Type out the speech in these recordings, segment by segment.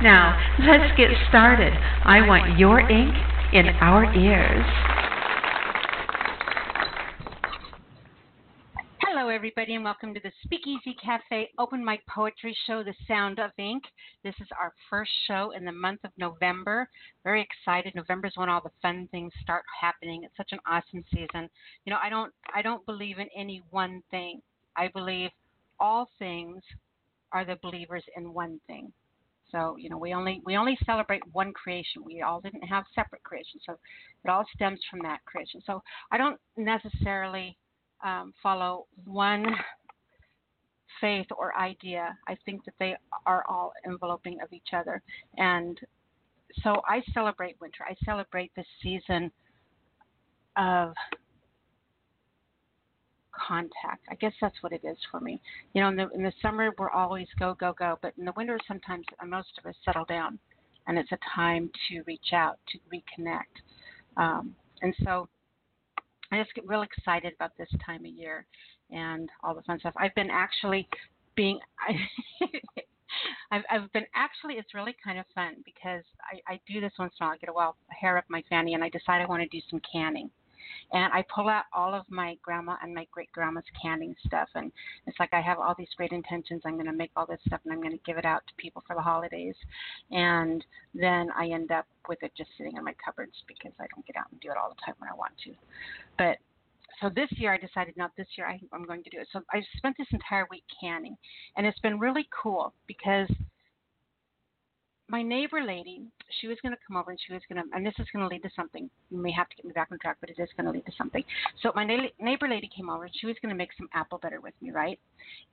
Now, let's get started. I want your ink in our ears. Hello, everybody, and welcome to the Speakeasy Cafe Open Mic Poetry Show, The Sound of Ink. This is our first show in the month of November. Very excited. November's when all the fun things start happening. It's such an awesome season. You know, I don't believe in any one thing. I believe all things are the believers in one thing. So, you know, we only celebrate one creation. We all didn't have separate creations. So it all stems from that creation. So I don't necessarily follow one faith or idea. I think that they are all enveloping of each other. And so I celebrate winter. I celebrate this season of contact. I guess that's what it is for me. You know, in the summer, we're always go, go, go. But in the winter, sometimes most of us settle down. And it's a time to reach out, to reconnect. And so I just get real excited about this time of year and all the fun stuff. It's really kind of fun because I do this once in a while. I get a hair up my fanny, and I decide I want to do some canning. And I pull out all of my grandma and my great-grandma's canning stuff. And it's like I have all these great intentions. I'm going to make all this stuff, and I'm going to give it out to people for the holidays. And then I end up with it just sitting in my cupboards because I don't get out and do it all the time when I want to. But so this year I decided, I'm going to do it. So I spent this entire week canning. And it's been really cool because my neighbor lady, she was going to come over and this is going to lead to something. You may have to get me back on track, but it is going to lead to something. So my neighbor lady came over and she was going to make some apple butter with me, right?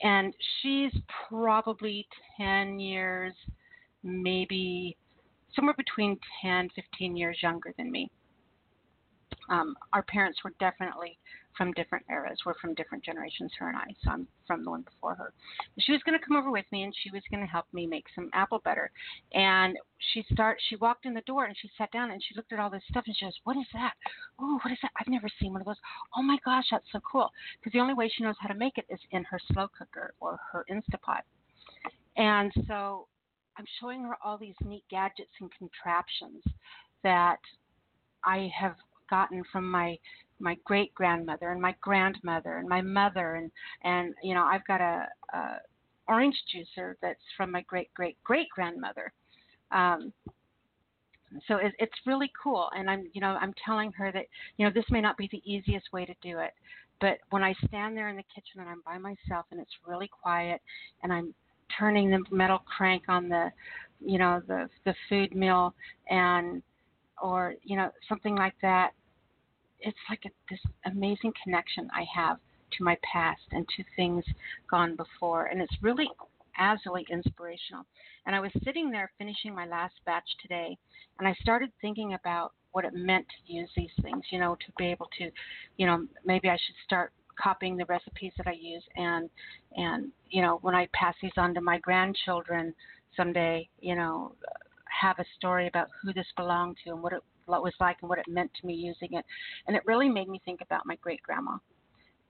And she's probably 10 years, maybe somewhere between 10, 15 years younger than me. Our parents were definitely from different eras. We're from different generations, her and I. So I'm from the one before her. She was going to come over with me, and she was going to help me make some apple butter. And she walked in the door, and she sat down, and she looked at all this stuff, and she goes, "What is that? Oh, what is that? I've never seen one of those. Oh, my gosh, that's so cool." Because the only way she knows how to make it is in her slow cooker or her Instapot. And so I'm showing her all these neat gadgets and contraptions that I have gotten from my great-grandmother and my grandmother and my mother. And you know, I've got a orange juicer that's from my great-great-great-grandmother. So it's really cool. And I'm telling her that, you know, this may not be the easiest way to do it. But when I stand there in the kitchen and I'm by myself and it's really quiet and I'm turning the metal crank on the food mill or, you know, something like that, it's like this amazing connection I have to my past and to things gone before. And it's really absolutely inspirational. And I was sitting there finishing my last batch today, and I started thinking about what it meant to use these things, you know, to be able to, you know, maybe I should start copying the recipes that I use. And you know, when I pass these on to my grandchildren someday, you know, have a story about who this belonged to and what it was like and what it meant to me using it. And it really made me think about my great-grandma,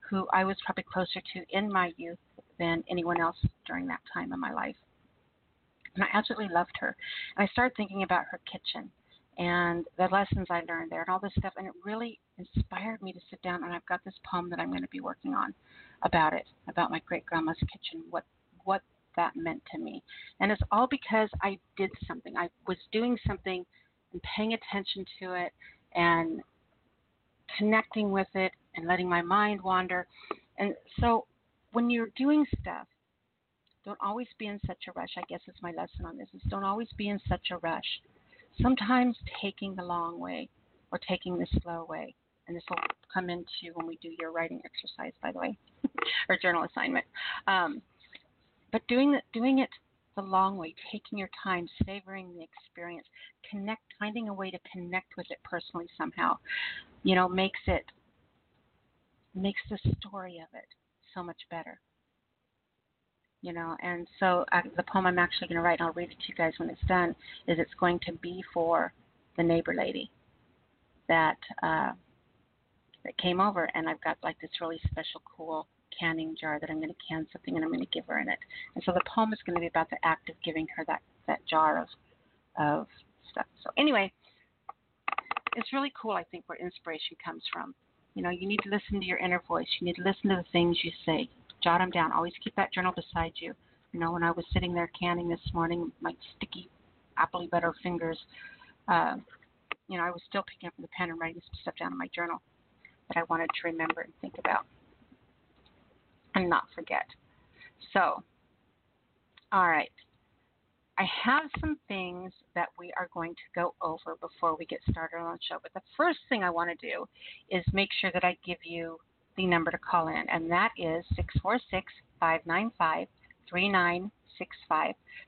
who I was probably closer to in my youth than anyone else during that time in my life. And I absolutely loved her. And I started thinking about her kitchen and the lessons I learned there and all this stuff. And it really inspired me to sit down, and I've got this poem that I'm going to be working on about it, about my great-grandma's kitchen, what that meant to me. And it's all because I did something. I was doing something and paying attention to it and connecting with it and letting my mind wander. And so when you're doing stuff, don't always be in such a rush. I guess it's my lesson on this, is don't always be in such a rush. Sometimes taking the long way or taking the slow way. And this will come into when we do your writing exercise, by the way, or journal assignment. But doing it the long way, taking your time, savoring the experience, finding a way to connect with it personally somehow, you know, makes the story of it so much better. You know, and so the poem I'm actually going to write, and I'll read it to you guys when it's done, is it's going to be for the neighbor lady that came over, and I've got like this really special, cool canning jar that I'm going to can something, and I'm going to give her in it. And so the poem is going to be about the act of giving her that jar of stuff. So anyway, it's really cool, I think, where inspiration comes from. You know, you need to listen to your inner voice. You need to listen to the things you say. Jot them down. Always keep that journal beside you. You know, when I was sitting there canning this morning, my sticky apple butter fingers, you know, I was still picking up the pen and writing some stuff down in my journal that I wanted to remember and think about and not forget. So, all right. I have some things that we are going to go over before we get started on the show. But the first thing I want to do is make sure that I give you the number to call in, and that is 646-595-3965.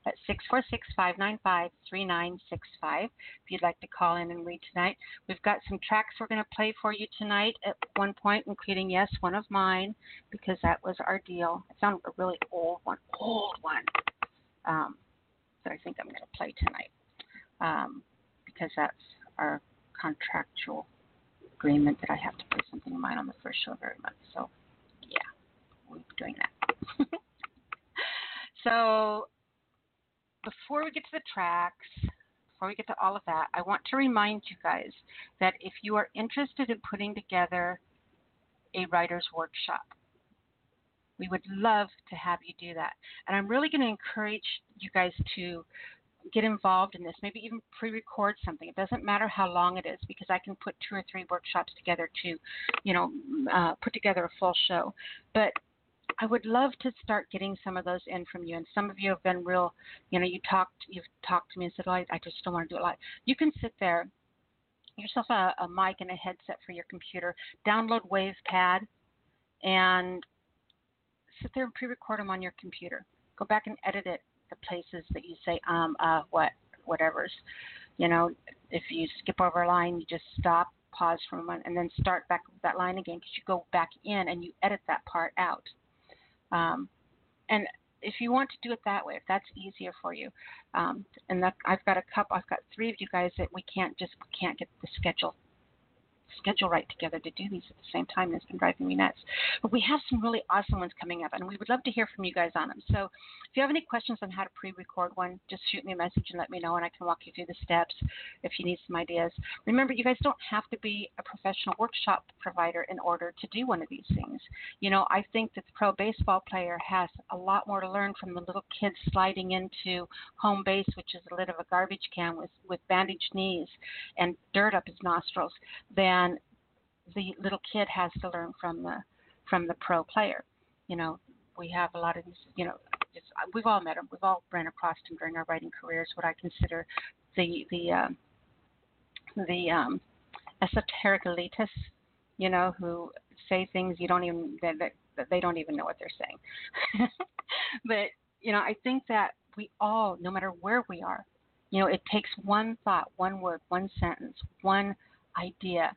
That's 646-595-3965 if you'd like to call in and read tonight. We've got some tracks we're going to play for you tonight at one point, including, yes, one of mine, because that was our deal. I found a really old one that I think I'm going to play tonight because that's our contractual agreement that I have to play something of mine on the first show of every month. So, yeah, we'll be doing that. So, before we get to the tracks, before we get to all of that, I want to remind you guys that if you are interested in putting together a writer's workshop, we would love to have you do that. And I'm really going to encourage you guys to get involved in this, maybe even pre-record something. It doesn't matter how long it is, because I can put 2 or 3 workshops together to, you know, put together a full show. But I would love to start getting some of those in from you. And some of you have been real, you know, you've talked to me and said, oh, I just don't want to do it live. You can sit there, yourself a mic and a headset for your computer, download WavePad, and sit there and pre-record them on your computer. Go back and edit it. The places that you say whatever's, you know, if you skip over a line, you just stop, pause for a moment, and then start back with that line again, because you go back in and you edit that part out. And if you want to do it that way, if that's easier for you, and that, I've got 3 of you guys that we can't get the schedule right together to do these at the same time, and it's been driving me nuts. But we have some really awesome ones coming up, and we would love to hear from you guys on them. So if you have any questions on how to pre-record one, just shoot me a message and let me know, and I can walk you through the steps if you need some ideas. Remember, you guys don't have to be a professional workshop provider in order to do one of these things. You know, I think that the pro baseball player has a lot more to learn from the little kids sliding into home base, which is the lid of a garbage can with bandaged knees and dirt up his nostrils, than the little kid has to learn from the pro player. You know, we have a lot of these, you know, we've all met them. We've all ran across them during our writing careers, what I consider the esoteric elitists, you know, who say things you don't even, that they don't even know what they're saying. But, you know, I think that we all, no matter where we are, you know, it takes one thought, one word, one sentence, one idea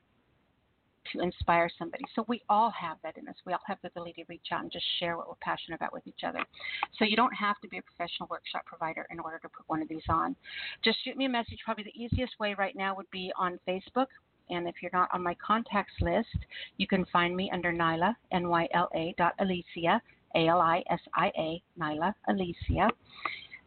to inspire somebody. So we all have that in us. We all have the ability to reach out and just share what we're passionate about with each other. So you don't have to be a professional workshop provider in order to put one of these on. Just shoot me a message. Probably the easiest way right now would be on Facebook. And if you're not on my contacts list, you can find me under Nyla, NYLA.Alicia, ALISIA, Nyla Alicia.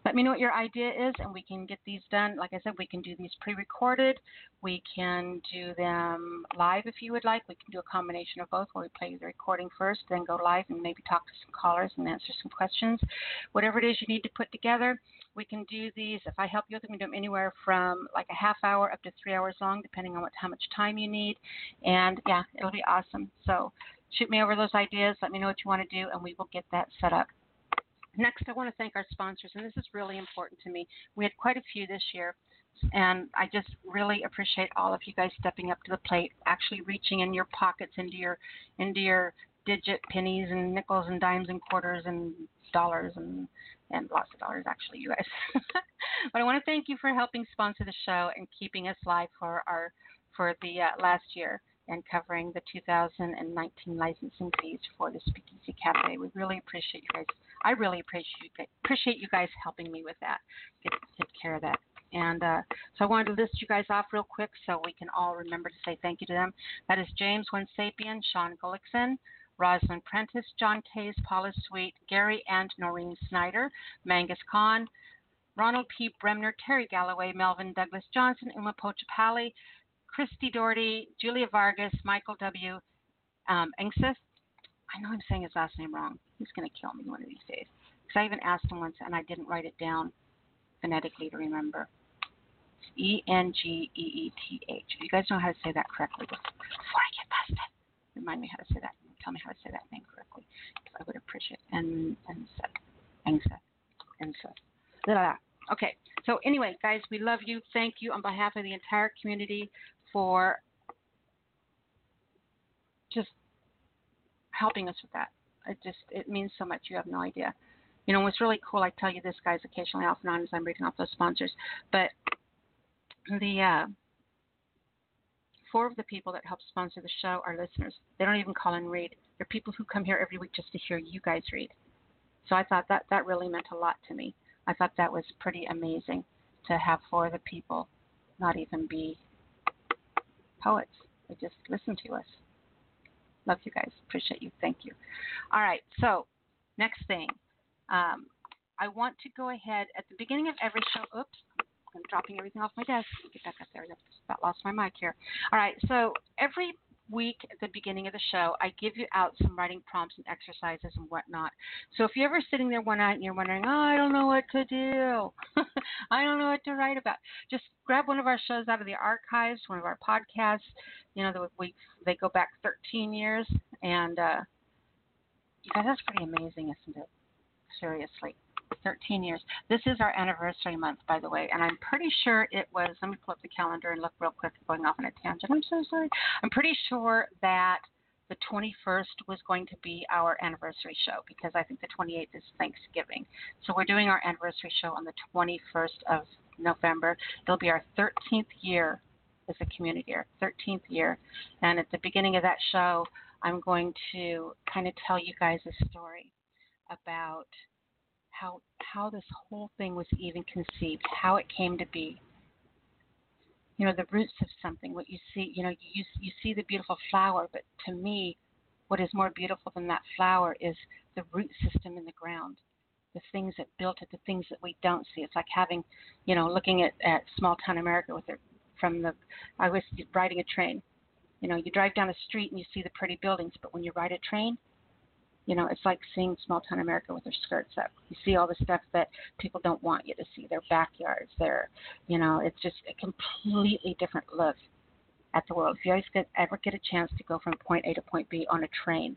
Let me know what your idea is, and we can get these done. Like I said, we can do these pre-recorded. We can do them live if you would like. We can do a combination of both, where we play the recording first, then go live and maybe talk to some callers and answer some questions. Whatever it is you need to put together, we can do these. If I help you with them, we can do them anywhere from like a half hour up to 3 hours long, depending on how much time you need. And, yeah, it'll be awesome. So shoot me over those ideas. Let me know what you want to do, and we will get that set up. Next, I want to thank our sponsors, and this is really important to me. We had quite a few this year, and I just really appreciate all of you guys stepping up to the plate, actually reaching in your pockets, into your digit pennies and nickels and dimes and quarters and dollars and and lots of dollars, actually, you guys. But I want to thank you for helping sponsor the show and keeping us live for the last year and covering the 2019 licensing fees for the Speakeasy Cafe. We really appreciate you guys. I really appreciate you guys helping me with that, take care of that. And so I wanted to list you guys off real quick so we can all remember to say thank you to them. That is James Winsapien, Sean Gullickson, Rosalind Prentice, John Tays, Paula Sweet, Gary and Noreen Snyder, Mangus Khan, Ronald P. Bremner, Terry Galloway, Melvin Douglas Johnson, Uma Pochampali, Christy Doherty, Julia Vargas, Michael W. Engsis. I know I'm saying his last name wrong. He's going to kill me one of these days. Because I even asked him once, and I didn't write it down phonetically to remember. It's E-N-G-E-E-T-H. You guys know how to say that correctly before I get busted. Remind me how to say that. Tell me how to say that name correctly. I would appreciate it. Engsis. Okay. So anyway, guys, we love you. Thank you on behalf of the entire community for just helping us with that. It means so much. You have no idea. You know, what's really cool, I tell you this, guys, occasionally off and on as I'm reading off those sponsors, but the four of the people that help sponsor the show are listeners. They don't even call and read. They're people who come here every week just to hear you guys read. So I thought that really meant a lot to me. I thought that was pretty amazing to have four of the people not even be poets. They just listen to us. Love you guys. Appreciate you. Thank you. All right. So next thing. I want to go ahead at the beginning of every show. Oops. I'm dropping everything off my desk. Get back up there. I just about lost my mic here. All right. So every week at the beginning of the show, I give you out some writing prompts and exercises and whatnot. So if you're ever sitting there one night and you're wondering, oh, I don't know what to do. I don't know what to write about. Just grab one of our shows out of the archives, one of our podcasts. You know, they go back 13 years. And you guys, that's pretty amazing, isn't it? Seriously. 13 years. This is our anniversary month, by the way, and I'm pretty sure it was, let me pull up the calendar and look real quick, going off on a tangent. I'm so sorry. I'm pretty sure that the 21st was going to be our anniversary show because I think the 28th is Thanksgiving. So we're doing our anniversary show on the 21st of November. It'll be our 13th year as a community, our 13th year. And at the beginning of that show, I'm going to kind of tell you guys a story about how this whole thing was even conceived, how it came to be, you know, the roots of something, what you see, you know, you see the beautiful flower, but to me, what is more beautiful than that flower is the root system in the ground, the things that built it, the things that we don't see. It's like having, you know, looking at small town America with it from the, I was riding a train, you know, you drive down a street and you see the pretty buildings, but when you ride a train, you know, it's like seeing small-town America with their skirts up. You see all the stuff that people don't want you to see, their backyards, their, you know, it's just a completely different look at the world. If you ever get a chance to go from point A to point B on a train,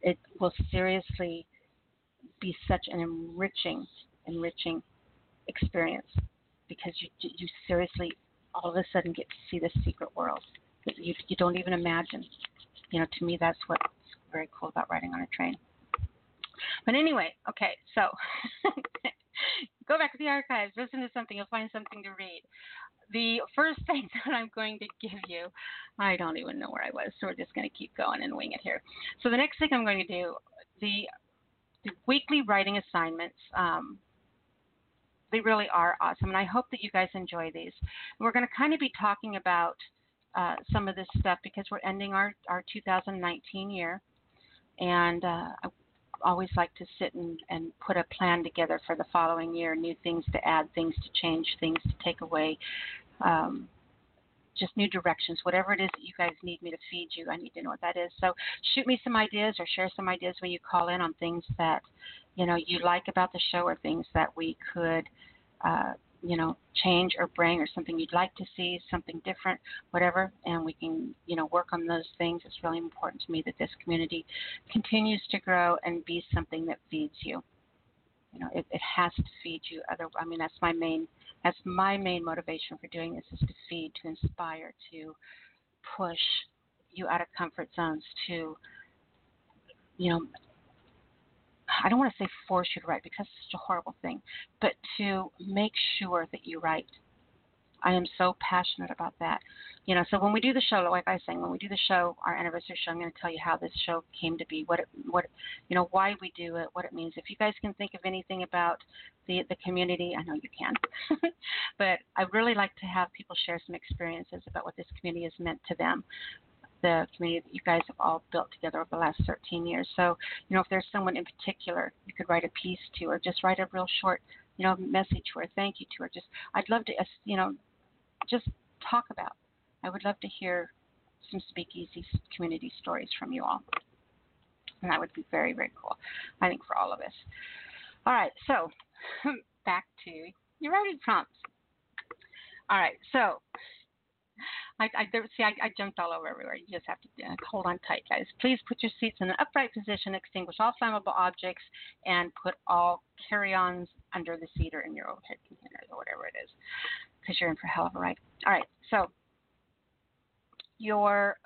it will seriously be such an enriching experience because you seriously all of a sudden get to see this secret world that you don't even imagine. You know, to me, that's what very cool about riding on a train. But anyway, okay, so go back to the archives, listen to something, you'll find something to read. The first thing that I'm going to give you, I don't even know where I was, so we're just going to keep going and wing it here. So the next thing I'm going to do, the weekly writing assignments, they really are awesome, and I hope that you guys enjoy these. We're going to kind of be talking about some of this stuff because we're ending our 2019 year. And I always like to sit and put a plan together for the following year, new things to add, things to change, things to take away, just new directions. Whatever it is that you guys need me to feed you, I need to know what that is. So shoot me some ideas or share some ideas when you call in on things that, you know, you like about the show or things that we could, you know, change or bring or something you'd like to see, something different, whatever, and we can, you know, work on those things. It's really important to me that this community continues to grow and be something that feeds you. You know, it has to feed you. That's my main motivation for doing this is to feed, to inspire, to push you out of comfort zones, to, you know, I don't want to say force you to write because it's such a horrible thing, but to make sure that you write. I am so passionate about that. You know, so when we do the show, like I was saying, when we do the show, our anniversary show, I'm going to tell you how this show came to be, what, you know, why we do it, what it means. If you guys can think of anything about the community, I know you can, but I really like to have people share some experiences about what this community has meant to them, the community that you guys have all built together over the last 13 years. So, you know, if there's someone in particular you could write a piece to, or just write a real short, you know, message to, or thank you to, or just, I'd love to, you know, just talk about. I would love to hear some speakeasy community stories from you all. And that would be very, very cool, I think, for all of us. All right, so back to your writing prompts. All right, so I jumped all over everywhere. You just have to hold on tight, guys. Please put your seats in an upright position, extinguish all flammable objects, and put all carry-ons under the seat or in your overhead containers or whatever it is, because you're in for a hell of a ride. All right, so your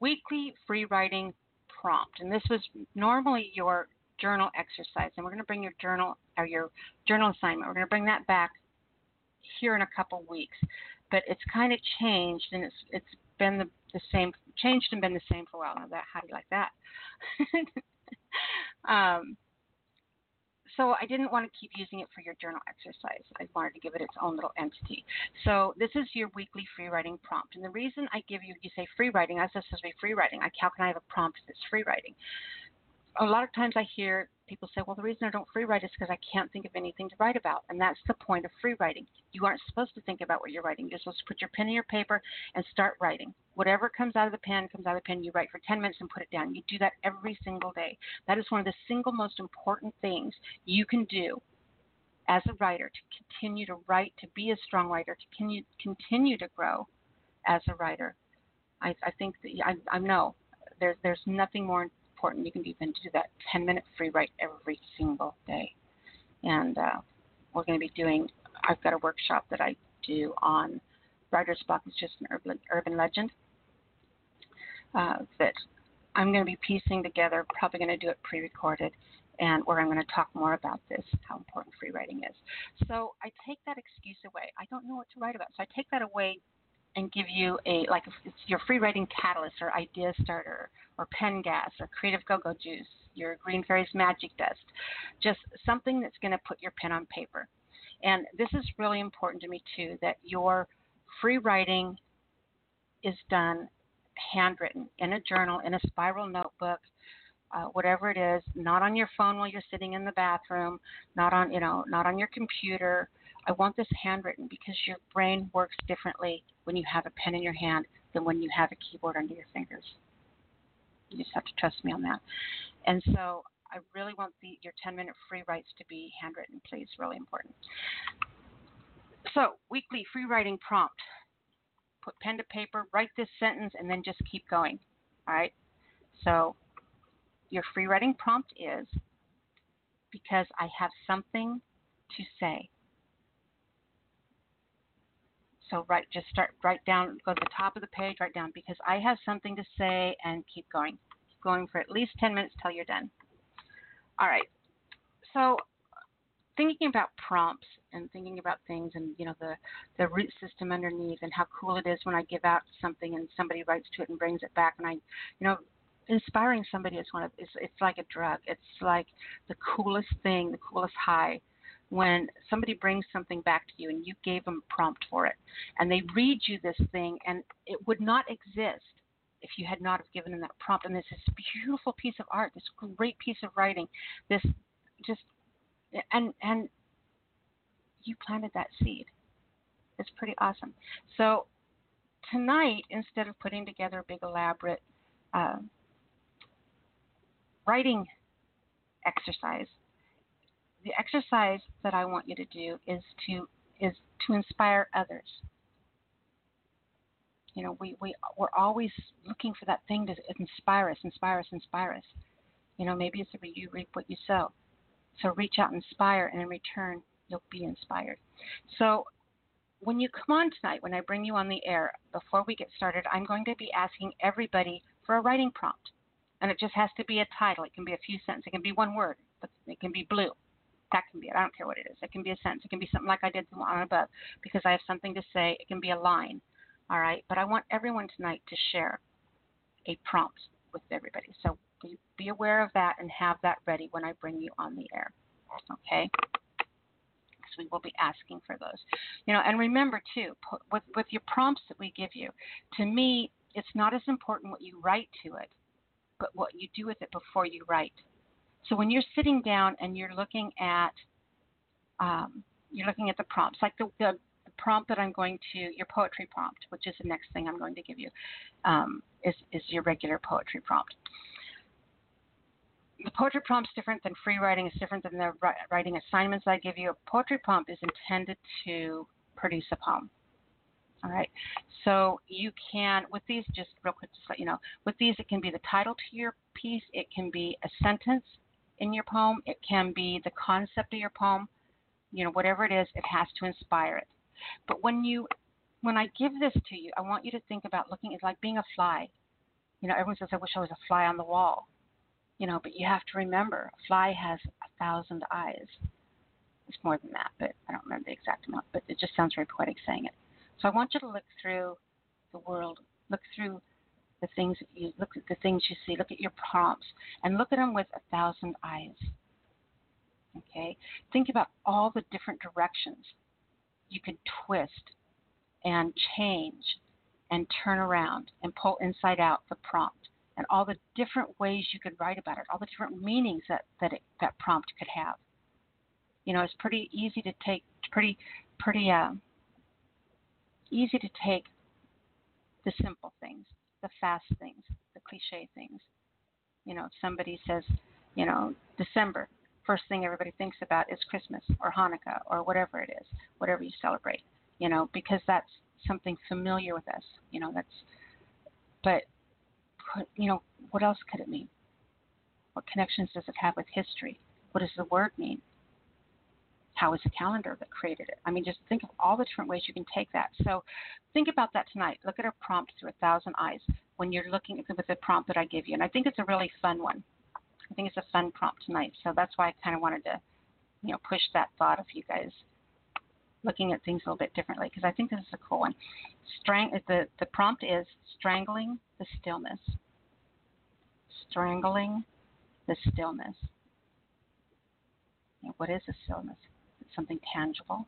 weekly free writing prompt, and this was normally your journal exercise, and we're going to bring your journal or your journal assignment. We're going to bring that back here in a couple weeks, but it's kind of changed, and it's been the same, changed and been the same for a while. Now that, how do you like that? So I didn't want to keep using it for your journal exercise. I wanted to give it its own little entity. So this is your weekly free writing prompt. And the reason I give you, you say free writing, I said this is free writing. Like, how can I have a prompt that's free writing? A lot of times I hear people say, well, the reason I don't free write is because I can't think of anything to write about. And that's the point of free writing. You aren't supposed to think about what you're writing. You're supposed to put your pen in your paper and start writing. Whatever comes out of the pen, you write for 10 minutes and put it down. You do that every single day. That is one of the single most important things you can do as a writer, to continue to write, to be a strong writer, to continue to grow as a writer. I think that I know there's nothing more important you can do than to do that 10-minute free write every single day. And we're going to be doing, I've got a workshop that I do on writer's block. It's just an urban legend that I'm going to be piecing together, probably going to do it pre-recorded, and where I'm going to talk more about this, how important free writing is. So I take that excuse away. I don't know what to write about. So I take that away and give you it's your free writing catalyst or idea starter or pen gas or creative go-go juice, your Green Fairy's magic dust, just something that's going to put your pen on paper. And this is really important to me too, that your free writing is done handwritten in a journal, in a spiral notebook, whatever it is, not on your phone while you're sitting in the bathroom, not on your computer. I want this handwritten because your brain works differently when you have a pen in your hand than when you have a keyboard under your fingers. You just have to trust me on that. And so I really want your 10-minute free writes to be handwritten, please. Really important. So weekly free writing prompt. Put pen to paper, write this sentence, and then just keep going. All right? So your free writing prompt is, because I have something to say. So write down, go to the top of the page, write down, because I have something to say, and keep going. Keep going for at least 10 minutes till you're done. All right. So thinking about prompts and thinking about things and, you know, the root system underneath and how cool it is when I give out something and somebody writes to it and brings it back. And I, you know, inspiring somebody is it's like a drug. It's like the coolest thing, the coolest high, when somebody brings something back to you and you gave them a prompt for it, and they read you this thing, and it would not exist if you had not have given them that prompt. And there's this beautiful piece of art, this great piece of writing, this just, and you planted that seed. It's pretty awesome. So tonight, instead of putting together a big elaborate writing exercise, the exercise that I want you to do is to inspire others. You know, we're always looking for that thing to inspire us. You know, maybe it's you reap what you sow. So reach out and inspire, and in return, you'll be inspired. So when you come on tonight, when I bring you on the air, before we get started, I'm going to be asking everybody for a writing prompt. And it just has to be a title. It can be a few sentences. It can be one word. But it can be blue. That can be it. I don't care what it is. It can be a sentence. It can be something like I did on above because I have something to say. It can be a line. All right. But I want everyone tonight to share a prompt with everybody. So be aware of that and have that ready when I bring you on the air. Okay. Because we will be asking for those. You know, and remember, too, with your prompts that we give you, to me, it's not as important what you write to it, but what you do with it before you write. So when you're sitting down and you're looking at the prompts, like the prompt that I'm going to, your poetry prompt, which is the next thing I'm going to give you, is your regular poetry prompt. The poetry prompt's different than free writing. It's different than the writing assignments I give you. A poetry prompt is intended to produce a poem. All right. So you can, with these, just real quick, just let you know, with these, it can be the title to your piece. It can be a sentence in your poem. It can be the concept of your poem. You know, whatever it is, it has to inspire it. But when I give this to you, I want you to think about looking. It's like being a fly. You know, everyone says, I wish I was a fly on the wall. You know, but you have to remember, a fly has 1,000 eyes. It's more than that, but I don't remember the exact amount. But it just sounds very poetic saying it. So I want you to look through the world, look through the things that you look at the things you see, look at your prompts, and look at them with 1,000 eyes. Okay, think about all the different directions you could twist and change and turn around and pull inside out the prompt, and all the different ways you could write about it, all the different meanings that prompt could have. You know, it's pretty easy to take easy to take the simple things, the fast things, the cliche things. You know, if somebody says, you know, December, first thing everybody thinks about is Christmas or Hanukkah or whatever it is, whatever you celebrate, you know, because that's something familiar with us. You know, but, you know, what else could it mean? What connections does it have with history? What does the word mean? How is the calendar that created it? I mean, just think of all the different ways you can take that. So think about that tonight. Look at a prompt through 1,000 eyes when you're looking at the prompt that I give you. And I think it's a really fun one. I think it's a fun prompt tonight. So that's why I kind of wanted to, you know, push that thought of you guys looking at things a little bit differently, because I think this is a cool one. The prompt is Strangling the Stillness. Strangling the Stillness. You know, what is a stillness? Something tangible?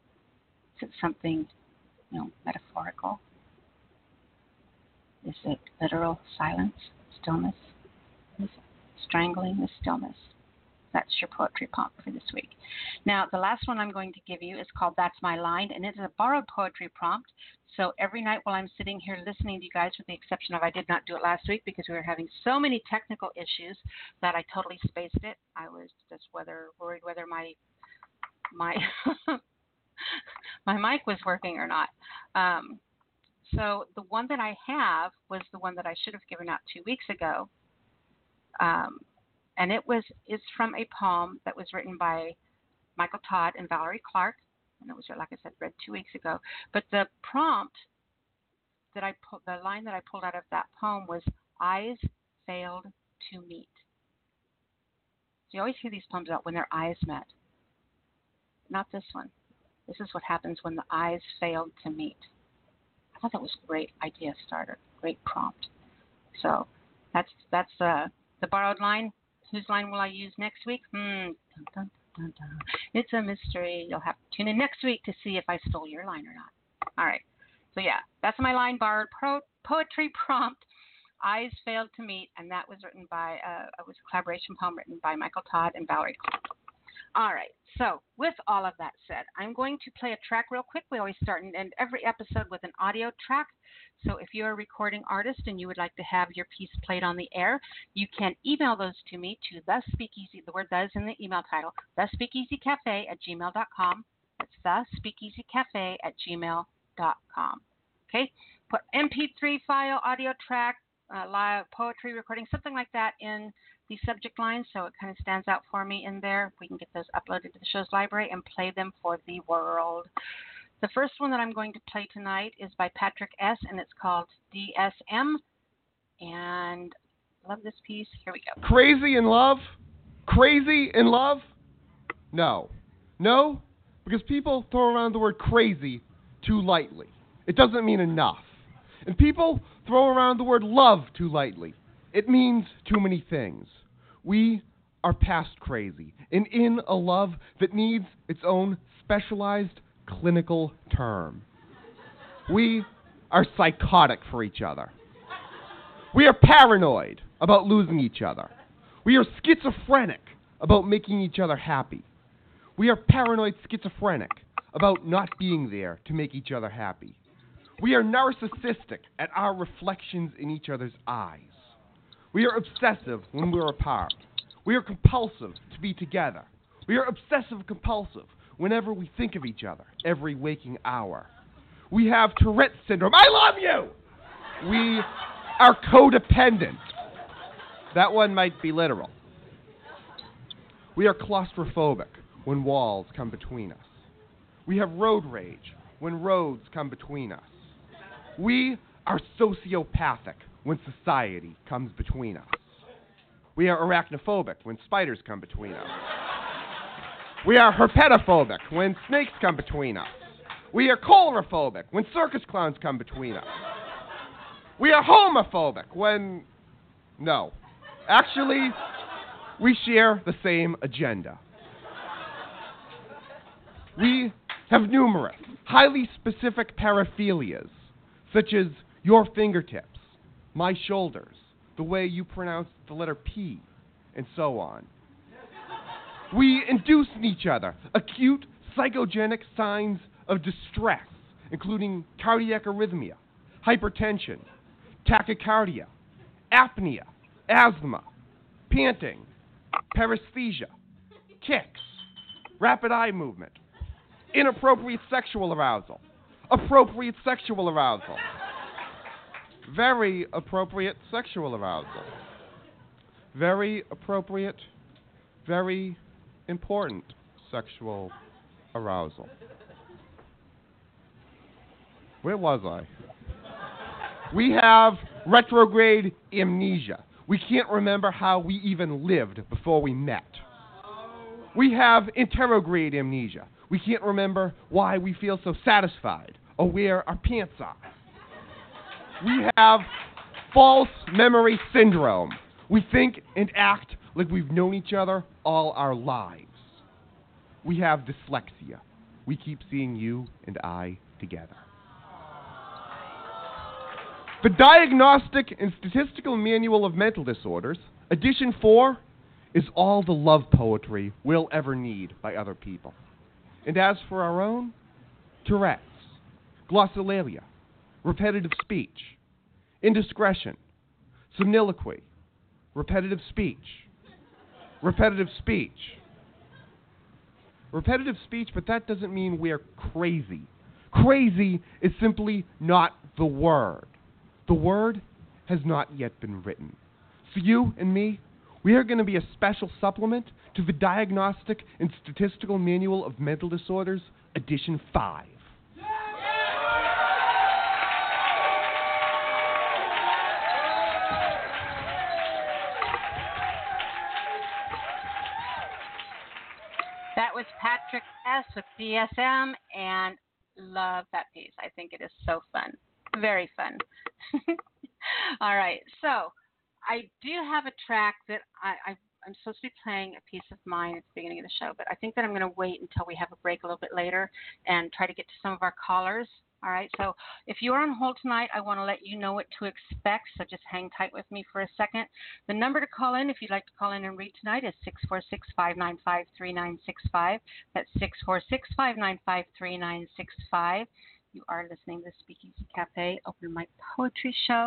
Is it something, you know, metaphorical? Is it literal silence, stillness? Is it strangling the stillness? That's your poetry prompt for this week. Now, the last one I'm going to give you is called That's My Line, and it is a borrowed poetry prompt. So every night while I'm sitting here listening to you guys, with the exception of I did not do it last week because we were having so many technical issues that I totally spaced it. I was just worried whether my my mic was working or not. So the one that I have was the one that I should have given out 2 weeks ago. And it's from a poem that was written by Michael Todd and Valerie Clark. And it was, like I said, read 2 weeks ago. But the prompt that the line that I pulled out of that poem was eyes failed to meet. So you always hear these poems about when their eyes met. Not this one. This is what happens when the eyes failed to meet. I thought that was a great idea starter, great prompt. So that's the borrowed line. Whose line will I use next week? Dun, dun, dun, dun. It's a mystery. You'll have to tune in next week to see if I stole your line or not. All right. So yeah, that's my line, borrowed poetry prompt. Eyes failed to meet, and that was written by it was a collaboration poem written by Michael Todd and Valerie Clark. All right, so with all of that said, I'm going to play a track real quick. We always start and end every episode with an audio track. So if you're a recording artist and you would like to have your piece played on the air, you can email those to me to The Speakeasy, the word "the" is in the email title, thespeakeasycafe@gmail.com. It's thespeakeasycafe@gmail.com. Okay, put MP3 file, audio track, live poetry recording, something like that in the subject line, so it kind of stands out for me in there. We can get those uploaded to the show's library and play them for the world. The first one that I'm going to play tonight is by Patrick S., and it's called DSM. And Love this piece. Here we go. Crazy in love? Crazy in love? No. No? Because people throw around the word crazy too lightly. It doesn't mean enough. And people throw around the word love too lightly. It means too many things. We are past crazy and in a love that needs its own specialized clinical term. We are psychotic for each other. We are paranoid about losing each other. We are schizophrenic about making each other happy. We are paranoid schizophrenic about not being there to make each other happy. We are narcissistic at our reflections in each other's eyes. We are obsessive when we're apart. We are compulsive to be together. We are obsessive-compulsive whenever we think of each other, every waking hour. We have Tourette syndrome. I love you! We are codependent. That one might be literal. We are claustrophobic when walls come between us. We have road rage when roads come between us. We are sociopathic when society comes between us. We are arachnophobic when spiders come between us. We are herpetophobic when snakes come between us. We are cholerophobic when circus clowns come between us. We are homophobic when... No. Actually, we share the same agenda. We have numerous, highly specific paraphilias, such as your fingertips, my shoulders, the way you pronounce the letter P, and so on. We induce in each other acute psychogenic signs of distress, including cardiac arrhythmia, hypertension, tachycardia, apnea, asthma, panting, paresthesia, tics, rapid eye movement, inappropriate sexual arousal, appropriate sexual arousal, very appropriate sexual arousal, very appropriate, very important sexual arousal. Where was I? We have retrograde amnesia. We can't remember how we even lived before we met. We have anterograde amnesia. We can't remember why we feel so satisfied or where our pants are. We have false memory syndrome. We think and act like we've known each other all our lives. We have dyslexia. We keep seeing you and I together. The Diagnostic and Statistical Manual of Mental Disorders, Edition 4, is all the love poetry we'll ever need by other people. And as for our own, Tourette's, glossolalia, repetitive speech, indiscretion, somniloquy, repetitive speech, repetitive speech. Repetitive speech, but that doesn't mean we're crazy. Crazy is simply not the word. The word has not yet been written. So you and me, we are going to be a special supplement to the Diagnostic and Statistical Manual of Mental Disorders, Edition 5. Yeah! That was Patrick S. with DSM, and love that piece. I think it is so fun. Very fun. All right. So I do have a track that I'm supposed to be playing a piece of mine at the beginning of the show, but I think that I'm going to wait until we have a break a little bit later and try to get to some of our callers. All right. So if you are on hold tonight, I want to let you know what to expect. So just hang tight with me for a second. The number to call in, if you'd like to call in and read tonight, is 646-595-3965. That's 646-595-3965. You are listening to the Speakeasy Cafe Open Mic Poetry Show.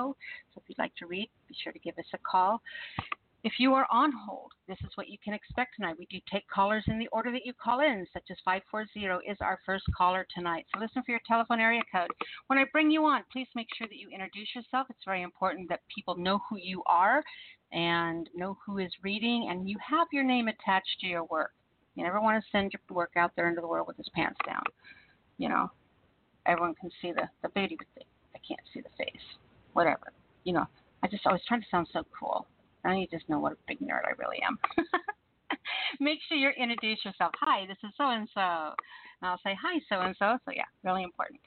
So if you'd like to read, be sure to give us a call. If you are on hold, this is what you can expect tonight. We do take callers in the order that you call in, such as 540 is our first caller tonight. So listen for your telephone area code. When I bring you on, please make sure that you introduce yourself. It's very important that people know who you are and know who is reading, and you have your name attached to your work. You never want to send your work out there into the world with his pants down, you know. Everyone can see the booty, but they can't see the face. Whatever. You know, I was trying to sound so cool. Now you just know what a big nerd I really am. Make sure you introduce yourself. Hi, this is so-and-so. And I'll say, hi, so-and-so. So, yeah, really important.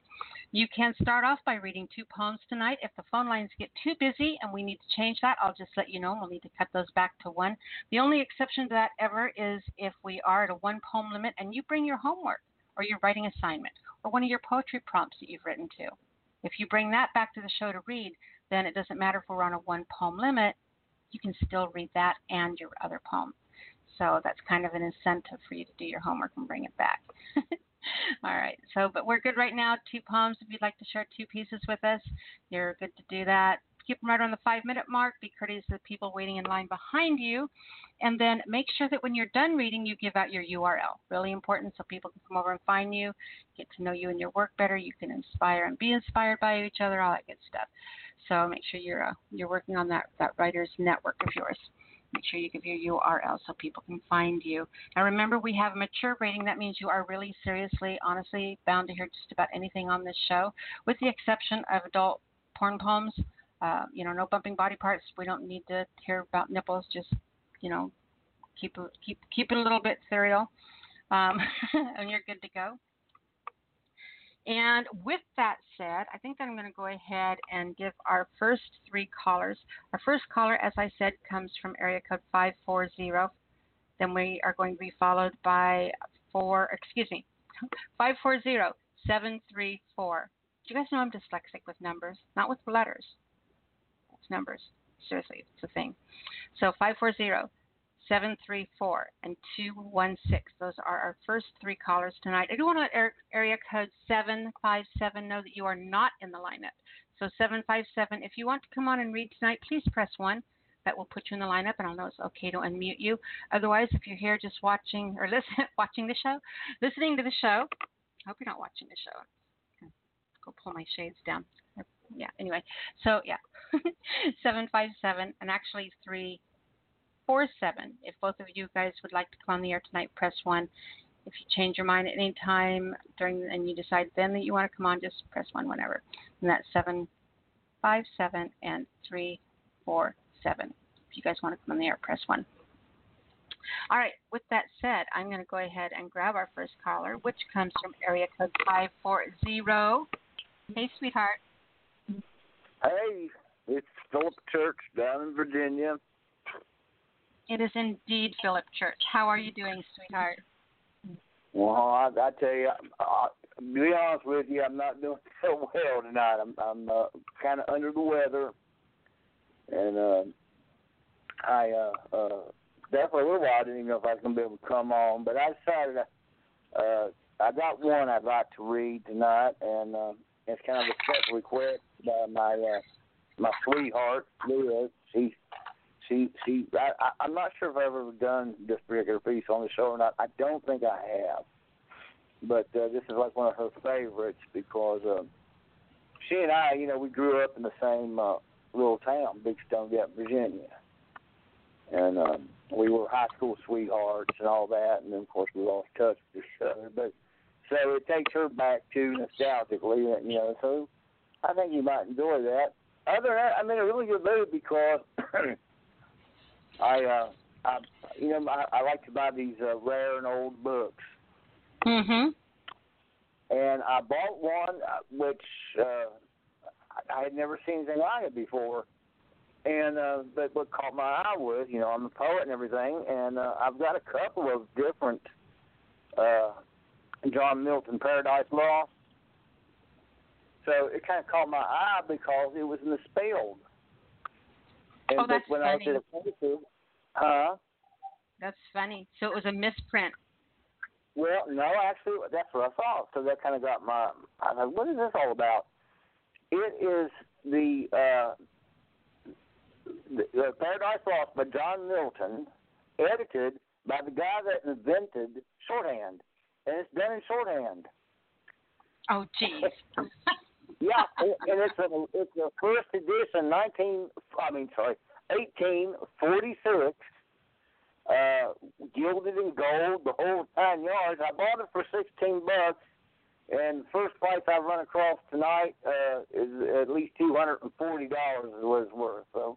You can start off by reading two poems tonight. If the phone lines get too busy and we need to change that, I'll just let you know. We'll need to cut those back to one. The only exception to that ever is if we are at a one-poem limit and you bring your homework or your writing assignment or one of your poetry prompts that you've written to. If you bring that back to the show to read, then it doesn't matter if we're on a one-poem limit. You can still read that and your other poem. So that's kind of an incentive for you to do your homework and bring it back. All right. So, but we're good right now. Two poems. If you'd like to share two pieces with us, you're good to do that. Keep them right on the 5-minute mark. Be courteous to the people waiting in line behind you. And then make sure that when you're done reading, you give out your URL. Really important so people can come over and find you, get to know you and your work better. You can inspire and be inspired by each other, all that good stuff. So make sure you're working on that writer's network of yours. Make sure you give your URL so people can find you. And remember, we have a mature rating. That means you are really seriously, honestly, bound to hear just about anything on this show, with the exception of adult porn poems. No bumping body parts. We don't need to hear about nipples. Just, keep it a little bit serial, and you're good to go. And with that said, I think that I'm going to go ahead and give our first three callers. Our first caller, as I said, comes from area code 540. Then we are going to be followed by 540-734. Do you guys know I'm dyslexic with numbers, not with letters? It's numbers. Seriously, it's a thing. So 540. 734 and 216. Those are our first three callers tonight. I do want to let area code 757 know that you are not in the lineup. So 757, if you want to come on and read tonight, please press 1. That will put you in the lineup, and I'll know it's okay to unmute you. Otherwise, if you're here just listening to the show, I hope you're not watching the show. Go pull my shades down. Yeah. Anyway, so yeah, 757 and actually 347. If both of you guys would like to come on the air tonight, press 1. If you change your mind at any time and you decide then that you want to come on, just press 1 whenever. And that's 757 and 347. If you guys want to come on the air, press 1. All right. With that said, I'm going to go ahead and grab our first caller, which comes from area code 540. Hey, sweetheart. Hey, it's Philip Church down in Virginia. It is indeed Philip Church. How are you doing, sweetheart? Well, I tell you, to be honest with you, I'm not doing so well tonight. I'm kind of under the weather, and I definitely a little while I didn't even know if I was going to be able to come on, but I decided I got one I'd like to read tonight, and it's kind of a special request by my sweetheart, Louie. I'm not sure if I've ever done this particular piece on the show or not. I don't think I have. But this is like one of her favorites because she and I, we grew up in the same little town, Big Stone Gap, Virginia. And we were high school sweethearts and all that. And then, of course, we lost touch with each other. But, so it takes her back to nostalgically, So I think you might enjoy that. Other than that, I'm in a really good mood because... I like to buy these rare and old books. Mhm. And I bought one which I had never seen anything like it before. And but what caught my eye was, I'm a poet and everything, and I've got a couple of different John Milton Paradise Lost. So it kind of caught my eye because it was misspelled. And oh, that's when funny. That's funny. So it was a misprint. Well, no, actually, that's what I thought. So that kind of got my. I was like, what is this all about? It is the Paradise Lost by John Milton, edited by the guy that invented shorthand, and it's done in shorthand. Oh, jeez. Yeah, and it's a first edition 1846, gilded in gold, the whole 9 yards. I bought it for $16, and first price I've run across tonight is at least $240 it was worth. So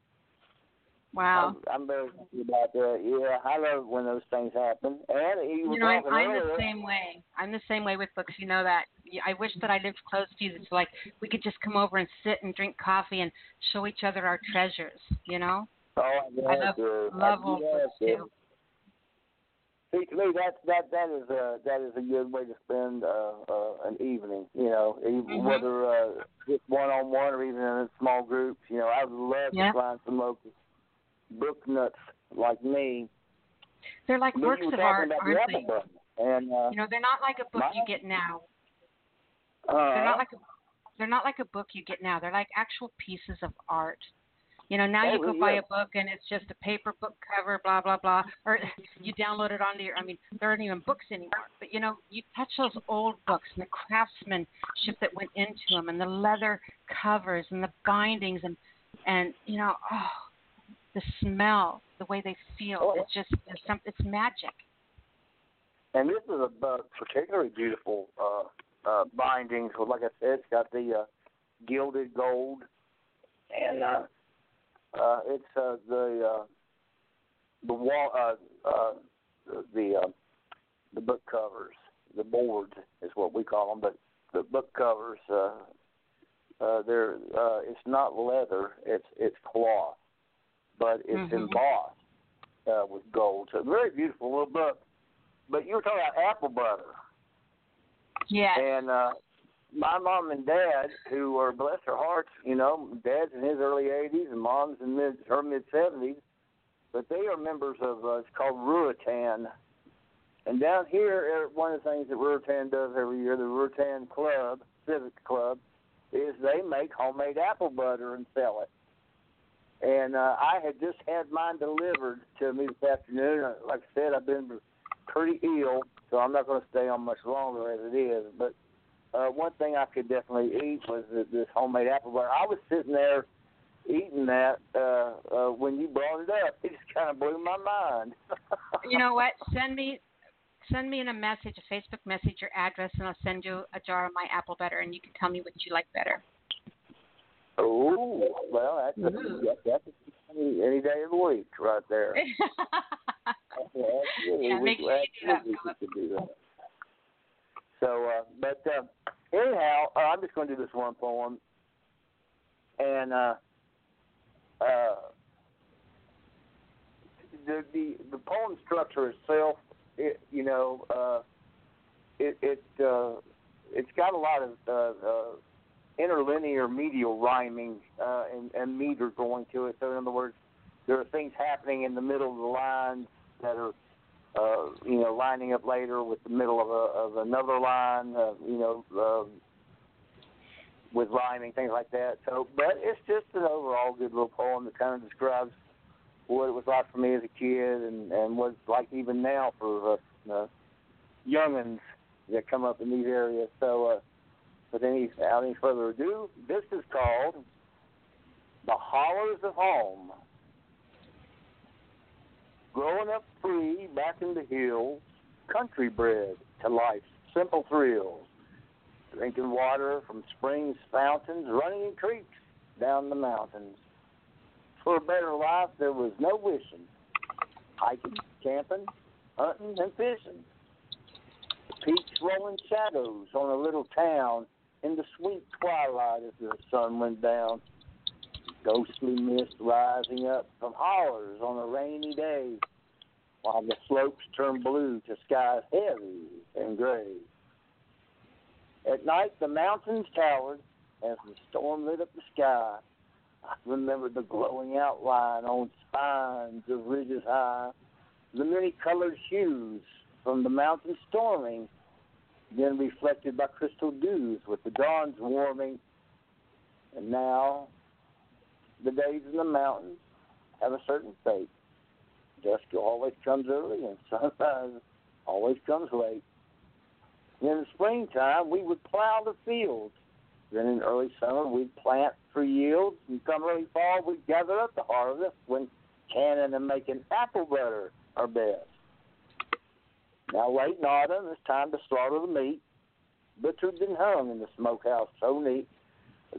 Wow. I'm very happy about that. Yeah, I love when those things happen. And I'm the same way. I'm the same way with books. You know that. I wish that I lived close to you. It's like we could just come over and sit and drink coffee and show each other our treasures, you know? Oh, yeah, I love old books, too. See, to me, that is a good way to spend an evening, you know, mm-hmm. whether just one-on-one or even in small groups. You know, I would love to find some local book nuts like me. They're like works of art, aren't they? And, you know, they're not like a book you get now. They're not like a book you get now. They're like actual pieces of art. You know, now you go buy a book and it's just a paper book cover, blah, blah, blah. Or you download it onto your, I mean, there aren't even books anymore. But, you know, you touch those old books and the craftsmanship that went into them and the leather covers and the bindings and you know, the smell, the way they feel. Oh. It's just, it's magic. And this is a particularly beautiful bindings. Well, like I said, it's got the gilded gold and, it's the wall, the book covers, the boards is what we call them. But the book covers, they're it's not leather, it's cloth, but it's embossed with gold. So very beautiful little book. But you were talking about apple butter. Yeah. And my mom and dad, who are, bless their hearts, you know, dad's in his early 80s and mom's in her mid-70s, but they are members of, it's called Ruatan. And down here, one of the things that Ruatan does every year, the Ruatan Club, Civic Club, is they make homemade apple butter and sell it. And I had just had mine delivered to me this afternoon. Like I said, I've been pretty ill, so I'm not going to stay on much longer as it is, but one thing I could definitely eat was this homemade apple butter. I was sitting there eating that when you brought it up. It just kind of blew my mind. You know what? Send me in a message, a Facebook message, your address, and I'll send you a jar of my apple butter, and you can tell me what you like better. Oh, well, that's any day of the week right there. Yeah, make sure you do that. So, anyhow, I'm just going to do this one poem, and the poem structure itself, it's got a lot of interlinear medial rhyming and meter going to it. So, in other words, there are things happening in the middle of the lines that are lining up later with the middle of another line, with rhyming, things like that. So, but it's just an overall good little poem that kind of describes what it was like for me as a kid and what it's like even now for us young'uns that come up in these areas. So, without any further ado, this is called The Hollers of Home. Growing up free back in the hills, country bred to life's simple thrills, drinking water from springs, fountains, running in creeks down the mountains. For a better life, there was no wishing, hiking, camping, hunting, and fishing. The peaks rolling shadows on a little town in the sweet twilight as the sun went down. Ghostly mist rising up from hollers on a rainy day, while the slopes turn blue to skies heavy and gray. At night, the mountains towered as the storm lit up the sky. I remember the glowing outline on spines of ridges high, the many-colored hues from the mountain storming, then reflected by crystal dews with the dawn's warming. And now, the days in the mountains have a certain fate. Dusk always comes early and sunrise always comes late. And in the springtime, we would plow the fields. Then in early summer, we'd plant for yields. And come early fall, we'd gather up the harvest when canning and making apple butter are best. Now late in autumn, it's time to slaughter the meat, butchered and hung in the smokehouse so neat.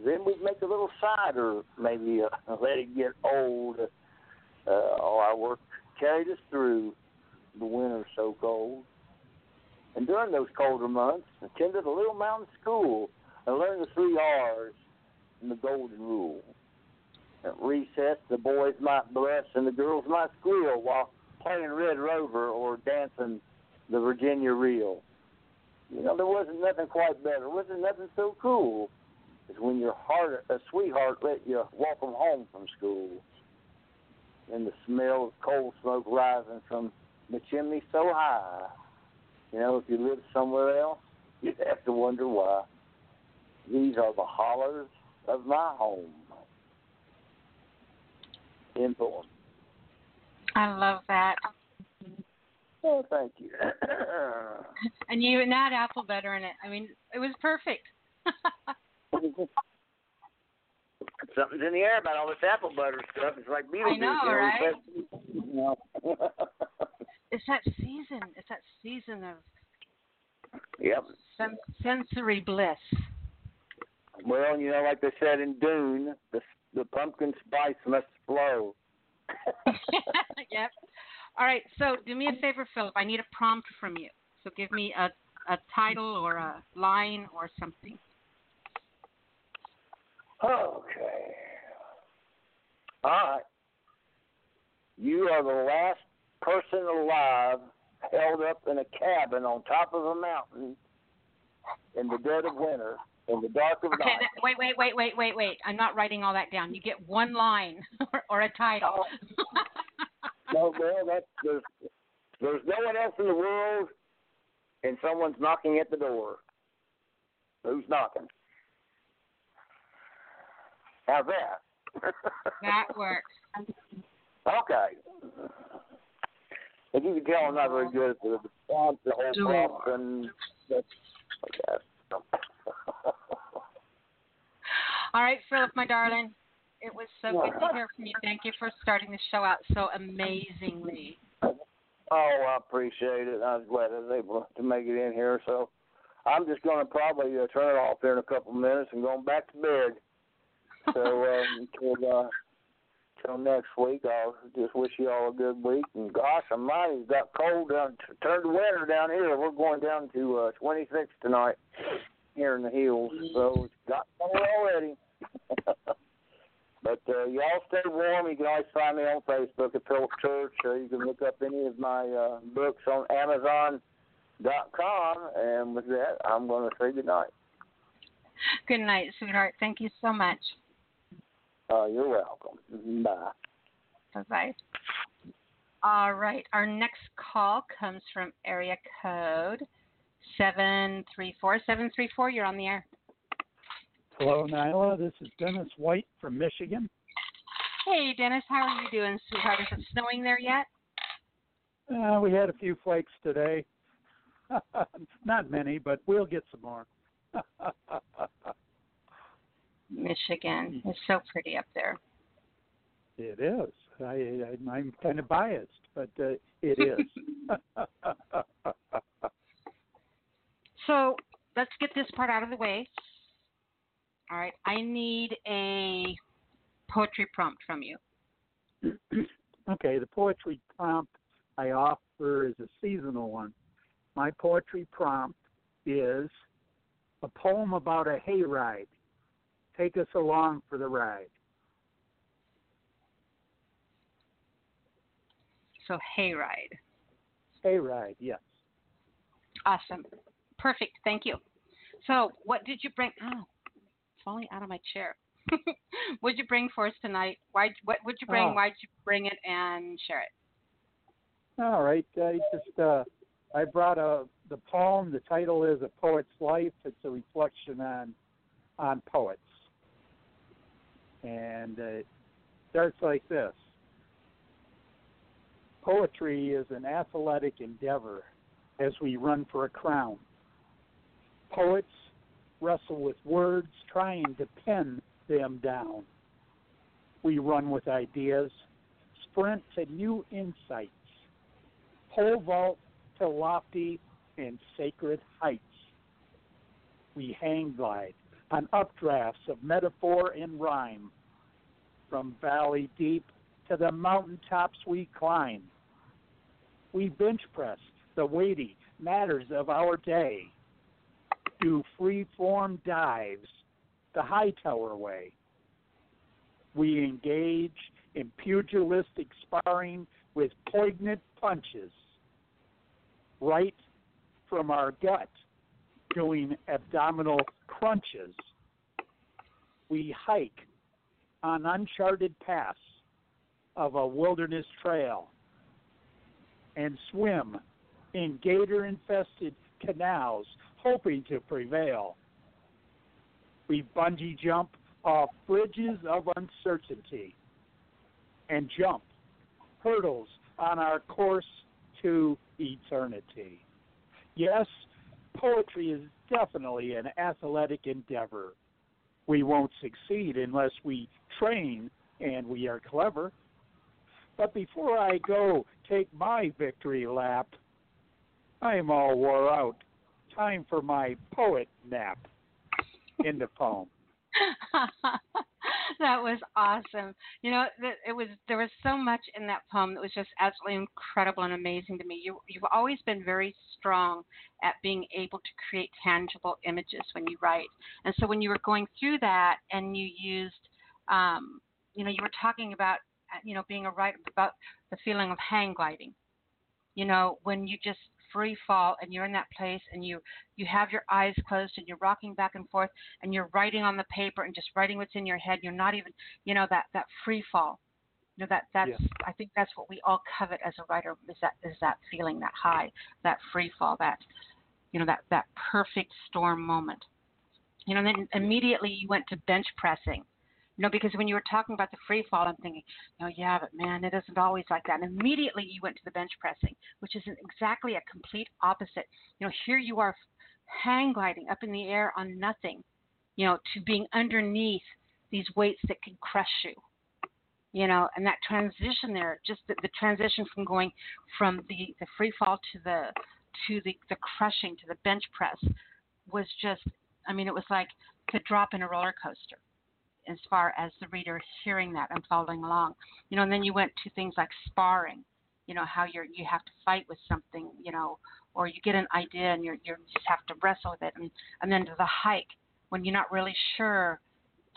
Then we'd make a little cider, maybe let it get old. all our work carried us through the winter so cold. And during those colder months, attended a little mountain school and learned the 3 R's and the golden rule. At recess, the boys might bless and the girls might squeal while playing Red Rover or dancing the Virginia reel. You know, there wasn't nothing quite better. There wasn't nothing so cool as when your heart, a sweetheart let you walk them home from school. And the smell of coal smoke rising from the chimney so high. You know, if you lived somewhere else, you'd have to wonder why. These are the hollers of my home. In poem. I love that. Oh, thank you. And you and that apple butter in it. I mean, it was perfect. Something's in the air about all this apple butter stuff. It's like Beetlejuice. I know, right? You know. It's that season. It's that season of sensory bliss. Well, you know, like they said in Dune, the pumpkin spice must flow. Yep. All right, so do me a favor, Philip. I need a prompt from you. So give me a title or a line or something. Okay. All right. You are the last person alive held up in a cabin on top of a mountain in the dead of winter, in the dark of night. Okay, wait. I'm not writing all that down. You get one line or a title. Oh. No, well, there's no one else in the world, and someone's knocking at the door. Who's knocking? How's that? That works. Okay. If you can tell, I'm not very good at the response, the whole prompt, and that's okay. All right, Philip, my darling. It was so good to hear from you. Thank you for starting the show out so amazingly. Oh, I appreciate it. I was glad I was able to make it in here. So I'm just going to probably turn it off here in a couple minutes and go back to bed. So until next week, I'll just wish you all a good week. And gosh, almighty, it's got cold down, turned winter down here. We're going down to 26 tonight here in the hills. So it's got cold already. But y'all stay warm. You can always find me on Facebook at Philip Church. You can look up any of my books on Amazon.com. And with that, I'm going to say good night. Good night, sweetheart. Thank you so much. You're welcome. Bye. Bye-bye. All right. Our next call comes from area code 734. 734, you're on the air. Hello, Nyla. This is Dennis White from Michigan. Hey, Dennis. How are you doing, sweetheart? Is it snowing there yet? We had a few flakes today. Not many, but we'll get some more. Michigan is so pretty up there. It is. I'm kind of biased, but it is. So let's get this part out of the way. All right, I need a poetry prompt from you. Okay, the poetry prompt I offer is a seasonal one. My poetry prompt is a poem about a hayride. Take us along for the ride. So hayride. Hayride, yes. Awesome. Perfect, thank you. So what did you bring? Oh. Falling out of my chair. What'd you bring for us tonight? What'd you bring? Oh. Why'd you bring it and share it? All right. I brought the poem. The title is A Poet's Life. It's a reflection on poets. And it starts like this. Poetry is an athletic endeavor as we run for a crown. Poets wrestle with words, trying to pin them down. We run with ideas, sprint to new insights, pole vault to lofty and sacred heights. We hang glide on updrafts of metaphor and rhyme, from valley deep to the mountaintops we climb. We bench press the weighty matters of our day, do free-form dives the Hightower way. We engage in pugilistic sparring with poignant punches, right from our gut, doing abdominal crunches. We hike on uncharted paths of a wilderness trail and swim in gator-infested canals, hoping to prevail. We bungee jump off bridges of uncertainty and jump hurdles on our course to eternity. Yes, poetry is definitely an athletic endeavor. We won't succeed unless we train and we are clever. But before I go take my victory lap, I am all wore out. Time for my poet nap. End of poem. That was awesome. You know, there was so much in that poem that was just absolutely incredible and amazing to me. You've always been very strong at being able to create tangible images when you write. And so when you were going through that and you used, you were talking about, being a writer, about the feeling of hang gliding, when you just free fall and you're in that place and you have your eyes closed and you're rocking back and forth and you're writing on the paper and just writing what's in your head. You're not even, that free fall, that's, yeah. I think that's what we all covet as a writer is that feeling, that high, that free fall, that perfect storm moment, and then immediately you went to bench pressing. Because when you were talking about the free fall, I'm thinking, but man, it isn't always like that. And immediately you went to the bench pressing, which is exactly a complete opposite. Here you are hang gliding up in the air on nothing, to being underneath these weights that can crush you, and that transition there, just the transition from going from the free fall to the crushing, to the bench press was just, it was like the drop in a roller coaster, as far as the reader hearing that and following along, and then you went to things like sparring, how you have to fight with something, or you get an idea and you just have to wrestle with it. And then to the hike when you're not really sure,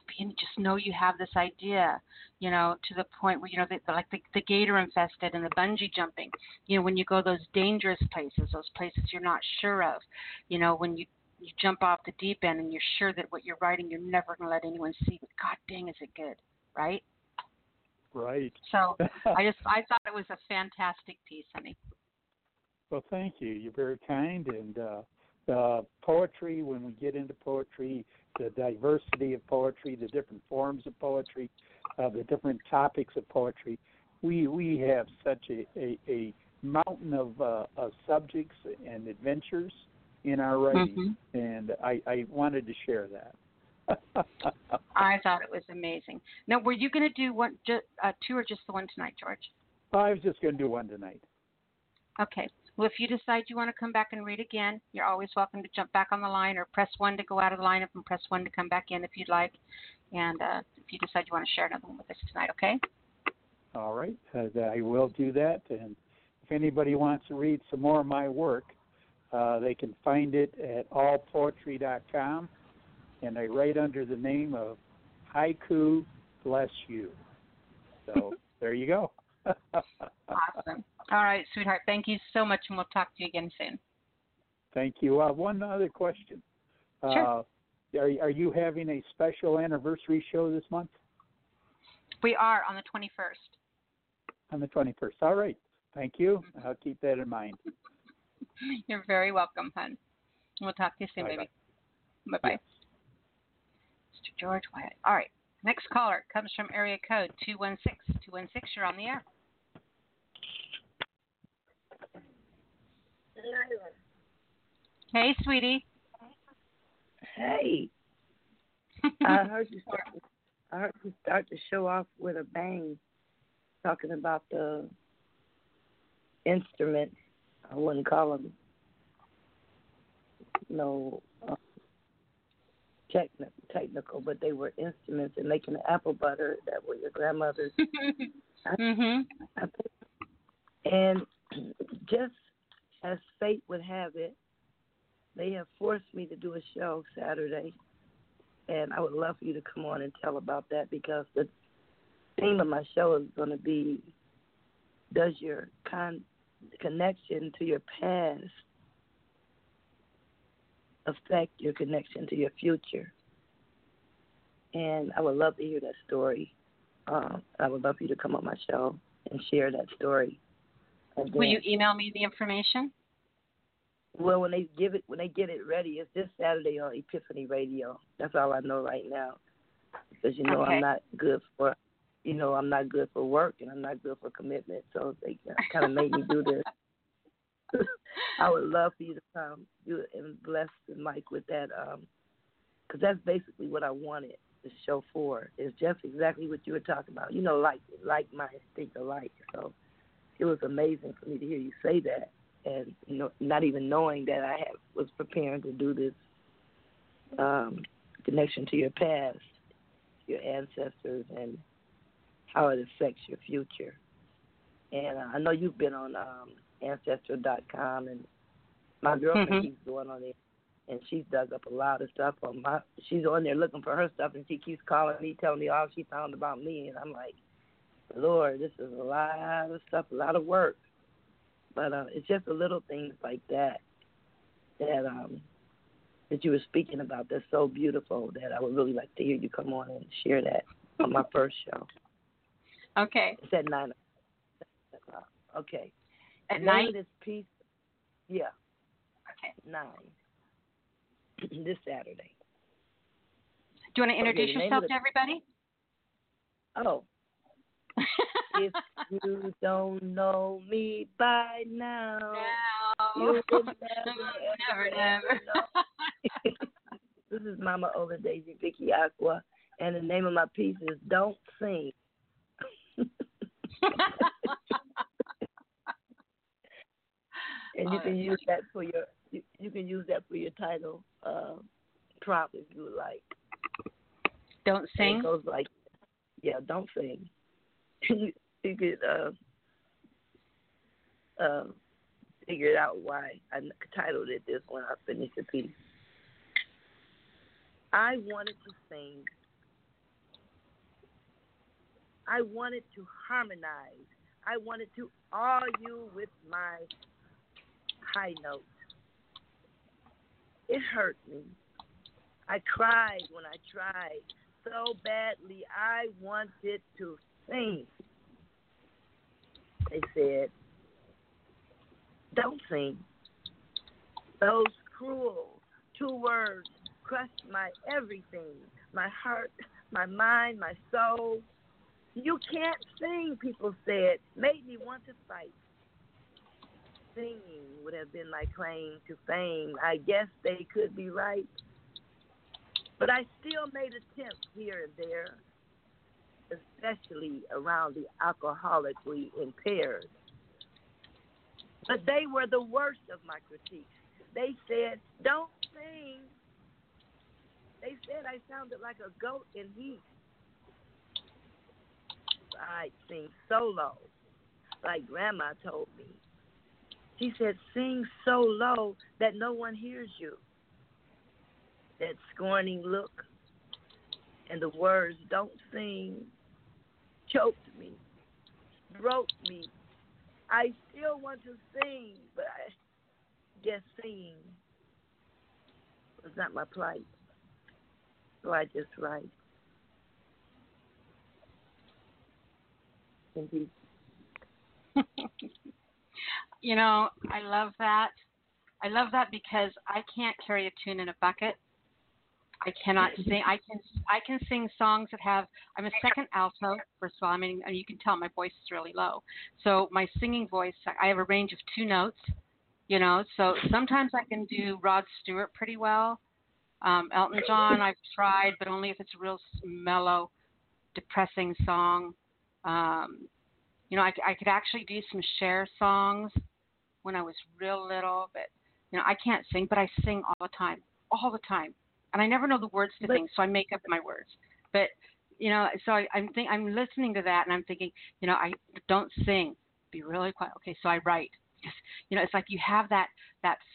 but you just know you have this idea, to the point where, like the gator infested and the bungee jumping, when you go those dangerous places, you're not sure of, when you jump off the deep end and you're sure that what you're writing, you're never going to let anyone see, but God dang, is it good, right? Right. So I thought it was a fantastic piece, honey. Well, thank you. You're very kind. And poetry, when we get into poetry, the diversity of poetry, the different forms of poetry, the different topics of poetry, we have such a mountain of subjects and adventures in our writing, mm-hmm. and I wanted to share that. I thought it was amazing. Now, were you going to do one, two or just the one tonight, George? I was just going to do one tonight. Okay. Well, if you decide you want to come back and read again, you're always welcome to jump back on the line or press 1 to go out of the lineup and press 1 to come back in if you'd like. And if you decide you want to share another one with us tonight, okay? All right. I will do that. And if anybody wants to read some more of my work, they can find it at allpoetry.com, and I write under the name of Haiku Bless You. So there you go. Awesome. All right, sweetheart. Thank you so much, and we'll talk to you again soon. Thank you. One other question. Sure. Are you having a special anniversary show this month? We are, on the 21st. On the 21st. All right. Thank you. I'll keep that in mind. You're very welcome, hon. We'll talk to you soon, baby. Bye-bye. Yes. Mr. George Wyatt. All right. Next caller comes from area code 216. 216, you're on the air. Hey, sweetie. Hey. I heard you start the show off with a bang, talking about the instruments. I wouldn't call them technical, but they were instruments in making apple butter that were your grandmother's. And just as fate would have it, they have forced me to do a show Saturday, and I would love for you to come on and tell about that, because the theme of my show is going to be, does your connection to your past affect your connection to your future? And I would love to hear that story. I would love for you to come on my show and share that story. Again. Will you email me the information? Well, when they get it ready, it's this Saturday on Epiphany Radio. That's all I know right now, because okay. I'm not good for work, and I'm not good for commitment. So they kind of made me do this. I would love for you to come and bless the mic with that, because that's basically what I wanted the show for. It's just exactly what you were talking about. Like minds think alike. So it was amazing for me to hear you say that, and not even knowing that I was preparing to do this connection to your past, your ancestors, and how it affects your future. And I know you've been on Ancestral.com, and my girlfriend keeps going on there, and she's dug up a lot of stuff on she's on there looking for her stuff, and she keeps calling me, telling me all she found about me, and I'm like, Lord, this is a lot of stuff, a lot of work. But it's just the little things like that you were speaking about that's so beautiful that I would really like to hear you come on and share that on my first show. Okay. It's at 9 o'clock. Okay. At 9? Yeah. Okay. 9. This Saturday. Do you want to introduce yourself to everybody? Oh. If you don't know me by now. You will never know. This is Mama Ola Daisy Vicky Aqua, and the name of my piece is Don't Sing. And you can use that for your title prop if you would like. Don't sing. It goes like, yeah, don't sing. You could figure it out why I titled it this when I finished the piece. I wanted to sing. I wanted to harmonize. I wanted to awe you with my high notes. It hurt me. I cried when I tried so badly. I wanted to sing. They said, don't sing. Those cruel two words crushed my everything, my heart, my mind, my soul. You can't sing, people said, made me want to fight. Singing would have been my claim to fame. I guess they could be right. But I still made attempts here and there, especially around the alcoholically impaired. But they were the worst of my critiques. They said, don't sing. They said I sounded like a goat in heat. I sing solo, like Grandma told me. She said, sing so low that no one hears you. That scorning look and the words, don't sing, choked me, broke me. I still want to sing, but I guess singing was not my plight. So I just write. Indeed. I love that. I love that because I can't carry a tune in a bucket. I cannot sing. I can sing songs that have. I'm a second alto. First of all, you can tell my voice is really low. So my singing voice, I have a range of two notes. So sometimes I can do Rod Stewart pretty well. Elton John, I've tried, but only if it's a real mellow, depressing song. I could actually do some Cher songs when I was real little, but I can't sing, but I sing all the time. and I never know the words to things, so I make up my words. But you know, so I'm listening to that, and I'm thinking, you know, I don't sing. Be really quiet. Okay, so I write. Just, you know, it's like you have that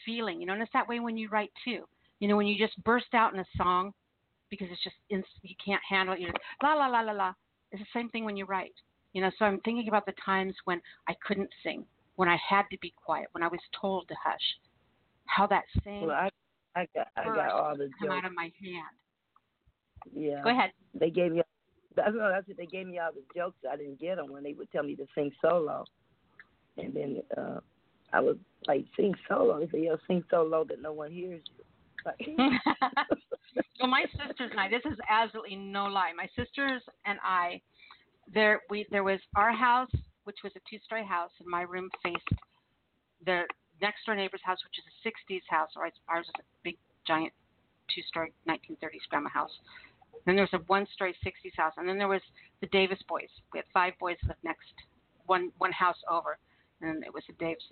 feeling, you know, and it's that way when you write too. You know, when you just burst out in a song because it's just you can't handle it. You're just, la la la la la. It's the same thing when you write. You know, so I'm thinking about the times when I couldn't sing, when I had to be quiet, when I was told to hush. How that same I got all the come jokes out of my hand. Yeah. Go ahead. They gave me. That's what they gave me all the jokes. I didn't get them when they would tell me to sing solo, and then I would like sing solo. They say, "Yo, sing so low that no one hears you." So my sisters and I. This is absolutely no lie. My sisters and I. There was our house, which was a two-story house, and my room faced the next door neighbor's house, which is a 60s house. Or ours was a big, giant, two-story 1930s grandma house. Then there was a one-story 60s house, and then there was the Davis boys. We had 5 boys lived next one house over, and it was the Davis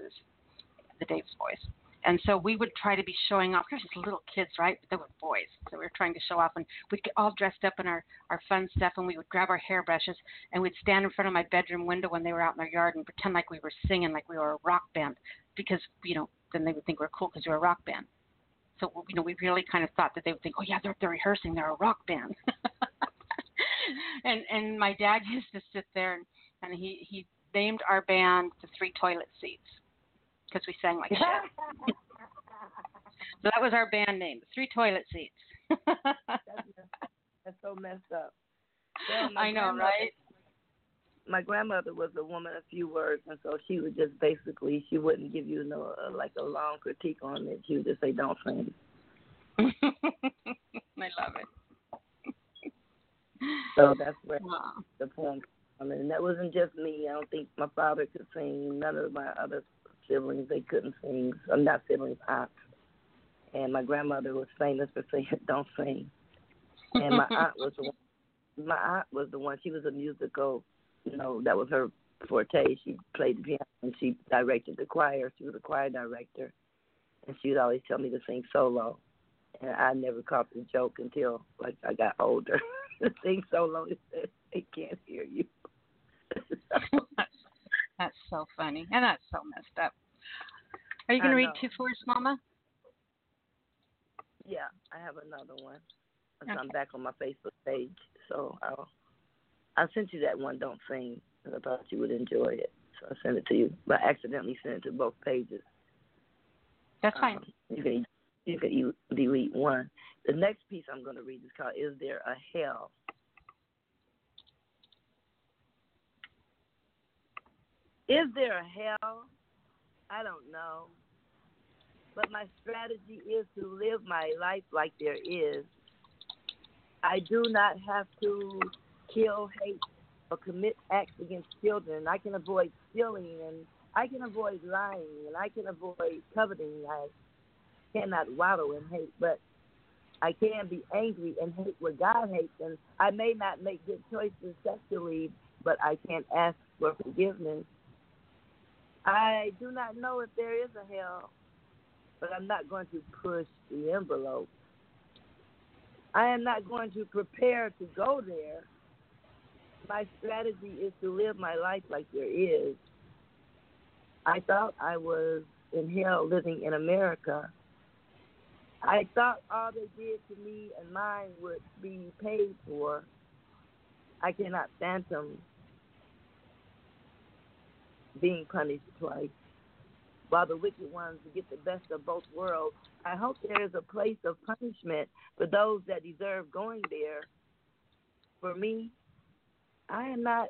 boys. And so we would try to be showing off. They're just little kids, right? But they were boys. So we were trying to show off. And we'd get all dressed up in our fun stuff. And we would grab our hairbrushes. And we'd stand in front of my bedroom window when they were out in their yard and pretend like we were singing, like we were a rock band. Because, you know, then they would think we were cool because we were a rock band. So, you know, we really kind of thought that they would think, oh, yeah, they're rehearsing. They're a rock band. And my dad used to sit there. And he named our band the 3 Toilet Seats. Because we sang like that. So that was our band name, the 3 Toilet Seats. That's so messed up. Well, I know, right? My grandmother was a woman of few words, and so she would just basically, she wouldn't give you no like a long critique on it. She would just say, "Don't sing." I love it. So that's where the poem comes in. And that wasn't just me. I don't think my father could sing. None of my other siblings, they couldn't sing. I'm not siblings, aunts. And my grandmother was famous for saying, "Don't sing." And my aunt was the one. She was a musical, you know, that was her forte. She played the piano and she directed the choir. She was a choir director. And she would always tell me to sing solo. And I never caught the joke until, like, I got older. Sing solo, they can't hear you. That's so funny. And that's so messed up. Are you going to read two for us, Mama? Yeah, I have another one. Okay. I'm back on my Facebook page. So I sent you that one, "Don't Sing," because I thought you would enjoy it. So I sent it to you. But I accidentally sent it to both pages. That's fine. You can delete one. The next piece I'm going to read is called "Is There a Hell?" Is there a hell? I don't know. But my strategy is to live my life like there is. I do not have to kill, hate, or commit acts against children. I can avoid stealing, and I can avoid lying, and I can avoid coveting. I cannot wallow in hate, but I can be angry and hate what God hates. And I may not make good choices sexually, but I can ask for forgiveness. I do not know if there is a hell, but I'm not going to push the envelope. I am not going to prepare to go there. My strategy is to live my life like there is. I thought I was in hell living in America. I thought all they did to me and mine would be paid for. I cannot phantom being punished twice. While the wicked ones get the best of both worlds, I hope there is a place of punishment for those that deserve going there. For me, I am not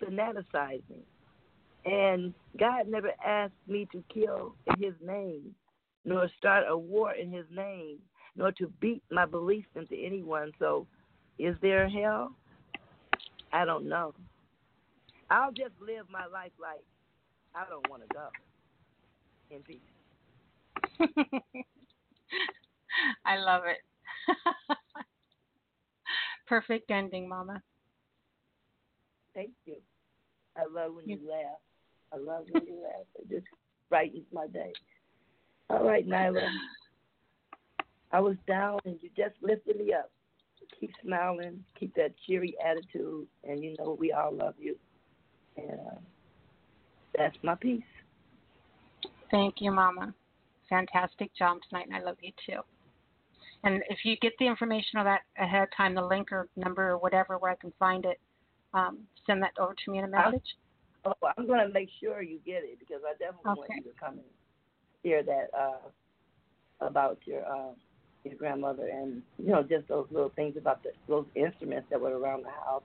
fanaticizing. And God never asked me to kill in His name, nor start a war in His name, nor to beat my beliefs into anyone. So is there a hell? I don't know. I'll just live my life like I don't want to go. In peace. I love it. Perfect ending, Mama. Thank you. I love when you laugh. It just brightens my day. All right, Nyla. I was down, and you just lifted me up. Keep smiling, keep that cheery attitude, and you know we all love you. And that's my piece. Thank you, Mama. Fantastic job tonight, and I love you too. And if you get the information on that ahead of time, the link or number or whatever where I can find it, send that over to me in a message. I'm going to make sure you get it because I definitely want you to come and hear that about your grandmother and, you know, just those little things about those instruments that were around the house.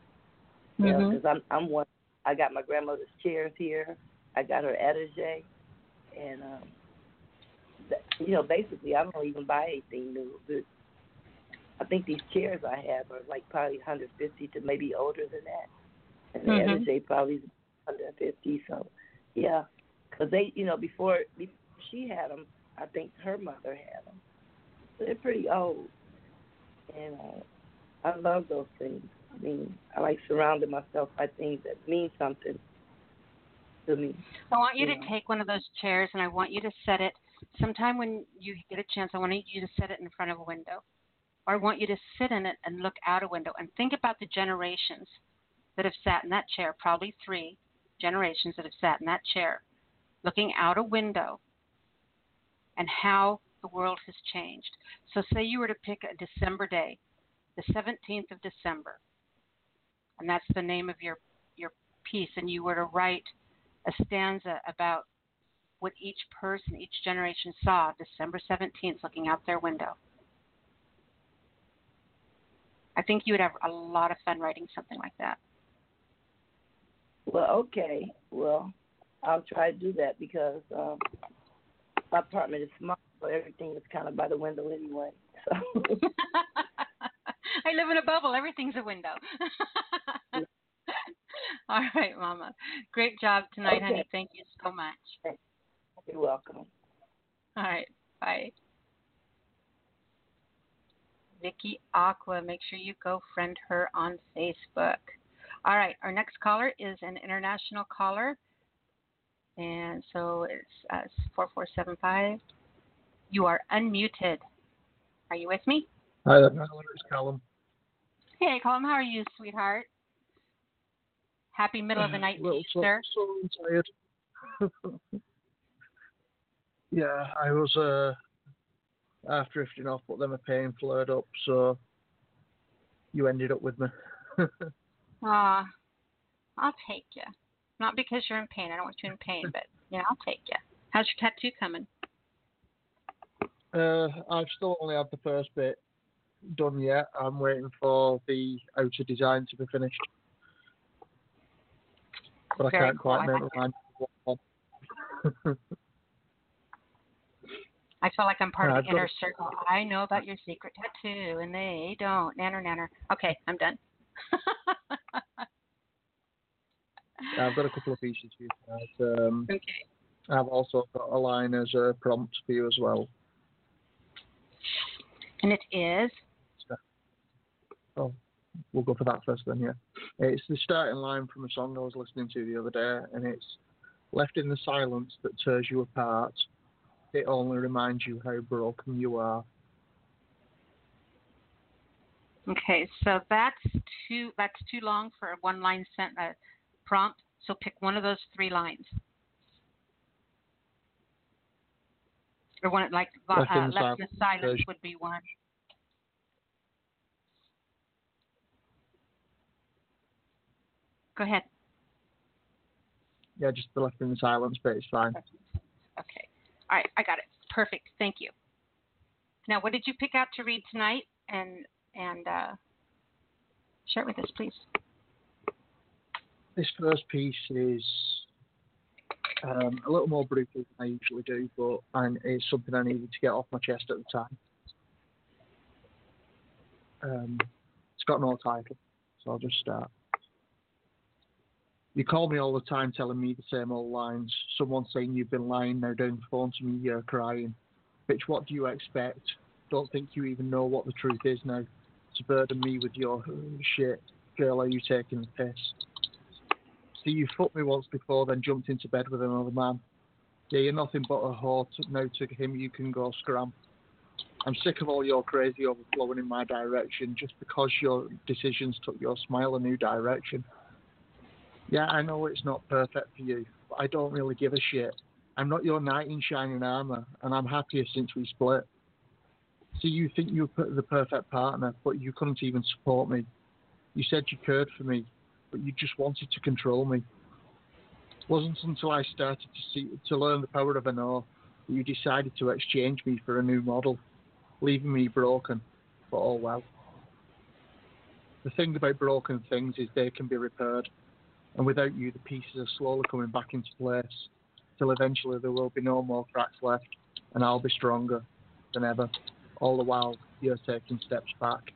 Because I'm one. I got my grandmother's chairs here. I got her attaché. And, you know, basically, I don't even buy anything new. But I think these chairs I have are like probably 150 to maybe older than that. And the attaché probably is 150. So, yeah. Because they, you know, before she had them, I think her mother had them. So they're pretty old. And I love those things. I mean, I like surrounding myself by things that mean something to me. I want you to take one of those chairs, and I want you to set it. Sometime when you get a chance, I want you to set it in front of a window. Or I want you to sit in it and look out a window and think about the generations that have sat in that chair, probably 3 generations that have sat in that chair, looking out a window and how the world has changed. So say you were to pick a December day, the 17th of December, and that's the name of your piece, and you were to write a stanza about what each person, each generation saw December 17th looking out their window. I think you would have a lot of fun writing something like that. Well, okay. Well, I'll try to do that because my apartment is small, so everything is kind of by the window anyway. So. I live in a bubble. Everything's a window. All right, Mama. Great job tonight, honey. Thank you so much. You're welcome. All right. Bye. Vicky Aqua. Make sure you go friend her on Facebook. All right. Our next caller is an international caller. And so it's 4475. You are unmuted. Are you with me? Hi, that's Callum. Hey, Callum. How are you, sweetheart? Happy middle of the night to you, sir. So tired. Yeah, I was half drifting off, but then my pain flared up, so you ended up with me. Ah, I'll take you. Not because you're in pain. I don't want you in pain, but yeah, I'll take you. How's your tattoo coming? I've still only had the first bit done yet. I'm waiting for the outer design to be finished. But I can't quite make my mind. I feel like I'm part of the inner circle. I know about your secret tattoo, and they don't. Nanner, nanner. Okay, I'm done. I've got a couple of pieces for you tonight. Okay. I've also got a line as a prompt for you as well. And it is? Oh. We'll go for that first then, yeah. It's the starting line from a song I was listening to the other day, and it's left in the silence that tears you apart. It only reminds you how broken you are. Okay, so that's too long for a one-line prompt, so pick one of those 3 lines. Or one like left in the silence would be one. Go ahead. Yeah, just the left in the silence, but it's fine. Okay. All right, I got it. Perfect. Thank you. Now, what did you pick out to read tonight? And share it with us, please. This first piece is a little more brutal than I usually do, and it's something I needed to get off my chest at the time. It's got no title, so I'll just start. You call me all the time telling me the same old lines. Someone saying you've been lying, now down the phone to me, you're crying. Bitch, what do you expect? Don't think you even know what the truth is now. To burden me with your shit. Girl, are you taking the piss? See, you fucked me once before, then jumped into bed with another man. Yeah, you're nothing but a whore. Now to him you can go scram. I'm sick of all your crazy overflowing in my direction just because your decisions took your smile a new direction. Yeah, I know it's not perfect for you, but I don't really give a shit. I'm not your knight in shining armor, and I'm happier since we split. So you think you're the perfect partner, but you couldn't even support me. You said you cared for me, but you just wanted to control me. It wasn't until I started to learn the power of an O that you decided to exchange me for a new model, leaving me broken, but oh well. The thing about broken things is they can be repaired, and without you the pieces are slowly coming back into place, till eventually there will be no more cracks left, and I'll be stronger than ever. All the while, you're taking steps back.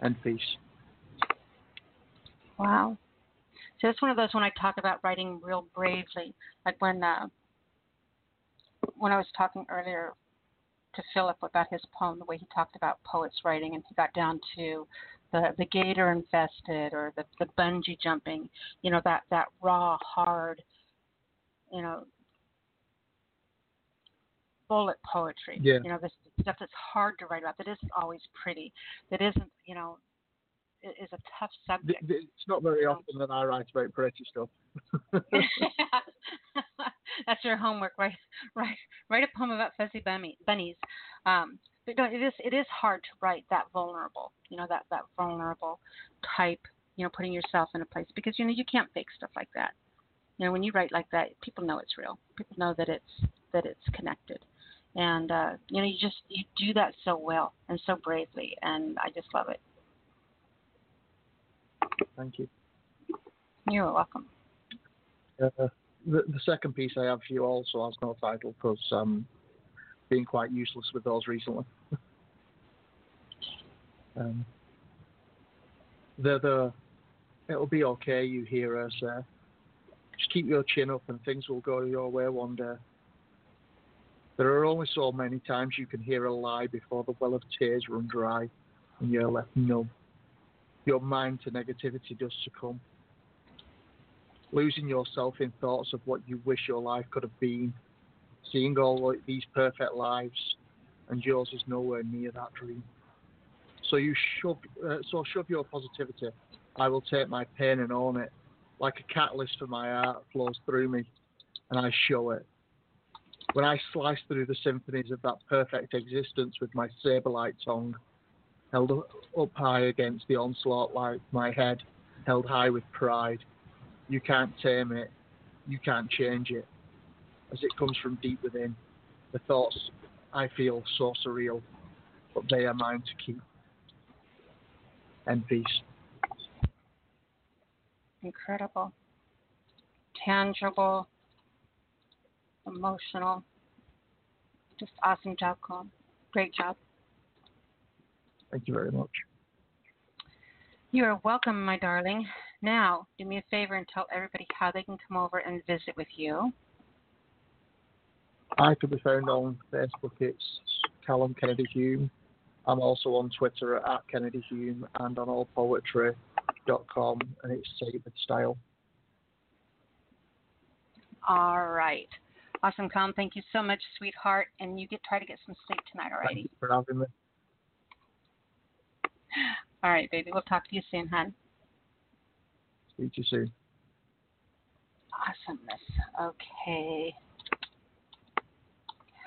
And peace. Wow. So it's one of those when I talk about writing real bravely. Like when I was talking earlier to Philip about his poem, the way he talked about poets writing, and he got down to the gator infested or the bungee jumping, you know, that raw, hard, you know, bullet poetry, yeah. You know, this stuff that's hard to write about, that isn't always pretty, that isn't, you know, is a tough subject. It's not very often that I write about pretty stuff. That's your homework, right? Write a poem about fuzzy bunnies. But no, it is hard to write that vulnerable, you know, that vulnerable type, you know, putting yourself in a place, because, you know, you can't fake stuff like that. You know, when you write like that, people know it's real. People know that it's connected. And, you know, you do that so well and so bravely, and I just love it. Thank you. You're welcome. The second piece I have for you also has no title, because I'm being quite useless with those recently. It'll be okay, you hear us. Just keep your chin up and things will go your way one day. There are only so many times you can hear a lie before the well of tears run dry and you're left numb. Your mind to negativity does succumb. Losing yourself in thoughts of what you wish your life could have been, seeing all these perfect lives, and yours is nowhere near that dream. So shove your positivity. I will take my pain and own it. Like a catalyst for my art flows through me, and I show it. When I slice through the symphonies of that perfect existence with my saber-like tongue, held up high against the onslaught like my head, held high with pride. You can't tame it. You can't change it. As it comes from deep within, the thoughts I feel so surreal, but they are mine to keep. And peace. Incredible. Tangible. Emotional. Just awesome job, Colin. Great job. Thank you very much. You are welcome, my darling. Now, do me a favor and tell everybody how they can come over and visit with you. I can be found on Facebook. It's Callum Kennedy Hume. I'm also on Twitter at Kennedy Hume and on allpoetry.com, and it's Sacred Style. All right. Awesome, Colin. Thank you so much, sweetheart. And you try to get some sleep tonight already. Thank you for having me. All right, baby. We'll talk to you soon, hon. Speak to you soon. Awesomeness. Okay.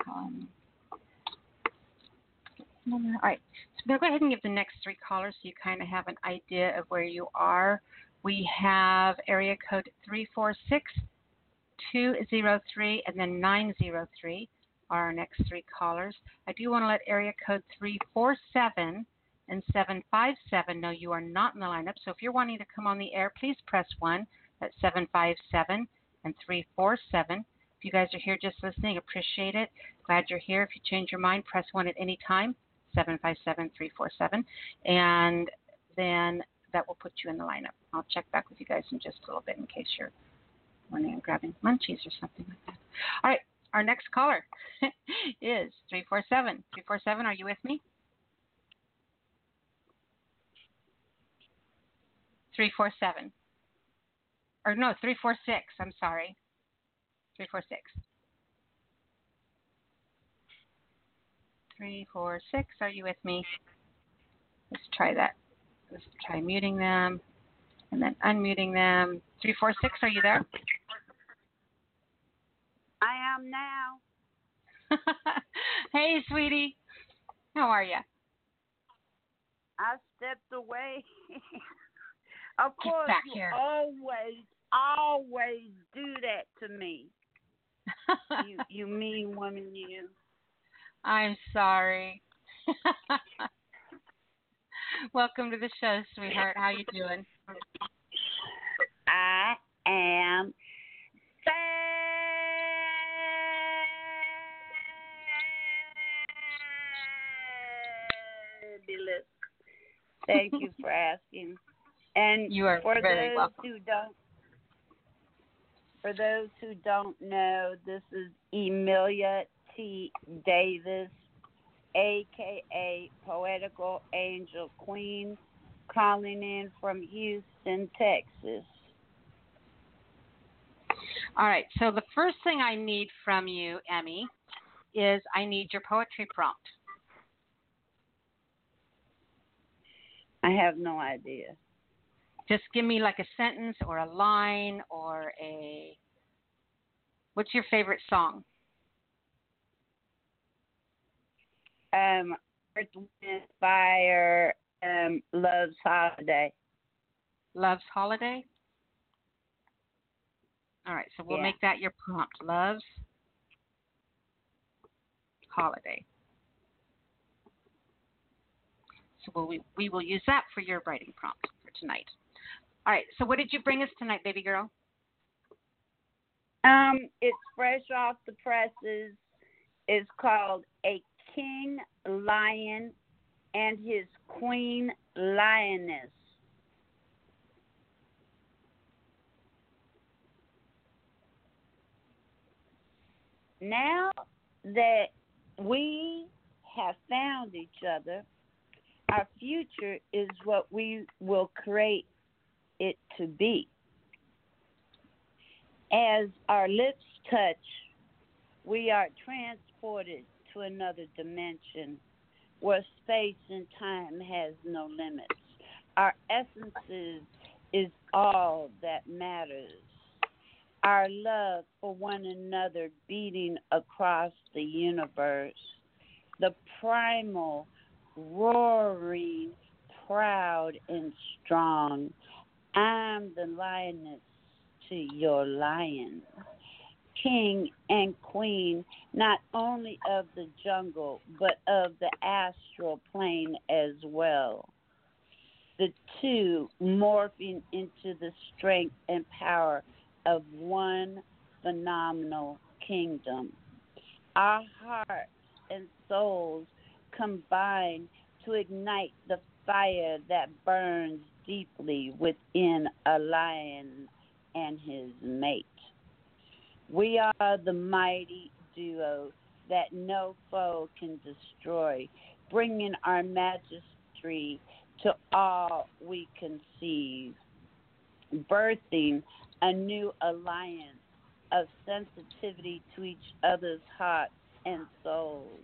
All right. So we'll go ahead and give the next three callers so you kind of have an idea of where you are. We have area code 346-203 and then 903 are our next three callers. I do want to let area code 347 and 757, no, you are not in the lineup. So if you're wanting to come on the air, please press 1 at 757 and 347. If you guys are here just listening, appreciate it. Glad you're here. If you change your mind, press 1 at any time, 757, 347. And then that will put you in the lineup. I'll check back with you guys in just a little bit in case you're running and grabbing munchies or something like that. All right, our next caller is 347. 347, are you with me? 347. Or no, 346. I'm sorry. 346. 3, 4, 6. Are you with me? Let's try that. Let's try muting them and then unmuting them. 3, 4, 6. Are you there? I am now. Hey, sweetie. How are you? I stepped away. Of course, you always do that to me. You mean woman, you. I'm sorry. Welcome to the show, sweetheart. How you doing? I am fabulous. Thank you for asking. And you are very welcome. For those who don't know, this is Emilia T. Davis, a.k.a. Poetical Angel Queen, calling in from Houston, Texas. All right, so the first thing I need from you, Emmy, is I need your poetry prompt. I have no idea. Just give me like a sentence or a line or a... What's your favorite song? Earth, Wind, Fire, Love's Holiday. Love's Holiday? All right, so we'll make that your prompt. Love's Holiday. So we will use that for your writing prompt for tonight. All right, so what did you bring us tonight, baby girl? It's fresh off the presses. It's called A King Lion and His Queen Lioness. Now that we have found each other, our future is what we will create it to be. As our lips touch, we are transported to another dimension where space and time has no limits. Our essences is all that matters. Our love for one another beating across the universe. The primal, roaring, proud and strong. I'm the lioness to your lion. King and queen, not only of the jungle, but of the astral plane as well. The two morphing into the strength and power of one phenomenal kingdom. Our hearts and souls combine to ignite the fire that burns deeply within a lion and his mate. We are the mighty duo that no foe can destroy, bringing our majesty to all we conceive, birthing a new alliance of sensitivity to each other's hearts and souls,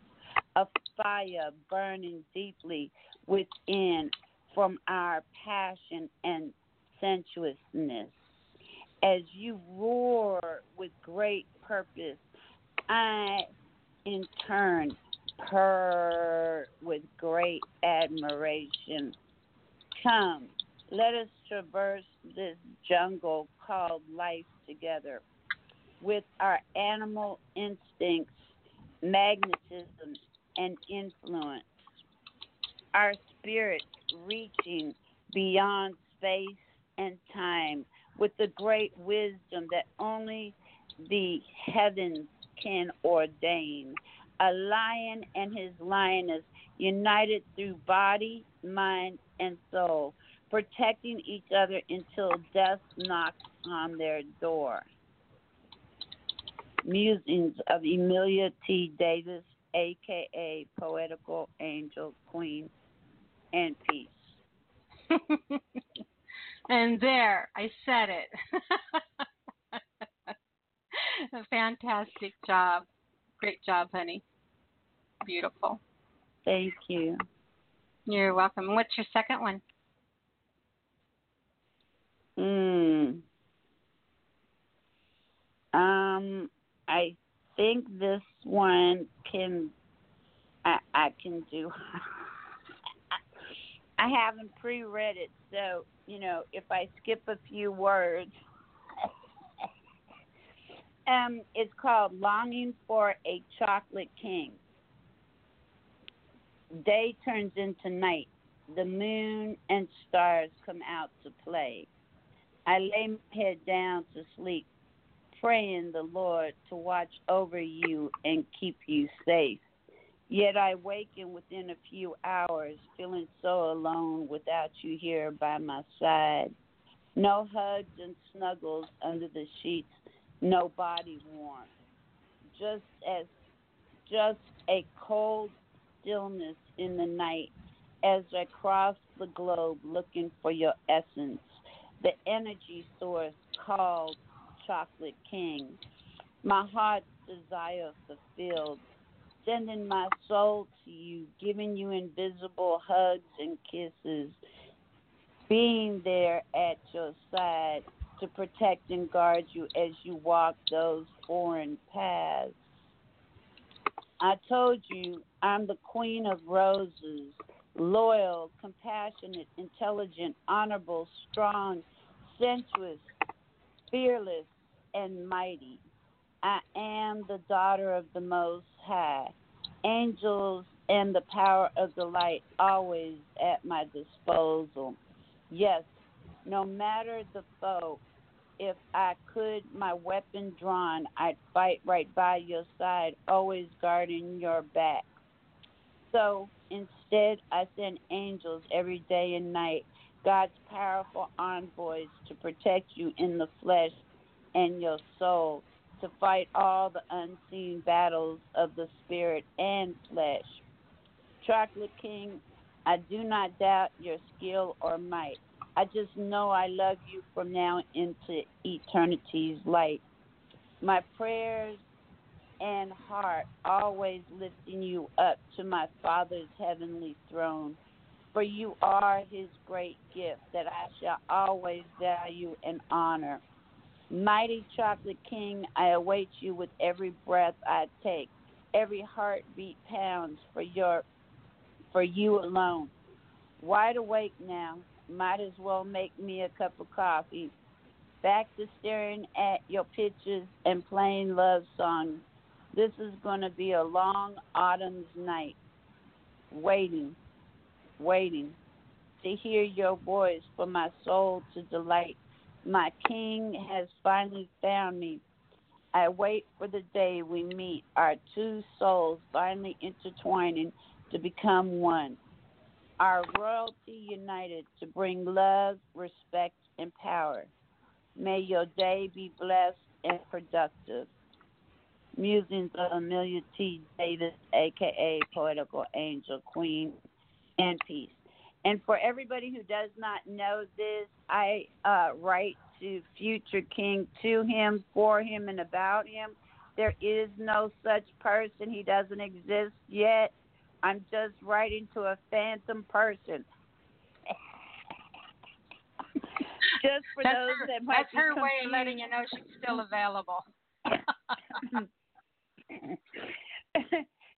a fire burning deeply within from our passion and sensuousness. As you roar with great purpose, I, in turn, purr with great admiration. Come, let us traverse this jungle called life together. With our animal instincts, magnetism, and influence, our spirit reaching beyond space and time, with the great wisdom that only the heavens can ordain. A lion and his lioness united through body, mind, and soul, protecting each other until death knocks on their door. Musings of Emilia T. Davis, a.k.a. Poetical Angel Queen, and peace. And there, I said it. A fantastic job. Great job, honey. Beautiful. Thank you. You're welcome. What's your second one? I think this one can, I can do. I haven't pre-read it, so, you know, if I skip a few words. It's called Longing for a Chocolate King. Day turns into night. The moon and stars come out to play. I lay my head down to sleep, praying the Lord to watch over you and keep you safe. Yet I waken within a few hours, feeling so alone without you here by my side. No hugs and snuggles under the sheets, no body warmth. Just a cold stillness in the night as I cross the globe looking for your essence, the energy source called Chocolate King, my heart's desire fulfilled, sending my soul to you, giving you invisible hugs and kisses, being there at your side to protect and guard you as you walk those foreign paths. I told you I'm the queen of roses, loyal, compassionate, intelligent, honorable, strong, sensuous, fearless, and mighty. I am the daughter of the Most High. Angels and the power of the light always at my disposal. Yes, no matter the foe, if I could, my weapon drawn, I'd fight right by your side, always guarding your back. So instead, I send angels every day and night, God's powerful envoys to protect you in the flesh and your soul, to fight all the unseen battles of the spirit and flesh. Chocolate King, I do not doubt your skill or might. I just know I love you from now into eternity's light. My prayers and heart always lifting you up to my Father's heavenly throne, for you are his great gift that I shall always value and honor. Mighty Chocolate King, I await you with every breath I take. Every heartbeat pounds for you alone. Wide awake now, might as well make me a cup of coffee. Back to staring at your pictures and playing love songs. This is going to be a long autumn's night. Waiting to hear your voice for my soul to delight. My king has finally found me. I wait for the day we meet, our two souls finally intertwining to become one. Our royalty united to bring love, respect, and power. May your day be blessed and productive. Musings of Emilia T. Davis, a.k.a. Poetical Angel Queen. And peace. And for everybody who does not know this, I write to future king, to him, for him, and about him. There is no such person. He doesn't exist yet. I'm just writing to a phantom person. Just for that's those her, that might that's be her confused. Way of letting you know she's still available.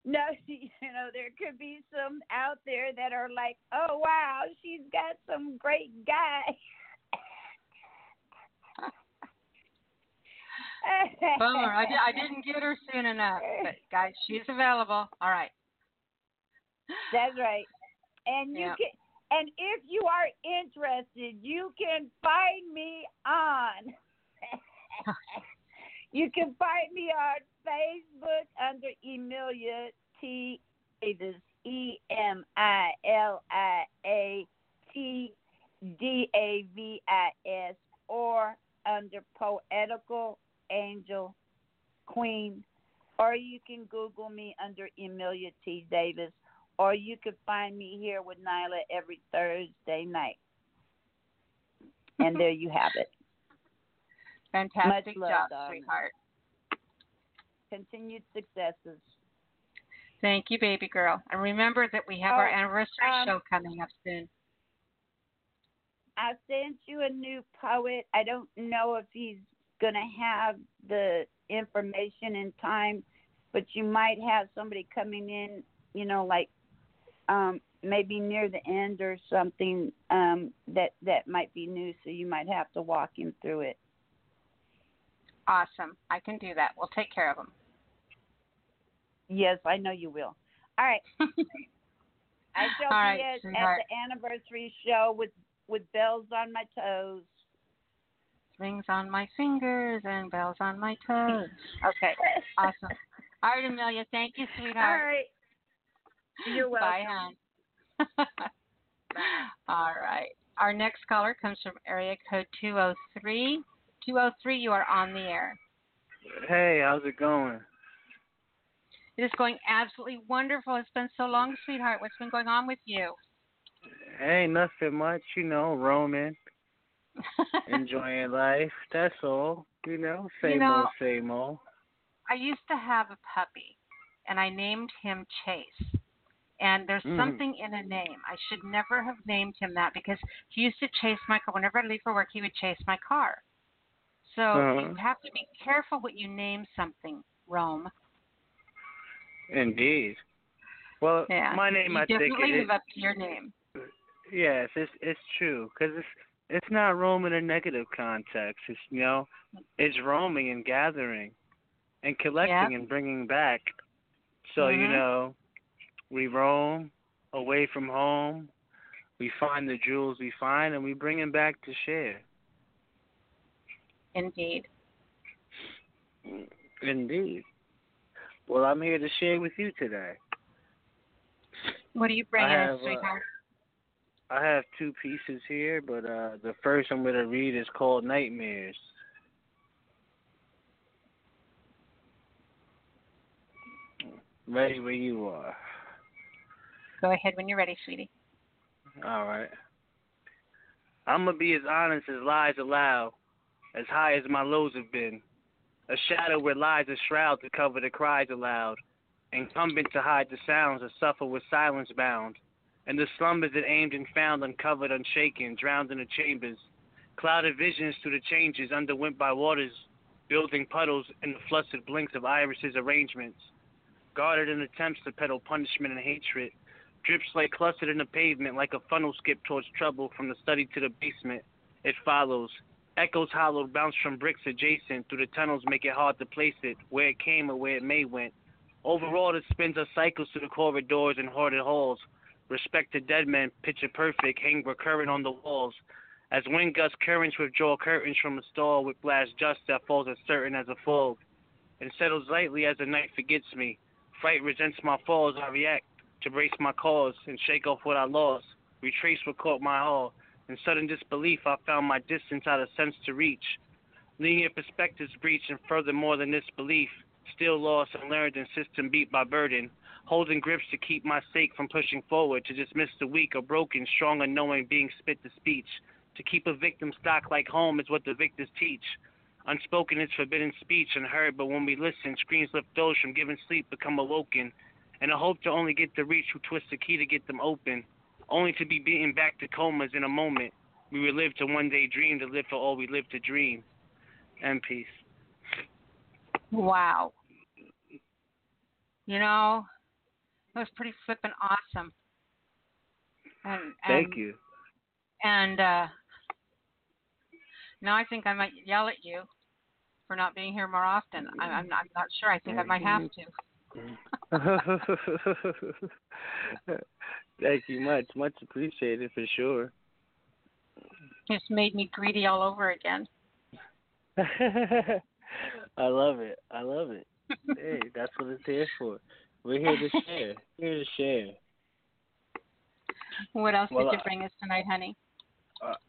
No, you know, there could be some out there that are like, oh, wow, she's got some great guy. Bummer. I didn't get her soon enough. But, guys, she's available. All right. That's right. And you can, and if you are interested, you can find me on. You can find me on Facebook under Emilia T. Davis, EMILIA T. Davis, or under Poetical Angel Queen, or you can Google me under Emilia T. Davis, or you can find me here with Nyla every Thursday night. And there you have it. Fantastic job, sweetheart. Continued successes. Thank you, baby girl. And remember that we have our anniversary show coming up soon. I sent you a new poet. I don't know if he's going to have the information in time, but you might have somebody coming in, you know, like maybe near the end or something that might be new, so you might have to walk him through it. Awesome. I can do that. We'll take care of him. Yes, I know you will. All right. I shall be at the anniversary show with bells on my toes. Rings on my fingers and bells on my toes. Okay. Awesome. All right, Emilia. Thank you, sweetheart. All right. You're welcome. Bye, hon. Bye. All right. Our next caller comes from area code 203. 203, you are on the air. Hey, how's it going? It is going absolutely wonderful. It's been so long, sweetheart. What's been going on with you? Hey, nothing much, you know, roaming, enjoying life. That's all, you know, same old. I used to have a puppy, and I named him Chase. And there's something in a name. I should never have named him that because he used to chase my car. Whenever I leave for work, he would chase my car. So you have to be careful what you name something, Rome. Indeed. Well, yeah. My name, you I think, is... definitely live up to your name. Yes, it's true, because it's not Rome in a negative context. It's, you know, it's roaming and gathering and collecting and bringing back. So, you know, we roam away from home. We find the jewels we find, and we bring them back to share. Indeed. Indeed. Well, I'm here to share with you today. What do you bring us, sweetheart? I have two pieces here, but the first I'm going to read is called Nightmares. Ready where you are. Go ahead when you're ready, sweetie. All right. I'm going to be as honest as lies allow, as high as my lows have been. A shadow where lies a shroud to cover the cries aloud, incumbent to hide the sounds that suffer with silence bound, and the slumbers that aimed and found uncovered, unshaken, drowned in the chambers, clouded visions to the changes underwent by waters, building puddles in the flustered blinks of irises' arrangements, guarded in attempts to peddle punishment and hatred, drips lay clustered in the pavement like a funnel skip towards trouble from the study to the basement. It follows. Echoes hollow bounce from bricks adjacent through the tunnels, make it hard to place it, where it came or where it may went. Overall, it spins our cycles through the corridors and hoarded halls. Respect to dead men, picture perfect, hang recurrent on the walls. As wind gusts currents withdraw curtains from a stall with blast dust that falls as certain as a fog. And settles lightly as the night forgets me. Fright resents my falls, I react to brace my cause and shake off what I lost. Retrace what caught my all. In sudden disbelief, I found my distance out of sense to reach. Linear perspectives breach, and furthermore than disbelief, still lost and learned and system beat by burden, holding grips to keep my stake from pushing forward, to dismiss the weak or broken, strong and knowing being spit to speech. To keep a victim stock like home is what the victors teach. Unspoken is forbidden speech and heard, but when we listen, screens lift those from given sleep become awoken, and a hope to only get the reach who twists the key to get them open. Only to be beaten back to comas in a moment. We will live to one day dream, to live for all we live to dream. And peace. Wow. You know, that was pretty flippin' awesome. And thank you. And now I think I might yell at you for not being here more often. I'm not sure. I think I might have to. Thank you much. Much appreciated for sure. Just made me greedy all over again. I love it. I love it. Hey, that's what it's here for. We're here to share. Here to share. What else did you bring us tonight, honey?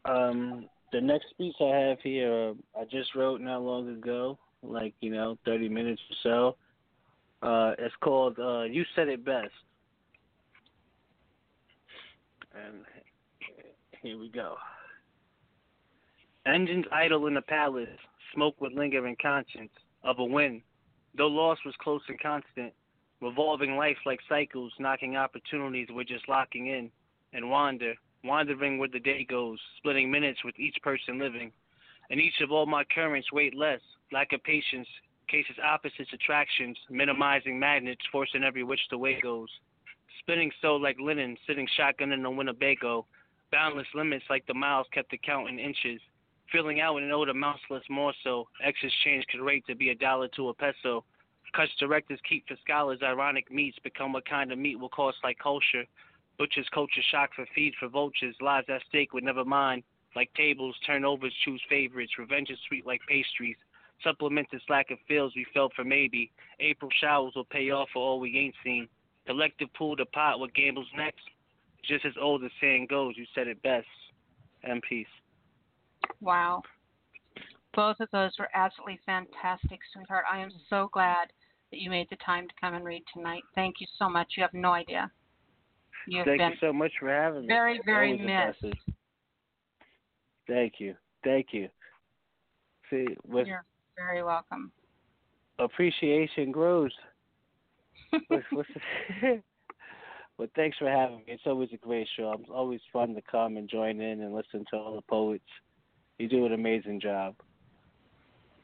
The next piece I have here, I just wrote not long ago, like, you know, 30 minutes or so. It's called You Said It Best. And here we go. Engines idle in the palace, smoke with lingering conscience of a wind, though loss was close and constant. revolving life like cycles, knocking opportunities we're just locking in, and wandering where the day goes, splitting minutes with each person living. And each of all my currents weight less, lack of patience, cases opposites attractions, minimizing magnets, forcing every which the way goes. Spinning so like linen, sitting shotgun in a Winnebago, boundless limits like the miles kept the count in inches, filling out an old amounts less more so, excess change could rate to be $1 to a peso. Cuts directors keep for scholars, ironic meats become what kind of meat will cost like culture. Butchers culture shock for feed for vultures, lives at stake with never mind. Like tables, turnovers choose favorites, revenge is sweet like pastries. Supplement this lack of fields we felt for maybe. April showers will pay off for all we ain't seen. Collective pool to pot, what gambles next? Just as old as saying goes, you said it best. And peace. Wow. Both of those were absolutely fantastic, sweetheart. I am so glad that you made the time to come and read tonight. Thank you so much. You have no idea. Thank you so much for having me. Very, very missed. Thank you. Thank you. See, you're very welcome. Appreciation grows. Well, thanks for having me. It's always a great show. It's always fun to come and join in and listen to all the poets. You do an amazing job.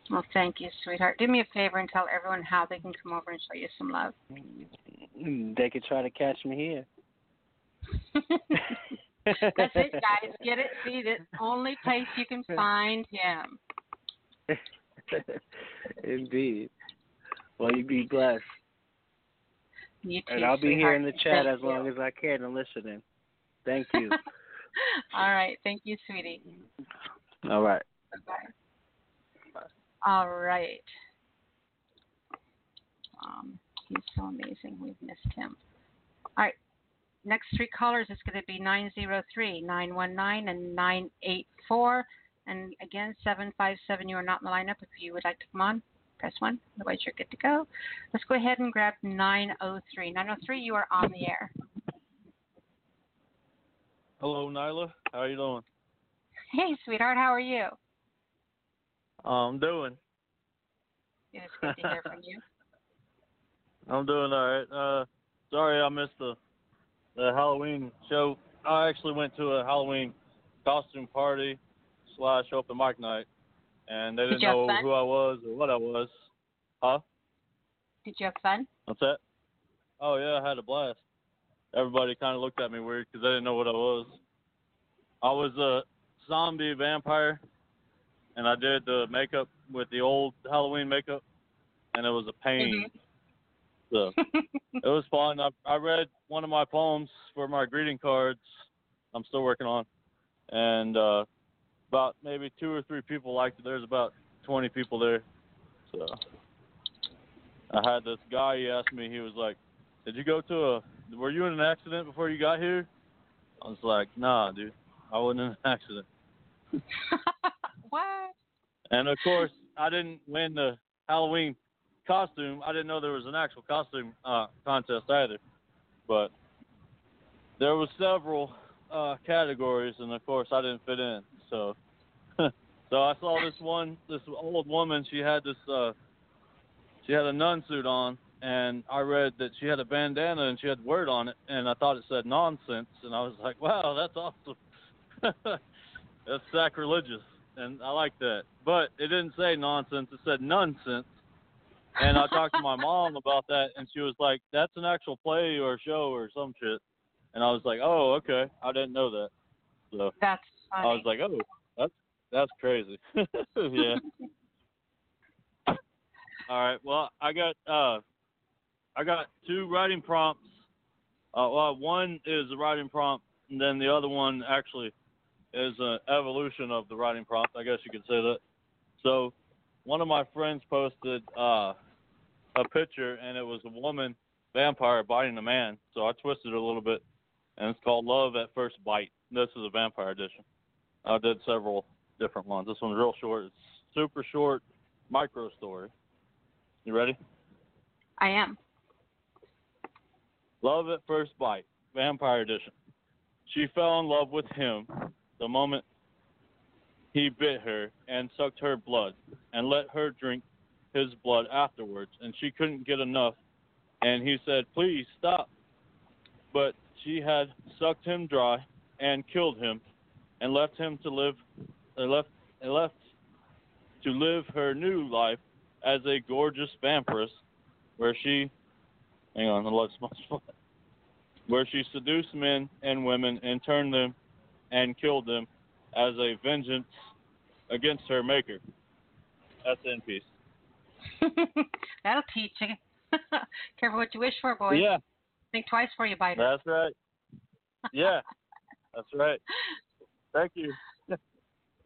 Well, thank you, sweetheart. Do me a favor and tell everyone how they can come over and show you some love. They could try to catch me here. That's it, guys. Get it, see it. Only place you can find him. Indeed. Well, you be blessed. You too, and I'll be here in the chat as long as I can and listening. Thank you. All right. Thank you, sweetie. All right. Bye-bye. All right. He's so amazing. We've missed him. All right. Next three callers is going to be 903, 919, and 984. And again, 757, you are not in the lineup. If you would like to come on, press 1. Otherwise, you're good to go. Let's go ahead and grab 903. 903, you are on the air. Hello, Nyla. How are you doing? Hey, sweetheart. How are you? I'm doing. It is good to hear from you. I'm doing all right. Sorry I missed the Halloween show. I actually went to a Halloween costume party / open mic night, and they didn't know who I was or what I was. Huh? Did you have fun? What's that? Oh, yeah, I had a blast. Everybody kind of looked at me weird because they didn't know what I was. I was a zombie vampire, and I did the makeup with the old Halloween makeup, and it was a pain. Mm-hmm. So it was fun. I read one of my poems for my greeting cards. I'm still working on, and about maybe 2 or 3 people liked it. There's about 20 people there. So I had this guy. He asked me. He was like, "Did you go to were you in an accident before you got here?" I was like, "Nah, dude, I wasn't in an accident." What? And of course, I didn't win the Halloween costume. I didn't know there was an actual costume contest either, but there was several categories, and of course I didn't fit in. So, so I saw this old woman. She had she had a nun suit on, and I read that she had a bandana and she had word on it, and I thought it said nonsense, and I was like, wow, that's awesome. That's sacrilegious, and I like that. But it didn't say nonsense; it said nonsense. And I talked to my mom about that, and she was like, that's an actual play or show or some shit. And I was like, oh, okay. I didn't know that. So that's funny. I was like, oh, that's crazy. Yeah. All right. Well, I got 2 writing prompts. Well, one is a writing prompt, and then the other one actually is an evolution of the writing prompt. I guess you could say that. So one of my friends posted a picture, and it was a woman vampire biting a man. So I twisted it a little bit, and it's called Love at First Bite. This is a vampire edition. I did several different ones. This one's real short. It's super short micro story. You ready? I am. Love at First Bite, vampire edition. She fell in love with him the moment he bit her and sucked her blood and let her drink his blood afterwards, and she couldn't get enough and he said, "Please stop." But she had sucked him dry and killed him, and left him to live, left to live her new life as a gorgeous vampress, where she, where she seduced men and women and turned them and killed them as a vengeance against her maker. That's in peace. That'll teach you. Careful what you wish for, boys. Yeah. Think twice before you bite it. That's right. Yeah. That's right. Thank you.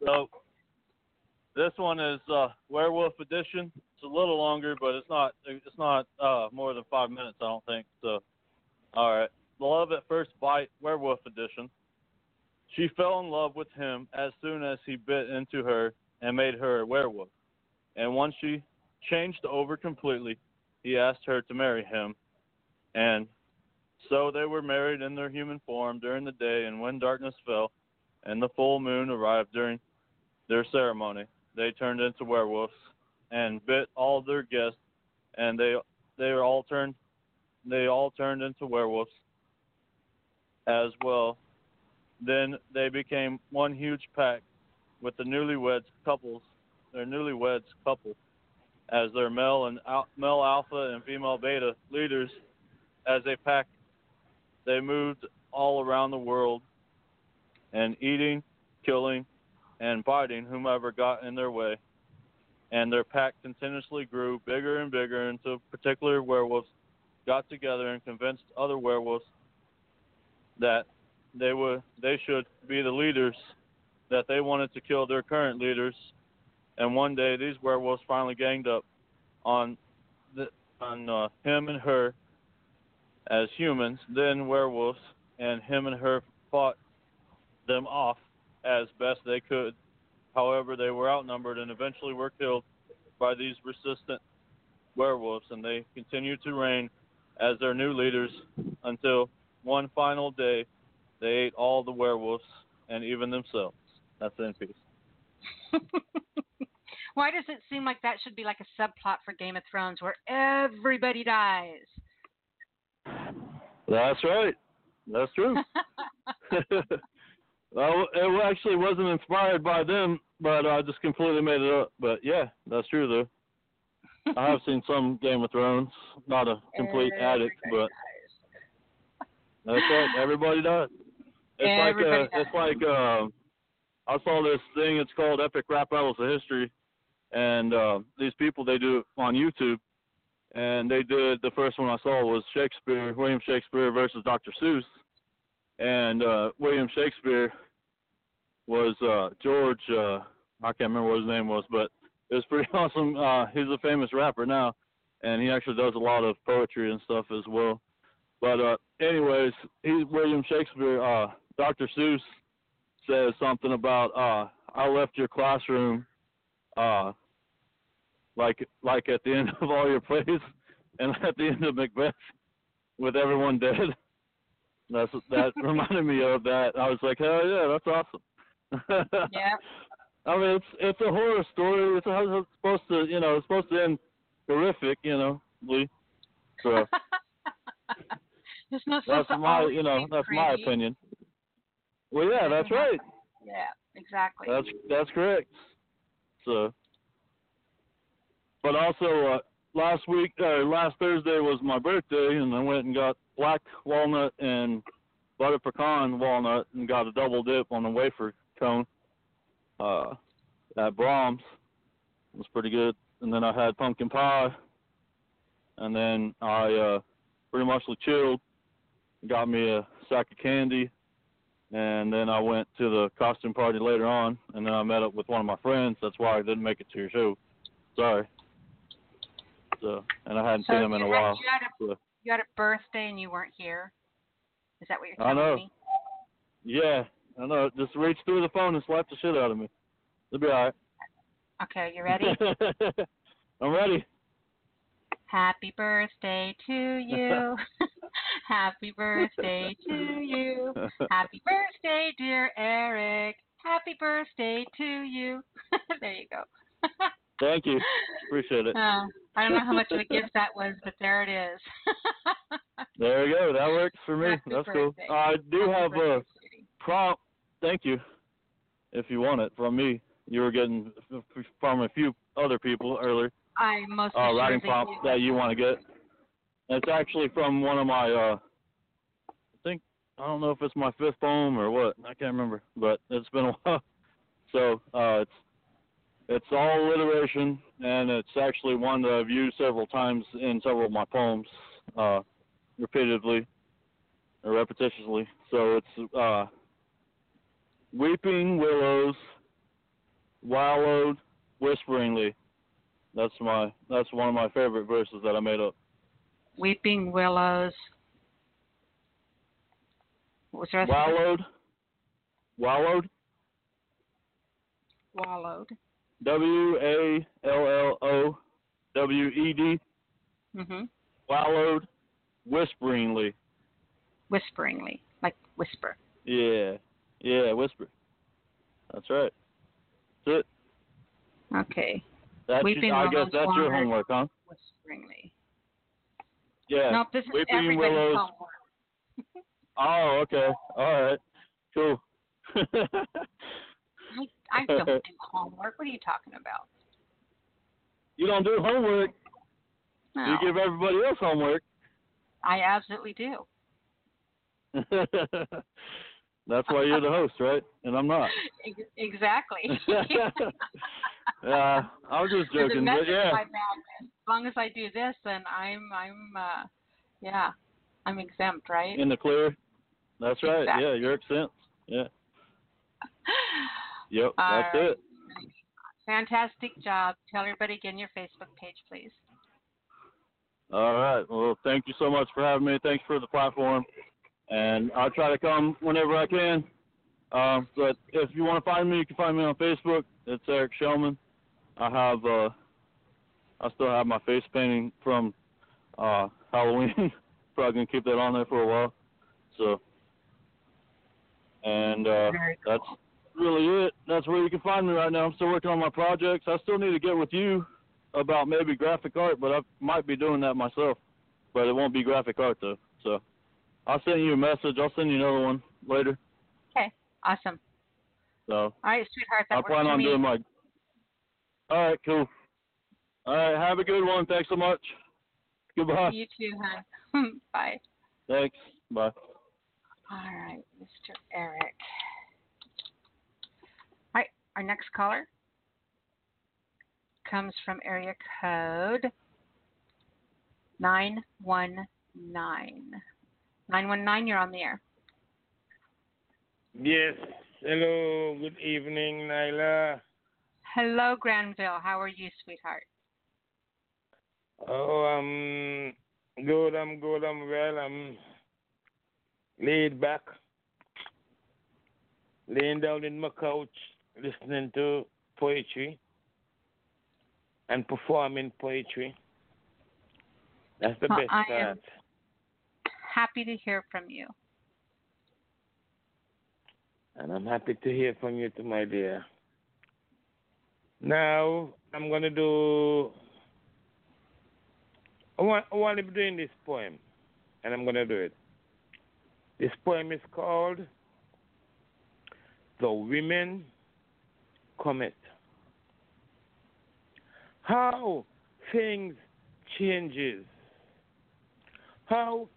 So this one is Werewolf Edition. It's a little longer, but it's not more than 5 minutes, I don't think. So, all right. Love at First Bite, Werewolf Edition. She fell in love with him as soon as he bit into her and made her a werewolf. And once she changed over completely, he asked her to marry him. And so they were married in their human form during the day, and when darkness fell and the full moon arrived during their ceremony, they turned into werewolves and bit all their guests, and they all turned into werewolves as well. Then they became one huge pack with their newlyweds couple, as their male alpha and female beta leaders. As a pack, they moved all around the world, and eating, killing, and biting whomever got in their way. And their pack continuously grew bigger and bigger until particular werewolves got together and convinced other werewolves that they should be the leaders, that they wanted to kill their current leaders. And one day, these werewolves finally ganged up on him and her as humans, then werewolves, and him and her fought them off as best they could. However, they were outnumbered and eventually were killed by these resistant werewolves, and they continued to reign as their new leaders until one final day they ate all the werewolves and even themselves. That's in peace. Why does it seem like that should be like a subplot for Game of Thrones where everybody dies? That's right. That's true. Well, it actually wasn't inspired by them, but I just completely made it up. But yeah, that's true though. I have seen some Game of Thrones. Not a complete addict, but that's right. Everybody does. It's like I saw this thing. It's called Epic Rap Battles of History, and these people, they do it on YouTube. And they did, the first one I saw was Shakespeare, William Shakespeare versus Dr. Seuss. And William Shakespeare was George, I can't remember what his name was, but it was pretty awesome. He's a famous rapper now, and he actually does a lot of poetry and stuff as well. But anyways, William Shakespeare, Dr. Seuss says something about, I left your classroom like at the end of all your plays and at the end of Macbeth with everyone dead. That reminded me of that. I was like, hell yeah, that's awesome. Yeah. I mean, it's a horror story. It's supposed to, it's supposed to end horrific, Lee. So that's my opinion. Well, yeah, that's right. Yeah, exactly. That's correct. So. But also, last Thursday was my birthday, and I went and got black walnut and butter pecan walnut and got a double dip on a wafer cone at Brahms. It was pretty good. And then I had pumpkin pie, and then I pretty much chilled, got me a sack of candy, and then I went to the costume party later on, and then I met up with one of my friends. That's why I didn't make it to your show. Sorry. So, and I hadn't seen him in a while. You had a birthday and you weren't here? Is that what you're telling me? Yeah, I know. Just reach through the phone and slap the shit out of me. It'll be all right. Okay, you ready? I'm ready. Happy birthday to you. Happy birthday to you. Happy birthday, dear Eric. Happy birthday to you. There you go. Thank you. Appreciate it. I don't know how much of a gift that was, but there it is. There you go. That works for me. That's cool. I do have a prompt. Thank you. If you want it from me, you were getting from a few other people earlier. I most writing prompts that you want to get. And it's actually from one of my. I don't know if it's my fifth poem or what. I can't remember, but it's been a while. So it's all alliteration, and it's actually one that I've used several times in several of my poems, repeatedly or repetitiously. So it's weeping willows wallowed whisperingly. That's one of my favorite verses that I made up. Weeping willows. Wallowed. W-A-L-L-O-W-E-D. Mm-hmm. Wallowed whisperingly. Whisperingly. Like whisper. Yeah. Yeah, whisper. That's right. That's it. Okay. I guess that's your homework, huh? Whisperingly. Yeah. No, this is everybody's homework. Oh, okay. All right. Cool. I don't do homework. What are you talking about? You don't do homework. No. You give everybody else homework. I absolutely do. That's why you're the host, right? And I'm not. Exactly. I was just joking. But yeah. As long as I do this, then I'm exempt, right? In the clear. That's right. Exactly. Yeah, you're exempt. Yeah. Yep, that's right. It. Fantastic job. Tell everybody again your Facebook page, please. All right. Well, thank you so much for having me. Thanks for the platform. And I'll try to come whenever I can. But if you want to find me, you can find me on Facebook. It's Eric Shellman. I still have my face painting from Halloween. Probably going to keep that on there for a while. So, and that's really it. That's where you can find me right now. I'm still working on my projects. I still need to get with you about maybe graphic art, but I might be doing that myself. But it won't be graphic art, though. So I'll send you a message. I'll send you another one later. Okay. Awesome. So, all right, sweetheart. I plan on doing my... All right, cool. All right, have a good one. Thanks so much. Goodbye. You too, huh? Bye. Thanks. Bye. All right, Mr. Eric. All right, our next caller comes from area code 919. 919, you're on the air. Yes. Hello. Good evening, Nyla. Hello, Granville. How are you, sweetheart? Oh, Good, I'm well, I'm laid back, laying down in my couch, listening to poetry and performing poetry. That's the best part. I am happy to hear from you. And I'm happy to hear from you too, my dear. Now, I'm going to do... I want to be doing this poem, and I'm going to do it. This poem is called The Women Comet. How things changes. How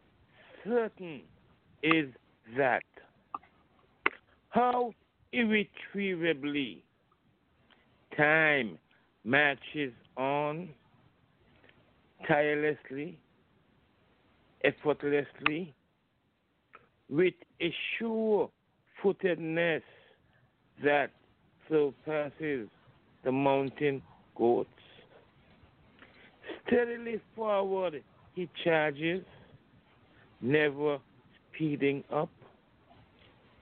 certain is that? How irretrievably time marches on tirelessly, effortlessly, with a sure-footedness that surpasses the mountain goats. Steadily forward he charges, never speeding up,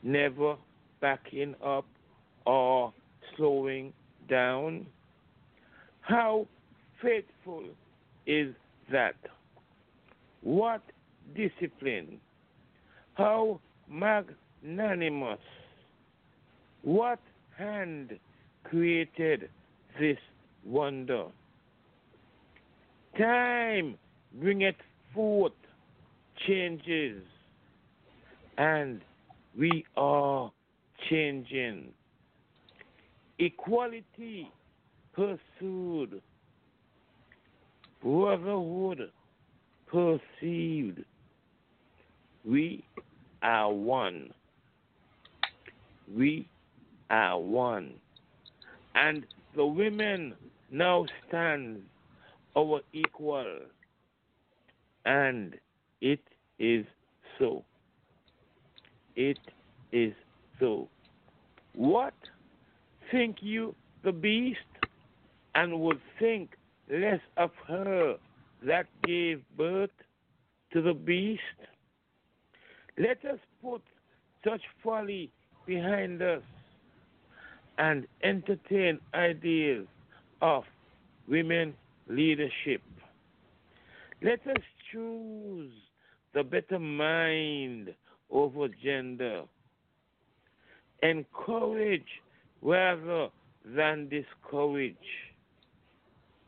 never backing up or slowing down. How faithful is that? What discipline? How magnanimous? What hand created this wonder? time bringeth forth changes, and we are changing. Equality pursued, brotherhood perceived. We are one. We are one. And the women now stand our equal. And it is so. It is so. What think you the beast, and would think less of her that gave birth to the beast? Let us put such folly behind us and entertain ideas of women leadership. Let us choose the better mind over gender. Encourage rather than discourage.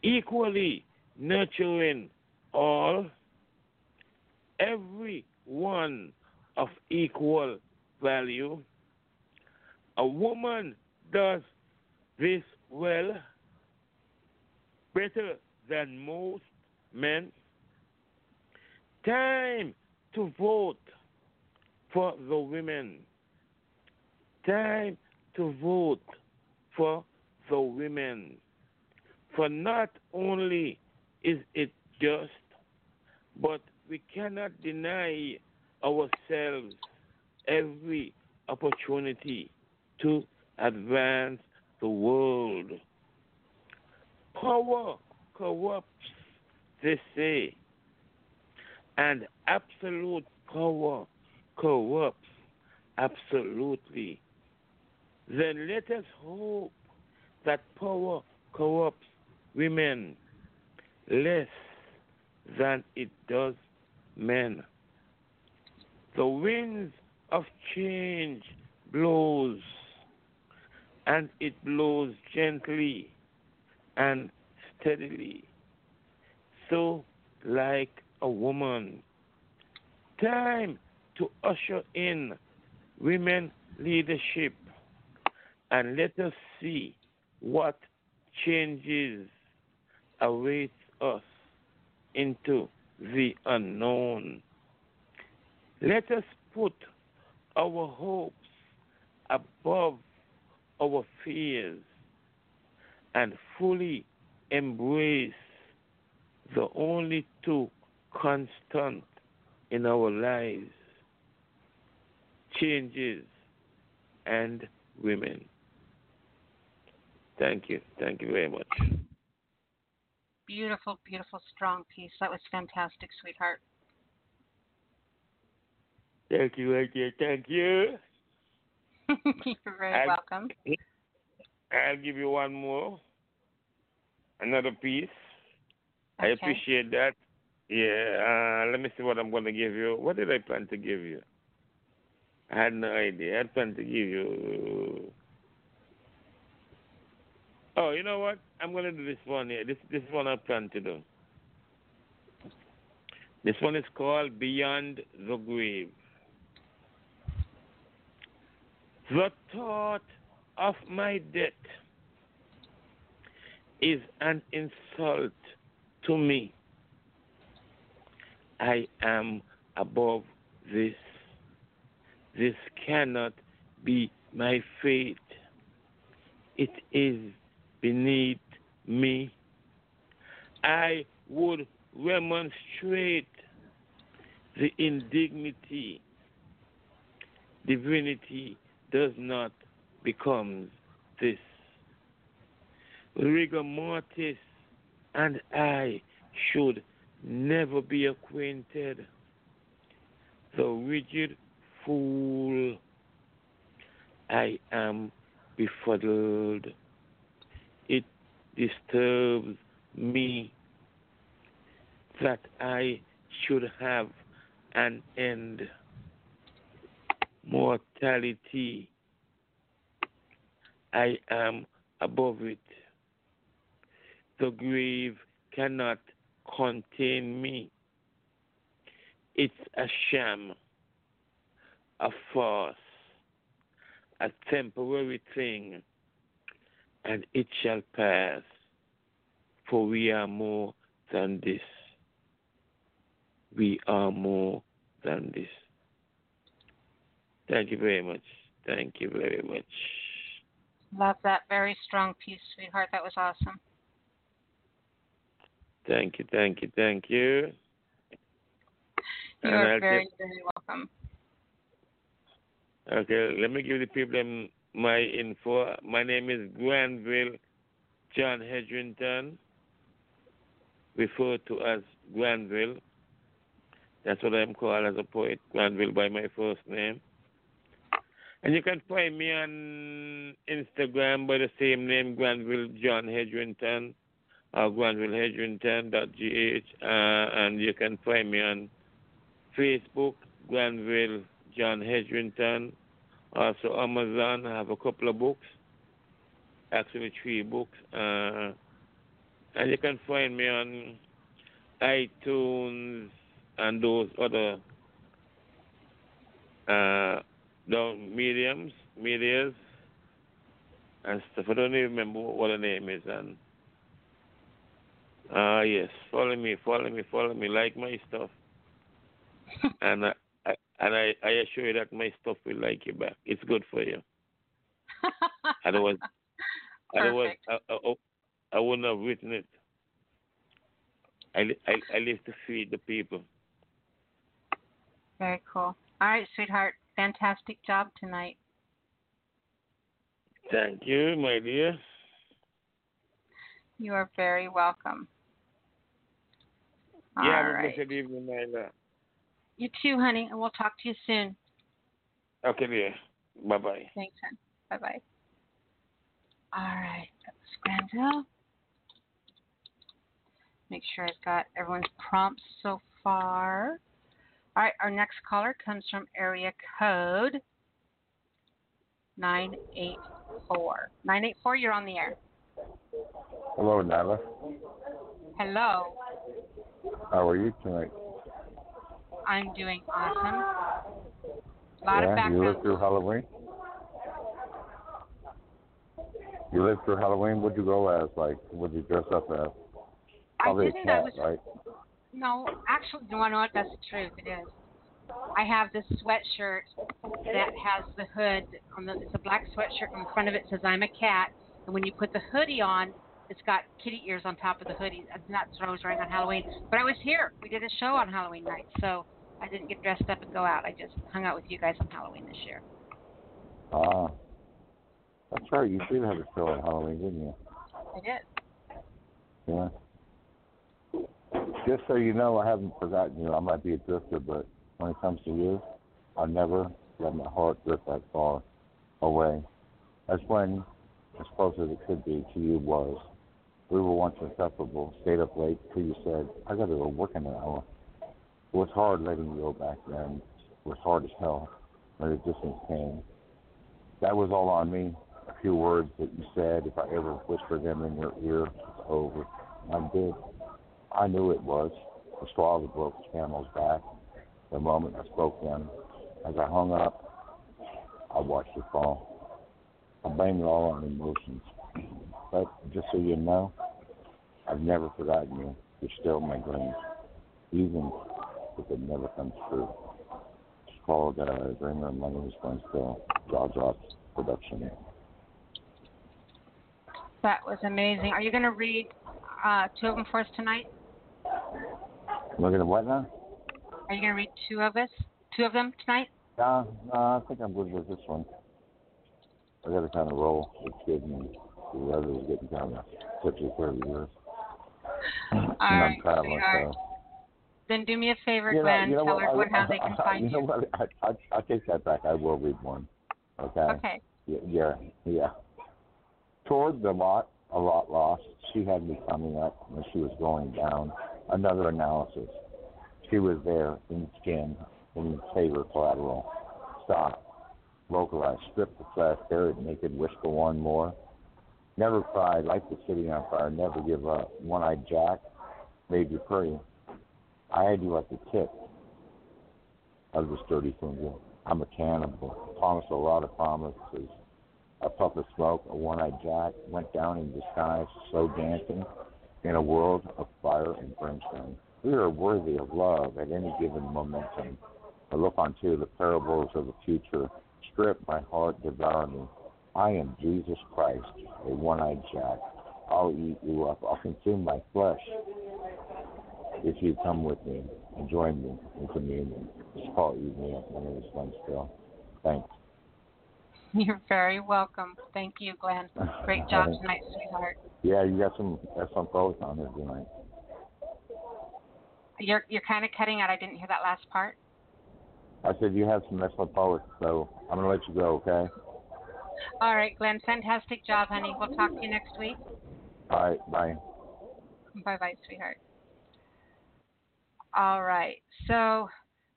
Equally nurturing all, every one of equal value. A woman does this well, better than most men. Time to vote for the women. Time to vote for the women. For not only is it just, but we cannot deny ourselves every opportunity to advance the world. Power corrupts, they say, and absolute power corrupts absolutely. Then let us hope that power corrupts women less than it does men. The winds of change blows, and it blows gently and steadily, so like a woman. Time to usher in women leadership, and let us see what changes awaits us into the unknown. Let us put our hopes above our fears and fully embrace the only two constant in our lives, changes and women. Thank you. Thank you very much. Beautiful, beautiful, strong piece. That was fantastic, sweetheart. Thank you, thank you, thank you. You're very welcome. I'll give you one more, another piece. Okay. I appreciate that. Yeah, let me see what I'm going to give you. What did I plan to give you? I had no idea. I planned to give you... Oh, you know what? I'm going to do this one here. This one I plan to do. This one is called Beyond the Grave. The thought of my death is an insult to me. I am above this. This cannot be my fate. It is beneath me. I would remonstrate the indignity. Divinity does not become this. Rigor mortis and I should never be acquainted. The rigid fool, I am befuddled. It disturbs me that I should have an end. Mortality, I am above it. The grave cannot contain me. It's a sham, a farce, a temporary thing, and it shall pass, for we are more than this. We are more than this. Thank you very much. Thank you very much. Love that very strong piece, sweetheart. That was awesome. Thank you, thank you, thank you. You're very, very welcome. Okay, let me give the people my info. My name is Granville John Hedrington, referred to as Granville. That's what I'm called as a poet, Granville, by my first name. And you can find me on Instagram by the same name, Granville John Hedrington, or GranvilleHedrington.gh. And you can find me on Facebook, Granville John Hedrington. Also Amazon, I have a couple of books, actually 3 books. And you can find me on iTunes and those other medias, and stuff. I don't even remember what the name is. And yes, follow me, like my stuff, and I assure you that my stuff will like you back. It's good for you. Otherwise, I wouldn't have written it. I live to feed the people. Very cool. All right, sweetheart. Fantastic job tonight. Thank you, my dear. You are very welcome. All right. Have a good evening, my love. You too, honey, and we'll talk to you soon. Okay, dear. Bye-bye. Thanks, hon. Bye-bye. All right. That was Granville. Make sure I've got everyone's prompts so far. All right, our next caller comes from area code 984. 984, you're on the air. Hello, Nyla. Hello. How are you tonight? I'm doing awesome. A lot of background. You lived through Halloween? You lived through Halloween? What'd you go as? Like, what'd you dress up as? Probably a cat, right? No, actually, you want to know what? That's the truth. It is. I have this sweatshirt that has the hood. It's a black sweatshirt. In front of it says, I'm a cat. And when you put the hoodie on, it's got kitty ears on top of the hoodie. And that's what I was wearing on Halloween. But I was here. We did a show on Halloween night. So I didn't get dressed up and go out. I just hung out with you guys on Halloween this year. Ah. That's right. You did have a show on Halloween, didn't you? I did. Yeah. Just so you know, I haven't forgotten you. I might be a drifter, but when it comes to you, I never let my heart drift that far away. That's when, as close as it could be to you was. We were once inseparable, stayed up late till you said, I got to go work in an hour. It was hard letting you go back then. It was hard as hell when the distance came. That was all on me. A few words that you said, if I ever whispered them in your ear, it's over. I did. I knew it was the straw that broke the camel's back. The moment I spoke them, as I hung up, I watched it fall. I blamed it all on emotions. But just so you know, I've never forgotten you. You're still my dreams, even if it never comes true. Just called Dreamer. My name is Glenn Still, Jaw Drops Production. That was amazing. Are you going to read 2 of them for us tonight? Am I going to what now? Are you going to read 2 of them tonight? No, I think I'm good with this one. I got to kind of roll. It's getting, the weather is getting kind of 50-30 years. All right. I'm traveling, so. Then do me a favor, Glenn. Tell everyone how they can find you. You know what? I take that back. I will read one. Okay. Okay. Yeah. Toward the lot. A lot lost. She had me coming up when she was going down. Another analysis. She was there in skin, in favor collateral. Stop. Localized. Strip the flesh. Buried naked. Whisper one more. Never cried. Like the city on fire. Never give up. One-eyed Jack. Maybe praying. I had you at the tip of this dirty thing. I'm a cannibal. Promised a lot of promises. A puff of smoke, a one-eyed jack, went down in disguise, slow dancing, in a world of fire and brimstone. We are worthy of love at any given momentum. I look onto the parables of the future. Strip my heart, devour me. I am Jesus Christ, a one-eyed jack. I'll eat you up. I'll consume my flesh if you come with me and join me in communion. Just call eat me up when it is done still. Thanks. You're very welcome. Thank you, Glenn. Great job tonight, sweetheart. Yeah, you got some pros on there tonight. You're kind of cutting out. I didn't hear that last part. I said you have some excellent poets, so I'm going to let you go, okay? All right, Glenn. Fantastic job, honey. We'll talk to you next week. All right. Bye. Bye-bye, sweetheart. All right. So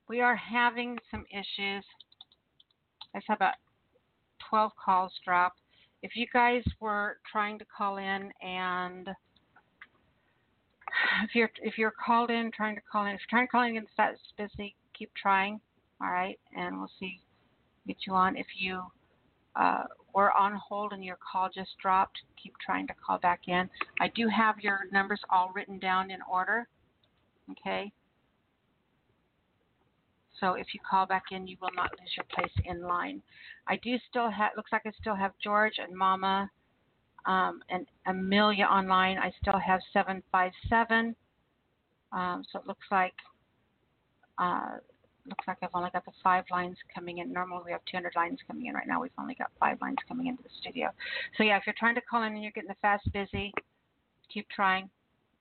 we are having some issues. I saw about 12 calls drop. If you guys were trying to call in and if you're trying to call in and that's busy, keep trying. All right, and we'll see, get you on. If you were on hold and your call just dropped, keep trying to call back in. I do have your numbers all written down in order, okay? So if you call back in, you will not lose your place in line. I do still have, looks like I still have George and Mama and Emilia online. I still have 757. So it looks like I've only got the 5 lines coming in. Normally we have 200 lines coming in. Right now we've only got 5 lines coming into the studio. So, yeah, if you're trying to call in and you're getting the fast busy, keep trying,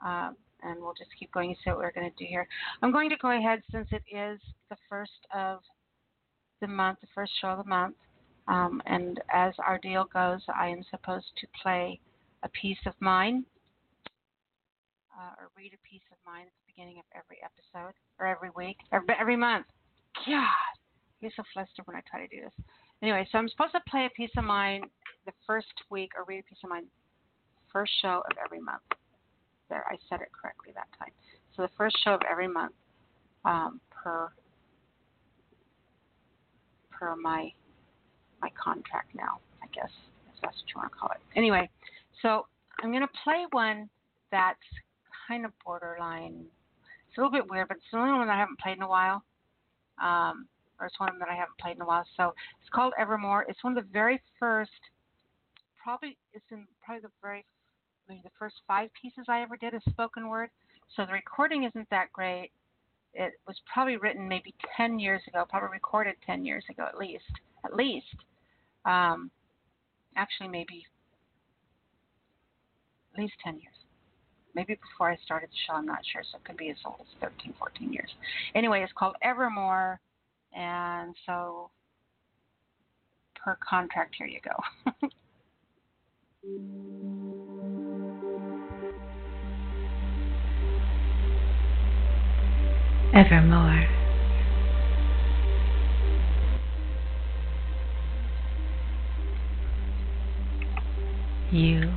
and we'll just keep going and see what we're going to do here. I'm going to go ahead, since it is the first of the month, the first show of the month, and as our deal goes, I am supposed to play a piece of mine or read a piece of mine at the beginning of every episode or every week, every month. God, I get so flustered when I try to do this. Anyway, so I'm supposed to play a piece of mine the first week or read a piece of mine first show of every month. There, I said it correctly that time. So the first show of every month per my contract now, I guess, if that's what you want to call it. Anyway, so I'm going to play one that's kind of borderline. It's a little bit weird, but it's the only one that I haven't played in a while. Or it's one that I haven't played in a while. So it's called Evermore. It's one of the very first, maybe the first 5 pieces I ever did is spoken word. So the recording isn't that great. It was probably written maybe 10 years ago, probably recorded 10 years ago at least. Actually, maybe at least 10 years. Maybe before I started the show, I'm not sure. So it could be as old as 13, 14 years. Anyway, it's called Evermore. And so per contract, here you go. Evermore. You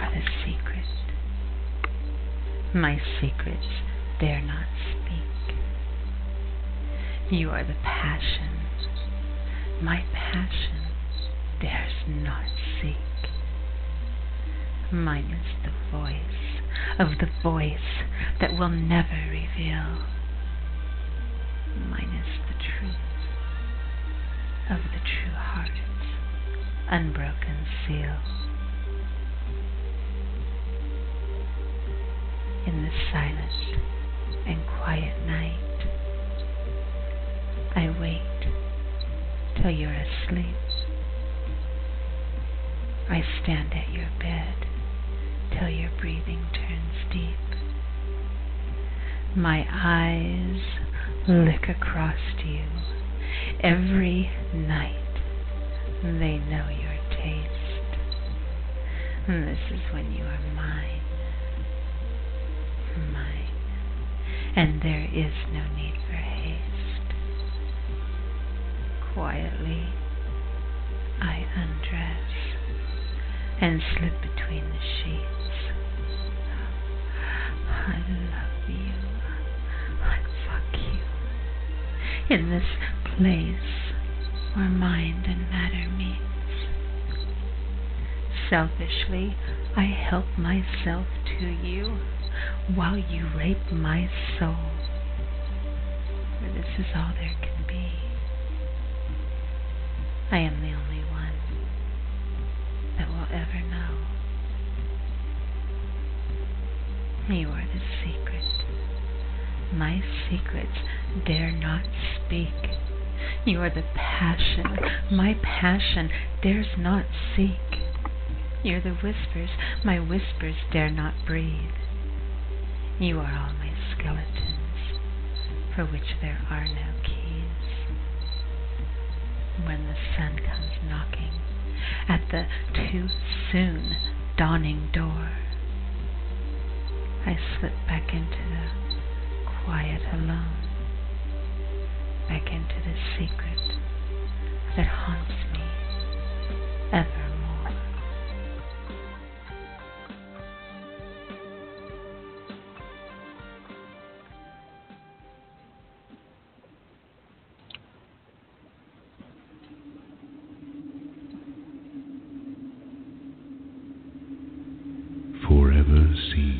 are the secret. My secrets dare not speak. You are the passion. My passion dares not seek. Mine is the voice of the voice that will never reveal. Mine is the truth of the true heart's unbroken seal. In the silent and quiet night, I wait till you're asleep. I stand at your bed till your breathing turns deep. My eyes lick across you. Every night they know your taste. This is when you are mine, and there is no need for haste. Quietly, I undress and slip between the sheets. I love you. I fuck you. In this place where mind and matter meets. Selfishly, I help myself to you while you rape my soul. For this is all there can be. I am the only one that will ever know. You are the secret. My secrets dare not speak. You are the passion. My passion dares not seek. You're the whispers. My whispers dare not breathe. You are all my skeletons, for which there are no keys. When the sun comes knocking at the too soon dawning door, I slip back into the quiet alone, back into the secret that haunts me evermore. Forever seen.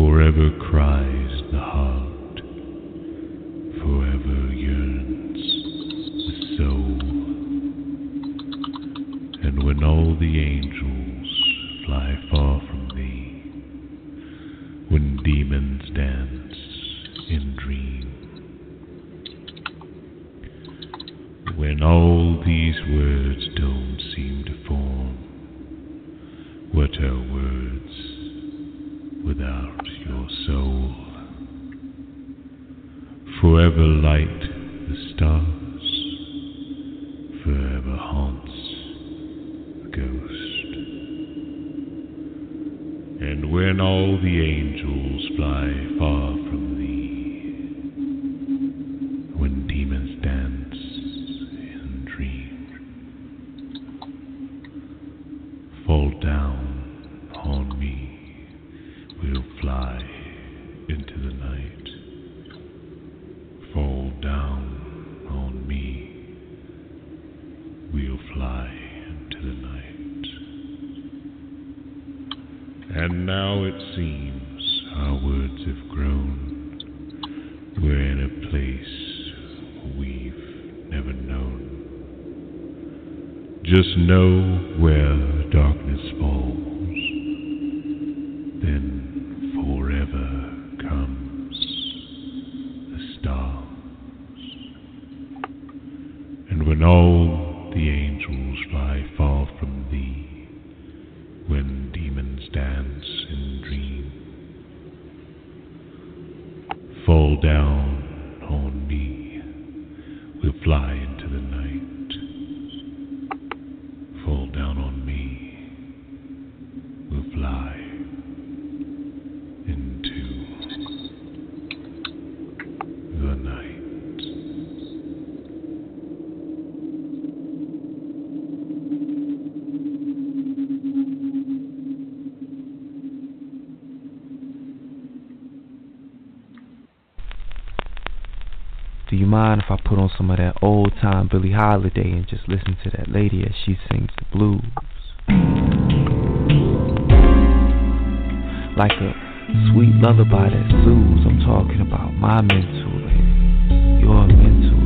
Forever cries the heart, forever yearns the soul. And when all the angels fly far from thee, when demons dance in dream, when all these words don't seem to form, what are words without your soul? Forever light the stars, forever haunts the ghost. And when all the angels fly far from thee, when demons dance in dream, fall down on me. We'll fly into the night. Fall down on me. We'll fly into the night. And now it seems our words have grown. We're in a place we've never known. Just know where darkness falls. When all the angels fly far from thee, when demons dance in dream, fall down on me, we'll fly into the night. Fall down on me, we'll fly into the night. Mind if I put on some of that old time Billie Holiday and just listen to that lady as she sings the blues? Like a sweet lullaby that soothes. I'm talking about my mental and your mental.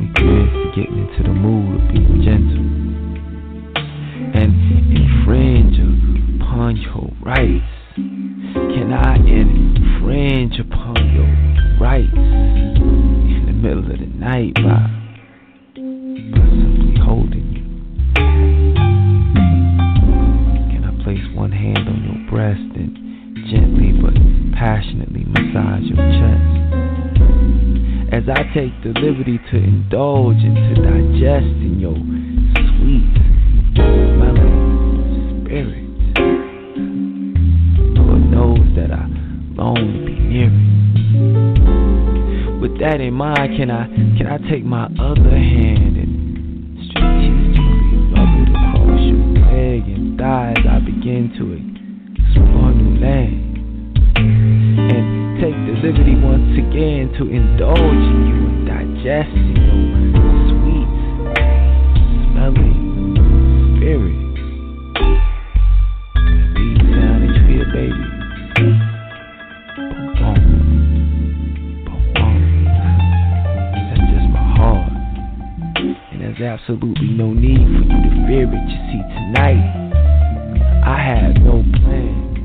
We good for getting into the mood of being gentle and infringe upon your rights. Can I infringe upon your rights? Middle of the night by simply holding you. Can I place one hand on your breast and gently but passionately massage your chest as I take the liberty to indulge and to digest in your sweet smelling spirit? Lord knows that I long to be near it. With that in mind, can I take my other hand and into it, explore new land, and take the liberty once again to indulge in you and digest, you know, sweet, smelly, spirit. Be down and feel, baby. There's absolutely no need for you to fear it. You see, tonight I have no plans.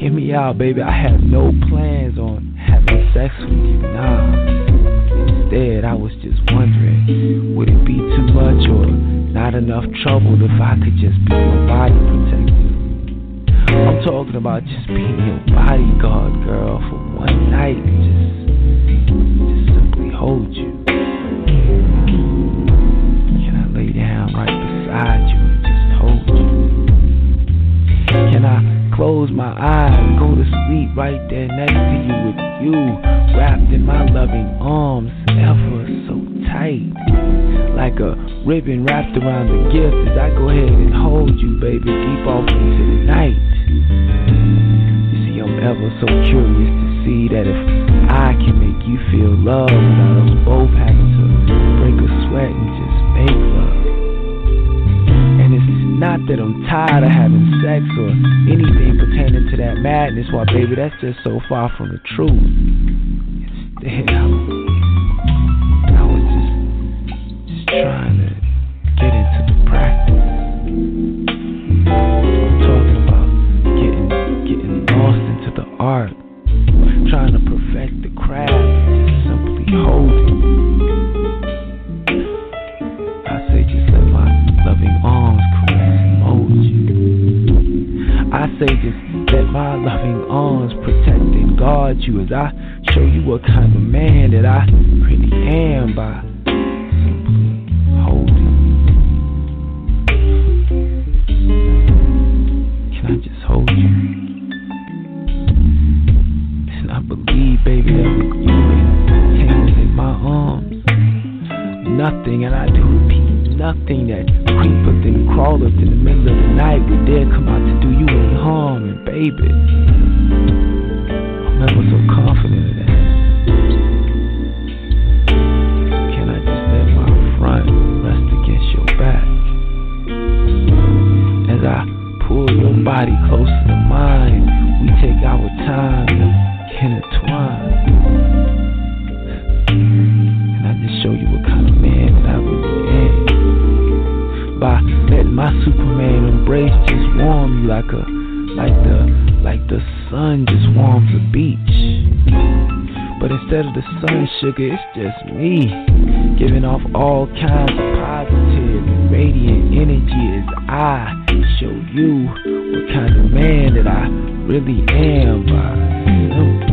Hear me out, baby. I have no plans on having sex with you, nah. Instead, I was just wondering, would it be too much or not enough trouble if I could just be your body protector? I'm talking about just being your bodyguard, girl, for one night. Just simply hold you. Lay down right beside you and just hold you. Can I close my eyes, go to sleep right there next to you with you wrapped in my loving arms, ever so tight, like a ribbon wrapped around the gift as I go ahead and hold you, baby, deep off into the night. You see, I'm ever so curious to see that if I can make you feel love without us both having to break a sweat and just make love. And it's not that I'm tired of having sex or anything pertaining to that madness. Why, baby, that's just so far from the truth. Instead, I was just trying to get into the practice. I'm talking about getting lost into the art, trying to perfect the craft, just simply holding. I say just let my loving arms protect and guard you as I show you what kind of man that I really am by simply holding. Can I just hold you? And I believe, baby, that with you in hands in my arms, nothing, and I do repeat, nothing that creepeth and crawleth in the middle of the night would dare come out to do you any harm. And baby, I'm never so confident of that. Can I just let my front rest against your back as I pull your body closer to mine? We take our time to intertwine, show you what kind of man that I really am by letting my Superman embrace just warm you like the sun just warms the beach. But instead of the sun, sugar, it's just me giving off all kinds of positive and radiant energy as I show you what kind of man that I really am by holding.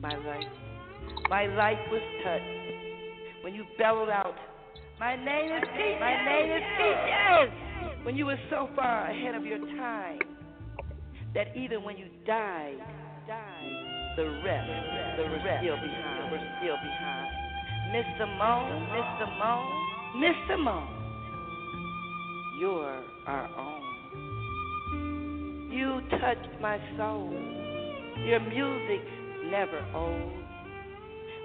my life was touched when you bellowed out, "My name is Teacher! My name is Teacher!" When you were so far ahead of your time that even when you died, the rest were still behind. Miss Simone, you're our own. You touched my soul. Your music's never old.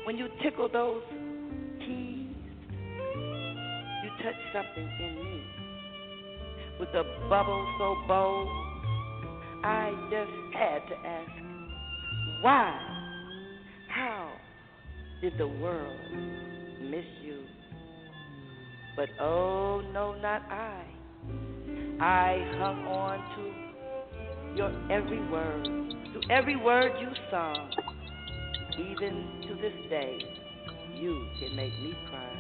When you tickle those keys, you touch something in me. With a bubble so bold, I just had to ask, why? How did the world miss you? But oh, no, not I. I hung on to your every word, to every word you sung. Even to this day, you can make me cry.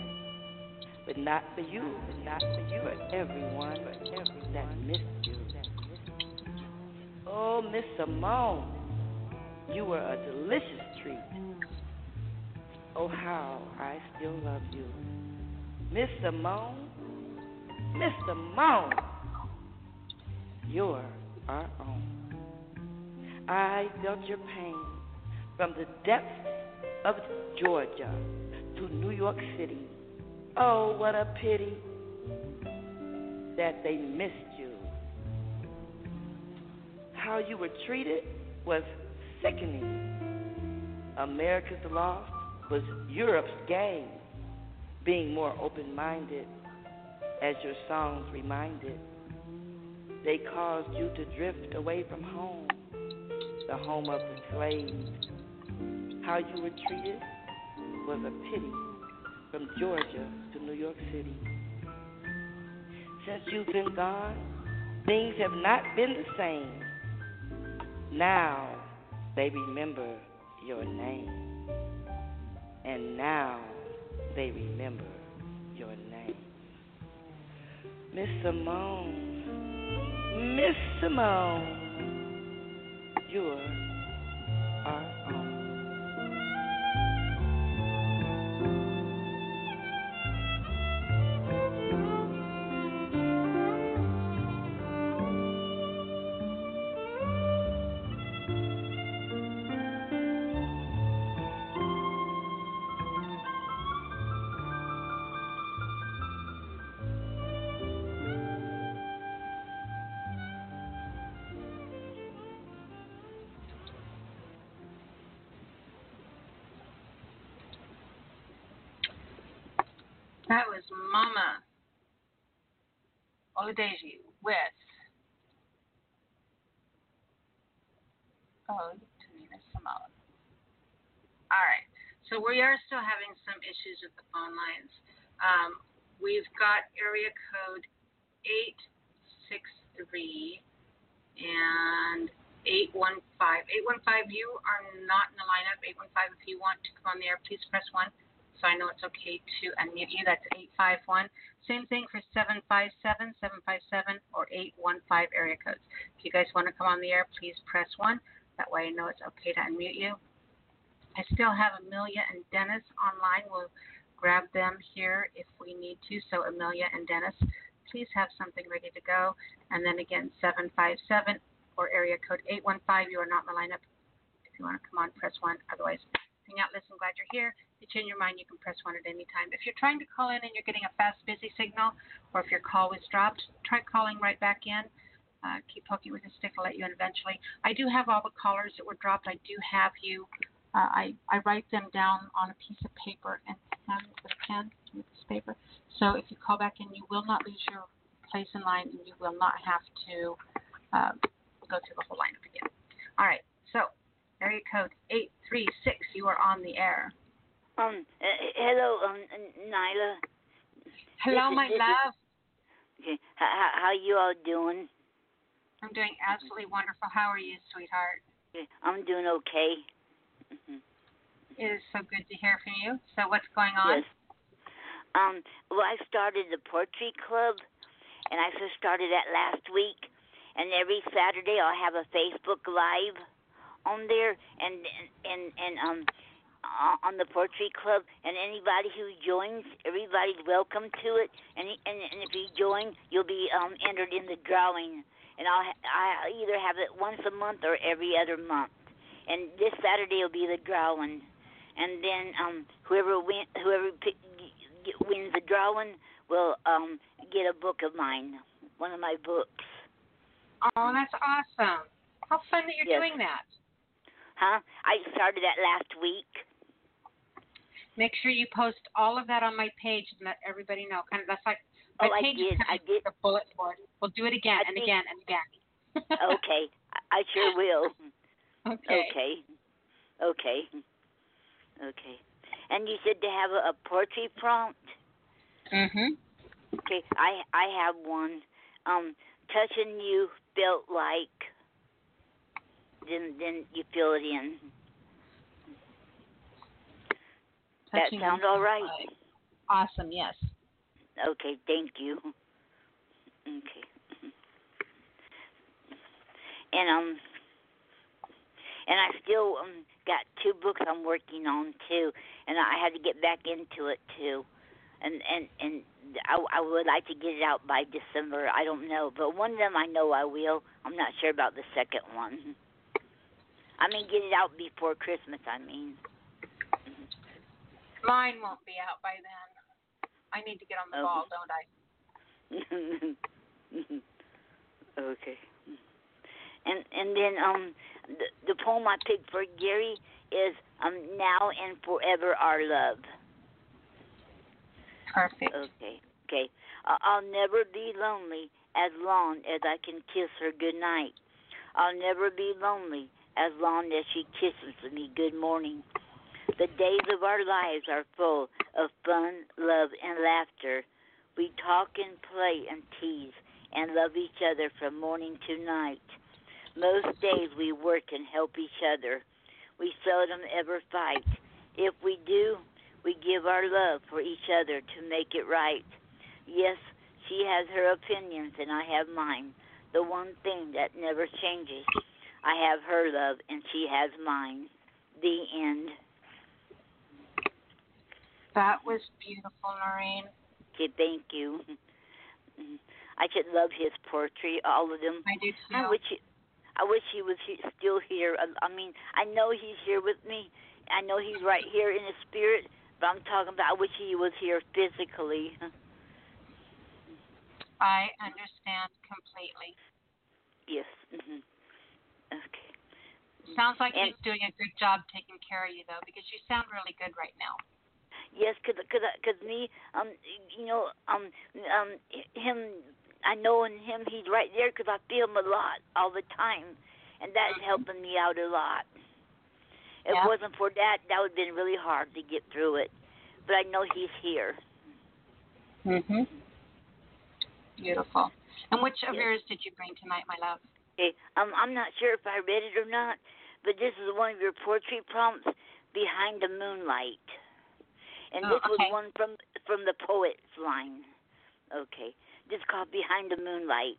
But not for you, but everyone that missed you. Oh, Miss Simone, you were a delicious treat. Oh, how I still love you. Miss Simone, you're our own. I felt your pain from the depths of Georgia to New York City. Oh, what a pity that they missed you. How you were treated was sickening. America's loss was Europe's gain, being more open-minded, as your songs reminded. They caused you to drift away from home, the home of the slaves. How you were treated was a pity, from Georgia to New York City. Since you've been gone, things have not been the same. Now they remember your name. And now they remember your name. Miss Simone, you're our own. That was Mama Oladeji with Tamina Simone. All right. So we are still having some issues with the phone lines. We've got area code 863 and 815. 815, you are not in the lineup. 815, if you want to come on the air, please press 1. So I know it's okay to unmute you. That's 851. Same thing for 757, 757, or 815 area codes. If you guys want to come on the air, please press 1. That way I know it's okay to unmute you. I still have Emilia and Dennis online. We'll grab them here if we need to. So Emilia and Dennis, please have something ready to go. And then again, 757 or area code 815. You are not in the lineup. If you want to come on, press 1. Otherwise, hang out, listen, glad you're here. If you change your mind, you can press 1 at any time. If you're trying to call in and you're getting a fast, busy signal, or if your call was dropped, try calling right back in. Keep poking with a stick. I'll let you in eventually. I do have all the callers that were dropped. I do have you. I write them down on a piece of paper and with a pen. So if you call back in, you will not lose your place in line, and you will not have to go through the whole lineup again. All right. So area code 836, you are on the air. Hello, Nyla. Hello, my love. Okay. How you all doing? I'm doing absolutely wonderful. How are you, sweetheart? I'm doing okay. It is so good to hear from you. So what's going on? Yes. Well, I started the poetry club, and I just started that last week. And every Saturday I'll have a Facebook Live on there on the Poetry Club, and anybody who joins, everybody's welcome to it. And if you join, you'll be entered in the drawing. And I either have it once a month or every other month. And this Saturday will be the drawing. And then whoever wins the drawing will get a book of mine, one of my books. Oh, that's awesome! How fun that you're doing that. Huh? I started that last week. Make sure you post all of that on my page and let everybody know. Kind of that's like my page is kind of like a bullet board. We'll do it again and again and again. Okay, I sure will. Okay. And you said to have a poetry prompt. Mhm. Okay, I have one. Touching you felt like. Then you fill it in. Touching that sound all right? Awesome, yes. Okay, thank you. Okay. And I still got two books I'm working on too, and I had to get back into it too, and I would like to get it out by December. I don't know, but one of them I know I will. I'm not sure about the second one. I mean, get it out before Christmas, I mean. Mine won't be out by then. I need to get on the ball, don't I? Okay. And then the poem I picked for Gary is Now and Forever Our Love. Perfect. Okay. I'll never be lonely as long as I can kiss her goodnight. I'll never be lonely as long as she kisses me good morning. The days of our lives are full of fun, love, and laughter. We talk and play and tease and love each other from morning to night. Most days we work and help each other. We seldom ever fight. If we do, we give our love for each other to make it right. Yes, she has her opinions and I have mine. The one thing that never changes. I have her love, and she has mine. The end. That was beautiful, Noreen. Okay, thank you. I just love his poetry, all of them. I do too. I wish he was still here. I mean, I know he's here with me. I know he's right here in his spirit, but I'm talking about I wish he was here physically. I understand completely. Yes. Mm-hmm. Okay. Sounds like he's doing a good job taking care of you, though, because you sound really good right now. Yes, because me, him, I know in him he's right there because I feel him a lot all the time, and that's helping me out a lot. If it wasn't for that, that would have been really hard to get through it, but I know he's here. Mm-hmm. Beautiful. And which of yours did you bring tonight, my love? Okay, I'm not sure if I read it or not, but this is one of your poetry prompts, Behind the Moonlight. And this was one from the poet's line. Okay, this is called Behind the Moonlight.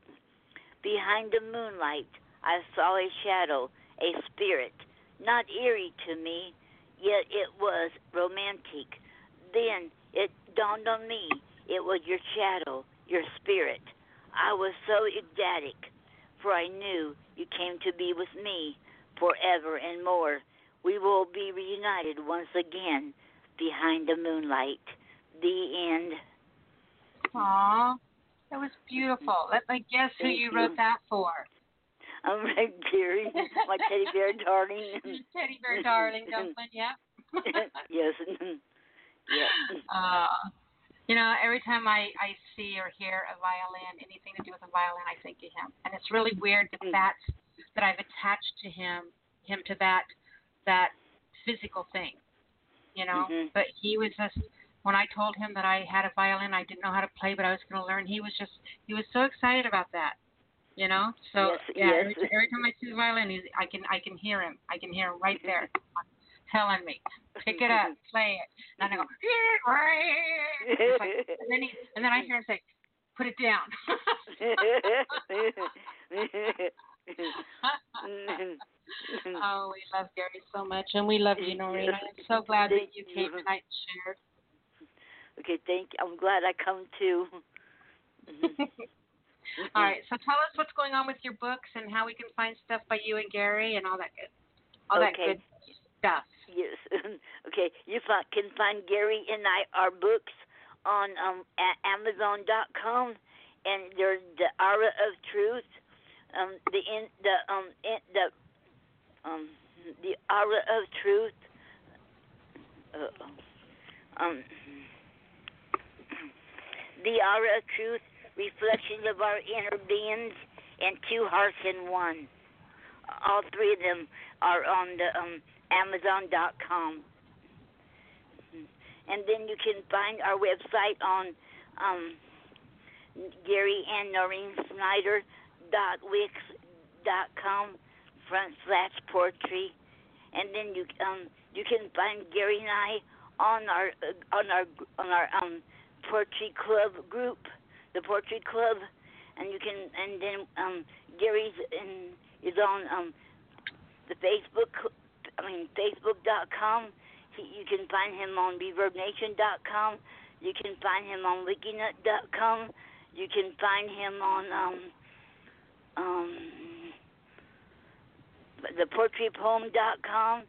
Behind the moonlight, I saw a shadow, a spirit, not eerie to me, yet it was romantic. Then it dawned on me, it was your shadow, your spirit. I was so ecstatic. For I knew you came to be with me forever and more. We will be reunited once again behind the moonlight. The end. Aw, that was beautiful. Let me guess who you wrote that for. I'm right, Gary, my teddy bear darling. Teddy bear darling, Dumpling, Yes. You know, every time I see or hear a violin, anything to do with a violin, I think of him. And it's really weird that I've attached to him to that physical thing, you know. Mm-hmm. But he was just, when I told him that I had a violin, I didn't know how to play, but I was going to learn. He was so excited about that, you know. So every time I see the violin, I can hear him. I can hear him right there. Telling me, pick it up, play it, and I go, and then I hear him say, put it down. Oh, we love Gary so much, and we love you, Noreen. I'm so glad that you came tonight and shared. Okay, thank you. I'm glad I come too. All right, so tell us what's going on with your books and how we can find stuff by you and Gary and all that good stuff. Yes. Okay, you can find Gary and our books on at Amazon.com, and there's The Aura of Truth, The Aura of Truth. The Aura of Truth, Reflections of Our Inner Beings, and Two Hearts in One. All three of them are on the Amazon.com. And then you can find our website on Gary and Noreen Snyder.wix.com/poetry. And then you can find Gary and I on our poetry club group, the poetry club, and you can, and then Gary's is on the Facebook.com. You can find him on ReverbNation.com. You can find him on Wikinut.com. You can find him on the poetrypoem.com.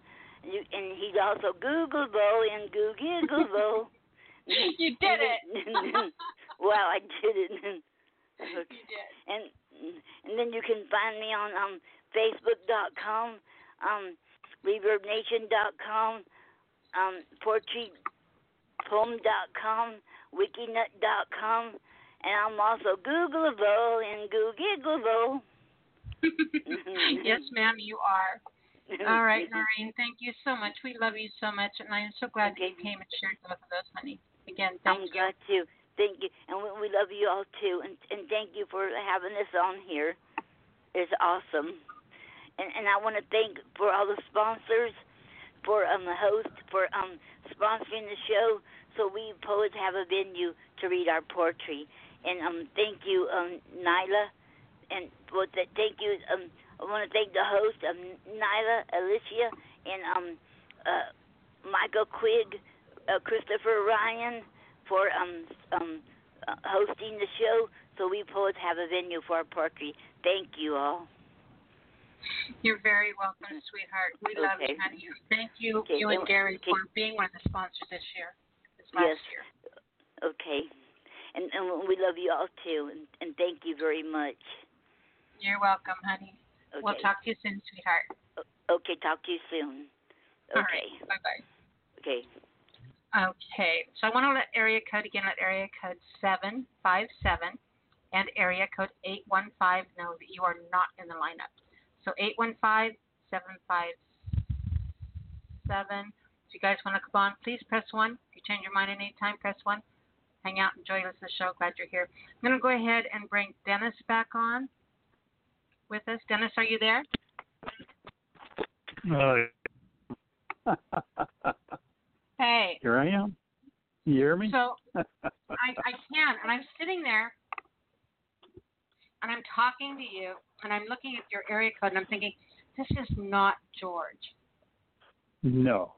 And he's also Googleable and Googleable. You did it. Wow, I did it. You did. And then you can find me on Facebook.com, ReverbNation.com, PoetryPoem.com, Wikinut.com, and I'm also Googleable and Googleable. Yes, ma'am, you are. All right, Noreen, thank you so much. We love you so much, and I am so glad that you came and shared both of those, honey. Again, thank you. I'm glad too. Thank you, and we love you all too, and thank you for having us on here. It's awesome, and I want to thank for all the sponsors, for the host for sponsoring the show, so we poets have a venue to read our poetry. And thank you, Nyla, and thank you. I want to thank the host, Nyla, Alicia, and Michael Quigg, Christopher Ryan, for hosting the show, so we poets have a venue for our poetry. Thank you all. You're very welcome, sweetheart. We love you, honey. Thank you, you and Gary, for being one of the sponsors this year. This last year. Okay. And we love you all, too, and thank you very much. You're welcome, honey. Okay. We'll talk to you soon, sweetheart. Okay, talk to you soon. Okay. All right. Bye-bye. Okay. Okay, so I want to let area code again, let area code 757 and area code 815 know that you are not in the lineup. So 815-757. If you guys want to come on, please press 1. If you change your mind at any time, press 1. Hang out, enjoy, listen to the show. Glad you're here. I'm going to go ahead and bring Dennis back on with us. Dennis, are you there? Hey. Here I am. You hear me? So I can, and I'm sitting there, and I'm talking to you, and I'm looking at your area code, and I'm thinking, this is not George. No.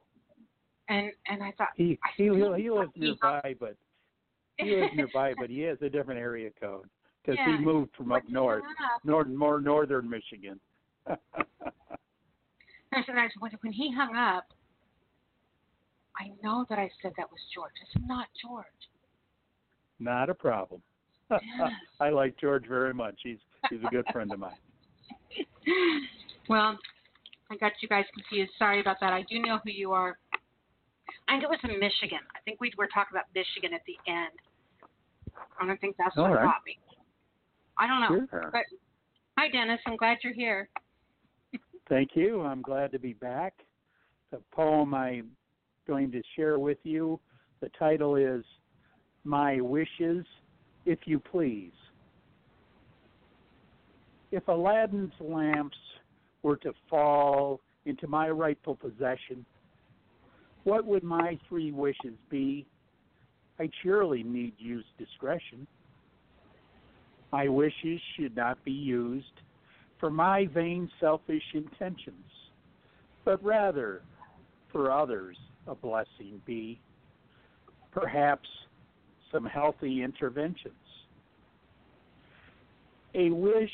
And I thought he lives nearby, but he has a different area code because he moved from up north, more northern Michigan. When he hung up, I know that I said that was George. It's not George. Not a problem. Yes. I like George very much. He's a good friend of mine. Well, I got you guys confused. Sorry about that. I do know who you are. I think it was in Michigan. I think we were talking about Michigan at the end. I don't think that's what got me. I don't know. Sure. But hi, Dennis. I'm glad you're here. Thank you. I'm glad to be back. The poem I'm going to share with you, the title is My Wishes, If You Please. If Aladdin's lamps were to fall into my rightful possession, what would my three wishes be? I'd surely need use discretion. My wishes should not be used for my vain, selfish intentions. but rather for others a blessing be, perhaps some healthy interventions, a wish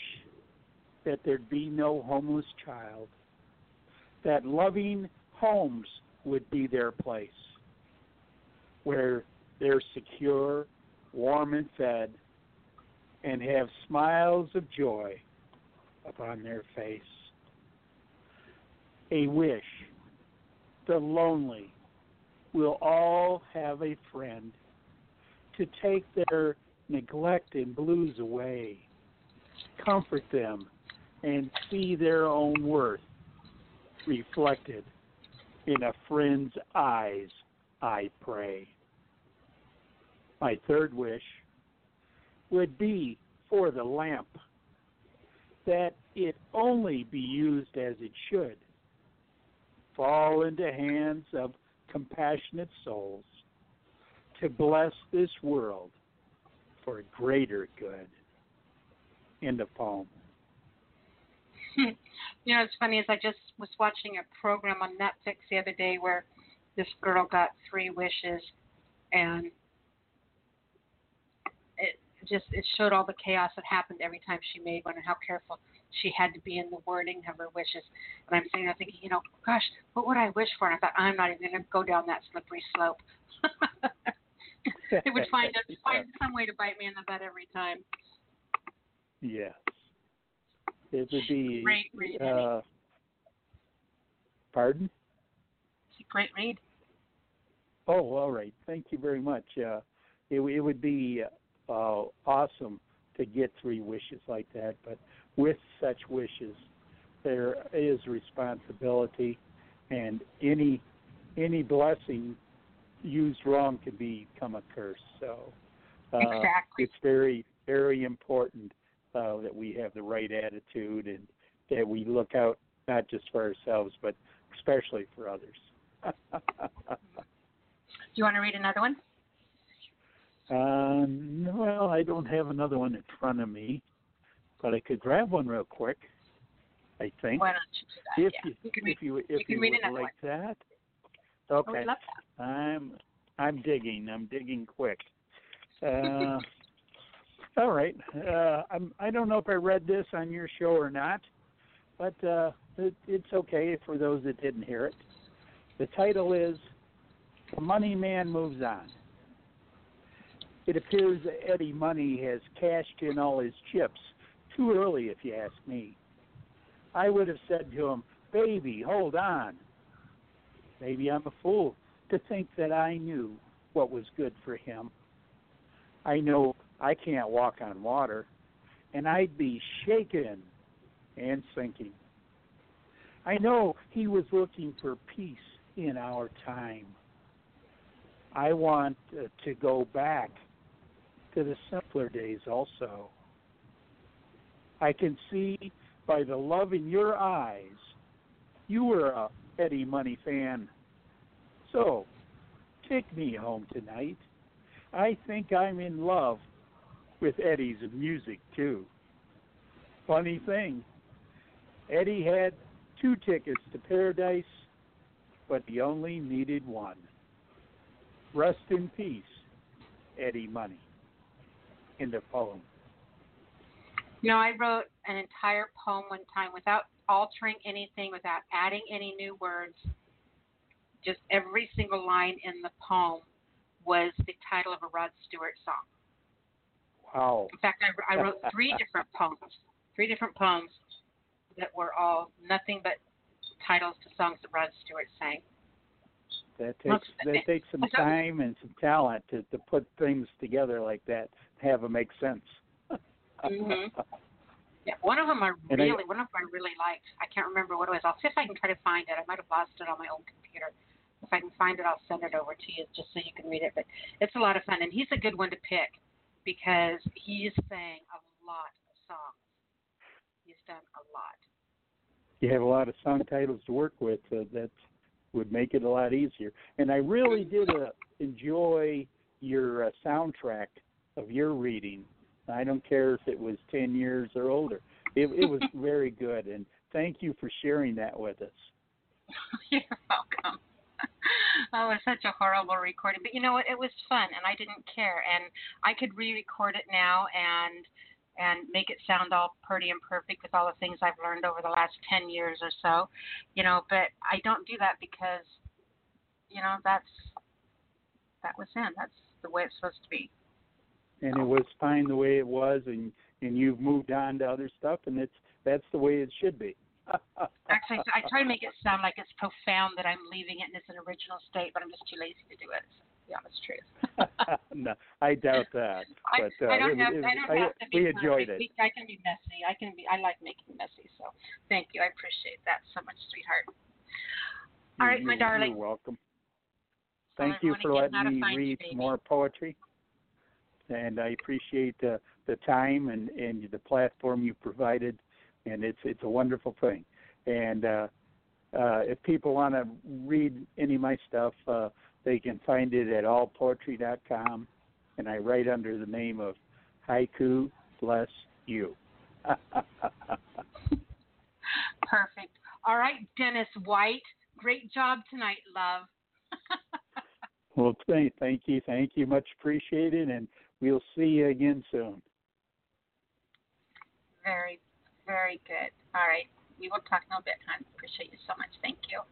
that there'd be no homeless child, that loving homes would be their place, where they're secure, warm and fed, and have smiles of joy upon their face. A wish the lonely will all have a friend to take their neglect and blues away, comfort them, and see their own worth reflected in a friend's eyes, I pray. My third wish would be for the lamp, that it only be used as it should, fall into hands of compassionate souls to bless this world for a greater good. End of poem. You know, it's funny, as I just was watching a program on Netflix the other day where this girl got three wishes, and it showed all the chaos that happened every time she made one and how careful she had to be in the wording of her wishes. And I'm sitting there thinking, you know, gosh, what would I wish for? And I thought, I'm not even going to go down that slippery slope. It would find some way to bite me in the butt every time. Yes. It would be great read. Pardon? It's a great read. Oh, all right. Thank you very much. It would be awesome to get three wishes like that, but with such wishes, there is responsibility, and any blessing used wrong can become a curse. So exactly. It's very, very important that we have the right attitude and that we look out not just for ourselves, but especially for others. Do you want to read another one? Well, I don't have another one in front of me, but I could grab one real quick, I think. Why don't you do that? If you would like that. Okay. I would love that. I'm digging quick. All right. I don't know if I read this on your show or not, but it's okay for those that didn't hear it. The title is The Money Man Moves On. It appears that Eddie Money has cashed in all his chips too early, if you ask me. I would have said to him, baby, hold on. Maybe I'm a fool to think that I knew what was good for him. I know I can't walk on water, and I'd be shaken and sinking. I know he was looking for peace in our time. I want to go back to the simpler days also. I can see by the love in your eyes you were a Eddie Money fan. So, take me home tonight. I think I'm in love with Eddie's music too. Funny thing, Eddie had 2 tickets to paradise, but he only needed one. Rest in peace, Eddie Money. End of poem. You know, I wrote an entire poem one time without altering anything, without adding any new words. Just every single line in the poem was the title of a Rod Stewart song. Wow. In fact, I wrote 3 different poems. 3 different poems that were all nothing but titles to songs that Rod Stewart sang. That takes some time and some talent to put things together like that, have them make sense. Mm-hmm. Yeah, one of them I really liked. I can't remember what it was. I'll see if I can try to find it. I might have lost it on my own computer. If I can find it, I'll send it over to you just so you can read it. But it's a lot of fun, and he's a good one to pick because he's sang a lot of songs. He's done a lot. You have a lot of song titles to work with. That's would make it a lot easier. And I really did enjoy your soundtrack of your reading. I don't care if it was 10 years or older. It was very good, and thank you for sharing that with us. You're welcome. Oh, it was such a horrible recording. But you know what? It was fun, and I didn't care. And I could re-record it now and make it sound all pretty and perfect with all the things I've learned over the last 10 years or so. You know, but I don't do that because, you know, that was in. That's the way it's supposed to be. And it was fine the way it was, and you've moved on to other stuff, and that's the way it should be. Actually, I try to make it sound like it's profound that I'm leaving it in its original state, but I'm just too lazy to do it. To be honest, truth. No, I doubt that. But I don't have to be. We enjoyed it. I can be messy. I like making messy. So thank you. I appreciate that so much, sweetheart. All right, my darling. You're welcome. Thank you for letting me read more poetry, and I appreciate the time and the platform you provided. And it's a wonderful thing. And if people want to read any of my stuff, they can find it at allpoetry.com. And I write under the name of Haiku Bless You. Perfect. All right, Dennis White. Great job tonight, love. Well, thank you. Thank you. Much appreciated. And we'll see you again soon. Very good. All right. We will talk in a bit, hon. Appreciate you so much. Thank you.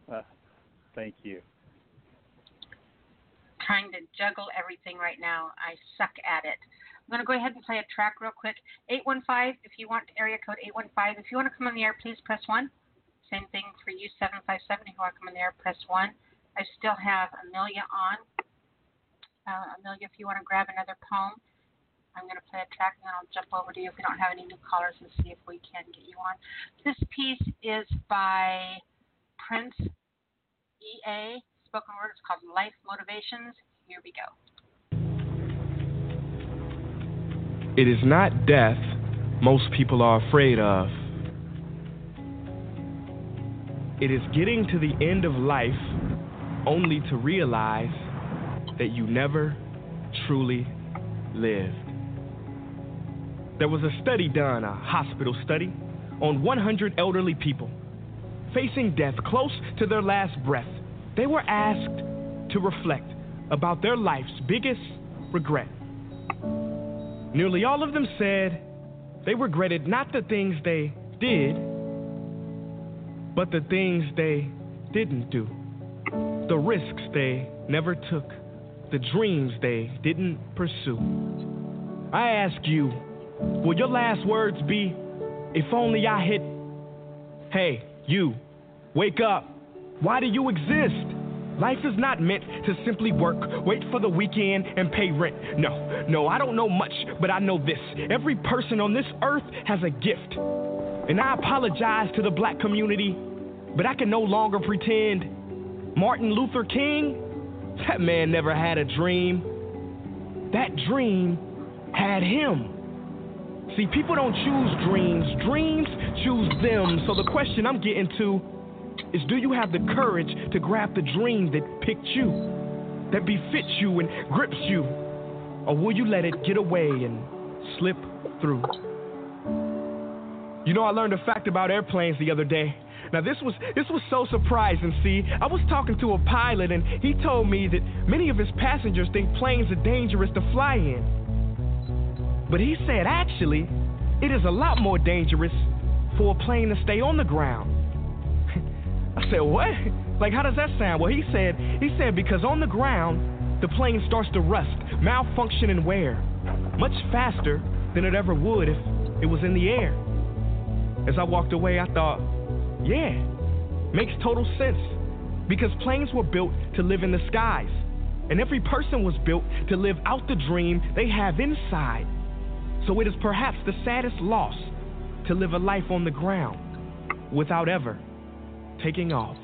Thank you. Trying to juggle everything right now. I suck at it. I'm going to go ahead and play a track real quick. 815, if you want, area code 815. If you want to come on the air, please press 1. Same thing for you, 757. If you want to come on the air, press 1. I still have Emilia on. Emilia, if you want to grab another poem. I'm going to play a track, and then I'll jump over to you if we don't have any new callers and see if we can get you on. This piece is by Prince E.A. Spoken word. It's called Life Motivations. Here we go. It is not death most people are afraid of. It is getting to the end of life only to realize that you never truly lived. There was a study done, a hospital study, on 100 elderly people facing death close to their last breath. They were asked to reflect about their life's biggest regret. Nearly all of them said they regretted not the things they did, but the things they didn't do, the risks they never took, the dreams they didn't pursue. I ask you, will your last words be, if only I hit? Hey, you, wake up. Why do you exist? Life is not meant to simply work, wait for the weekend, and pay rent. No, I don't know much, but I know this. Every person on this earth has a gift. And I apologize to the black community, but I can no longer pretend. Martin Luther King, that man never had a dream. That dream had him. See, people don't choose dreams. Dreams choose them. So the question I'm getting to is, do you have the courage to grab the dream that picked you, that befits you and grips you? Or will you let it get away and slip through? You know, I learned a fact about airplanes the other day. Now, this was so surprising, see. I was talking to a pilot, and he told me that many of his passengers think planes are dangerous to fly in. But he said, actually, it is a lot more dangerous for a plane to stay on the ground. I said, what? Like, how does that sound? Well, he said, because on the ground, the plane starts to rust, malfunction, and wear much faster than it ever would if it was in the air. As I walked away, I thought, yeah, makes total sense. Because planes were built to live in the skies. And every person was built to live out the dream they have inside. So it is perhaps the saddest loss to live a life on the ground without ever taking off.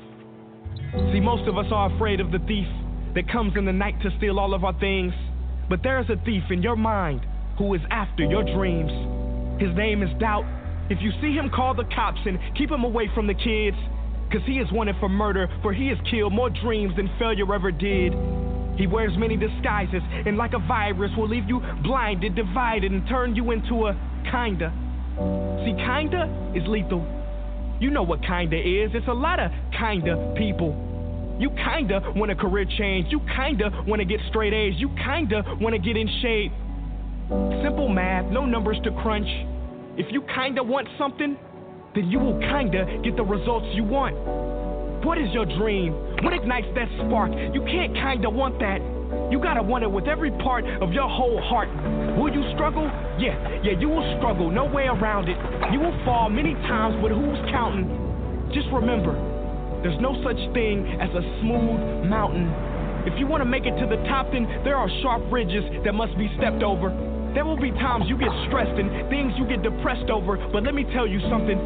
See, most of us are afraid of the thief that comes in the night to steal all of our things. But there is a thief in your mind who is after your dreams. His name is doubt. If you see him, call the cops and keep him away from the kids, because he is wanted for murder, for he has killed more dreams than failure ever did. He wears many disguises, and like a virus will leave you blinded, divided, and turn you into a kinda. See, kinda is lethal. You know what kinda is. It's a lot of kinda people. You kinda want a career change. You kinda want to get straight A's. You kinda want to get in shape. Simple math, no numbers to crunch. If you kinda want something, then you will kinda get the results you want. What is your dream? What ignites that spark? You can't kinda want that. You gotta want it with every part of your whole heart. Will you struggle? Yeah, you will struggle, no way around it. You will fall many times, but who's counting? Just remember, there's no such thing as a smooth mountain. If you want to make it to the top, then there are sharp ridges that must be stepped over. There will be times you get stressed and things you get depressed over, but let me tell you something.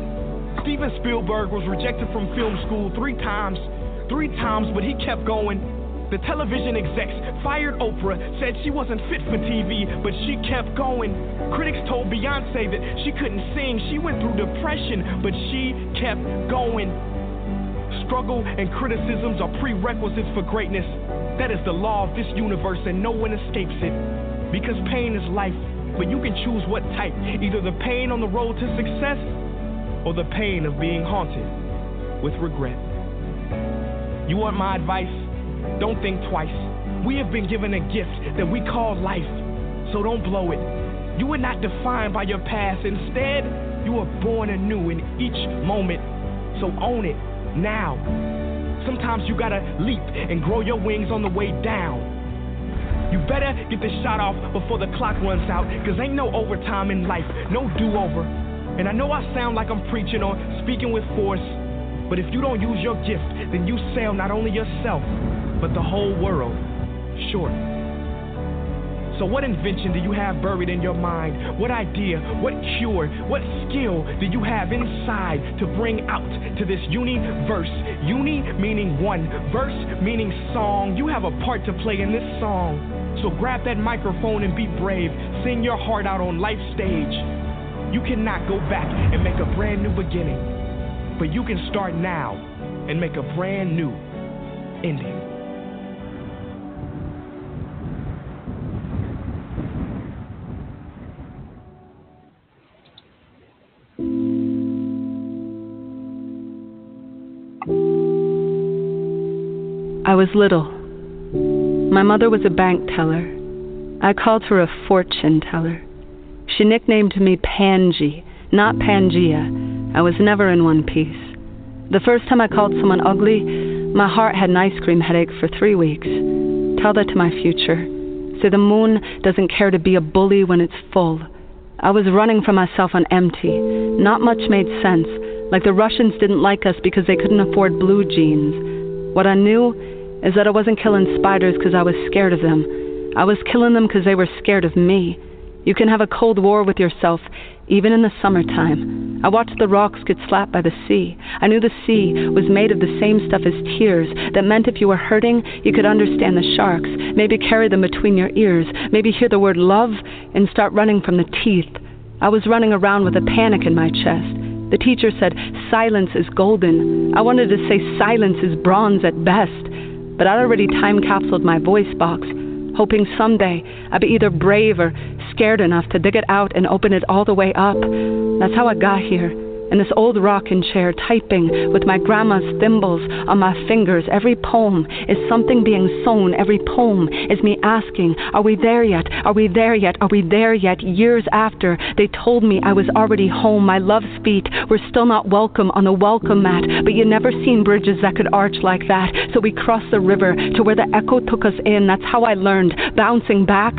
Steven Spielberg was rejected from film school three times, but he kept going. The television execs fired Oprah, said she wasn't fit for TV, but she kept going. Critics told Beyonce that she couldn't sing. She went through depression, but she kept going. Struggle and criticisms are prerequisites for greatness. That is the law of this universe, and no one escapes it. Because pain is life, but you can choose what type. Either the pain on the road to success or the pain of being haunted with regret. You want my advice? Don't think twice. We have been given a gift that we call life, so don't blow it. You are not defined by your past. Instead, you are born anew in each moment, so own it now. Sometimes you gotta leap and grow your wings on the way down. You better get the shot off before the clock runs out, cause ain't no overtime in life, no do-over. And I know I sound like I'm preaching or speaking with force, but if you don't use your gift, then you sell not only yourself, but the whole world short. So what invention do you have buried in your mind? What idea, what cure, what skill do you have inside to bring out to this universe? Uni meaning one, verse meaning song. You have a part to play in this song. So grab that microphone and be brave. Sing your heart out on life's stage. You cannot go back and make a brand new beginning, but you can start now and make a brand new ending. I was little. My mother was a bank teller. I called her a fortune teller. She nicknamed me Pangy, not Pangea. I was never in one piece. The first time I called someone ugly, my heart had an ice cream headache for 3 weeks. Tell that to my future. Say the moon doesn't care to be a bully when it's full. I was running from myself on empty. Not much made sense. Like the Russians didn't like us because they couldn't afford blue jeans. What I knew is that I wasn't killing spiders because I was scared of them. I was killing them because they were scared of me. You can have a cold war with yourself, even in the summertime. I watched the rocks get slapped by the sea. I knew the sea was made of the same stuff as tears. That meant if you were hurting, you could understand the sharks, maybe carry them between your ears, maybe hear the word love and start running from the teeth. I was running around with a panic in my chest. The teacher said, "Silence is golden." I wanted to say silence is bronze at best. But I'd already time-capsuled my voice box, hoping someday I'd be either brave or scared enough to dig it out and open it all the way up. That's how I got here, in this old rocking chair, typing with my grandma's thimbles on my fingers. Every poem is something being sewn. Every poem is me asking, are we there yet? Are we there yet? Are we there yet? Years after, they told me I was already home. My love's feet were still not welcome on the welcome mat, but you never seen bridges that could arch like that. So we crossed the river to where the echo took us in. That's how I learned. Bouncing back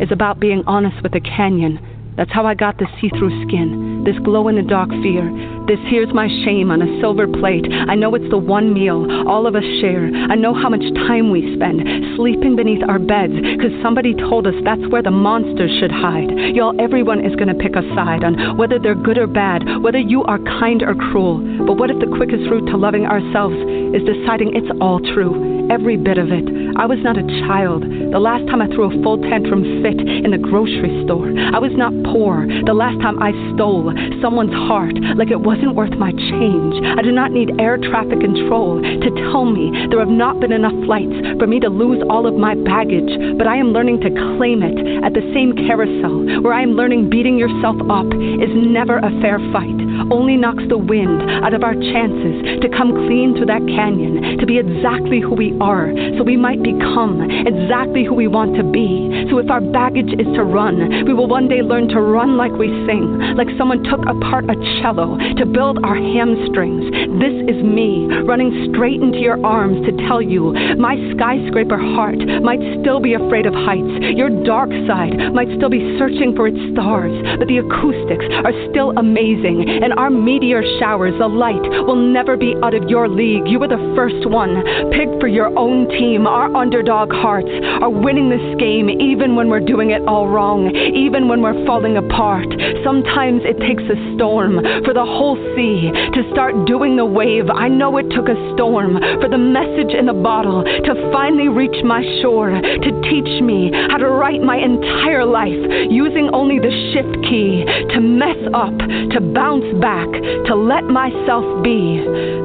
is about being honest with the canyon. That's how I got this see-through skin, this glow-in-the-dark fear. This here's my shame on a silver plate. I know it's the one meal all of us share. I know how much time we spend sleeping beneath our beds, because somebody told us that's where the monsters should hide. Y'all, everyone is going to pick a side on whether they're good or bad, whether you are kind or cruel. But what if the quickest route to loving ourselves is deciding it's all true? every bit of it. I was not a child the last time I threw a full tantrum fit in the grocery store. I was not poor the last time I stole someone's heart like it wasn't worth my change. I do not need air traffic control to tell me there have not been enough flights for me to lose all of my baggage, but I am learning to claim it at the same carousel where I am learning beating yourself up is never a fair fight, only knocks the wind out of our chances to come clean through that canyon, to be exactly who we are, so we might become exactly who we want to be. So if our baggage is to run, we will one day learn to run like we sing, like someone took apart a cello to build our hamstrings. This is me running straight into your arms to tell you my skyscraper heart might still be afraid of heights, your dark side might still be searching for its stars, but the acoustics are still amazing, and our meteor showers, the light, will never be out of your league. You were the first one picked for your own team. Our underdog hearts are winning this game, even when we're doing it all wrong, even when we're falling apart. Sometimes it takes a storm for the whole sea to start doing the wave. I know it took a storm for the message in the bottle to finally reach my shore, to teach me how to write my entire life using only the shift key, to mess up, to bounce back, to let myself be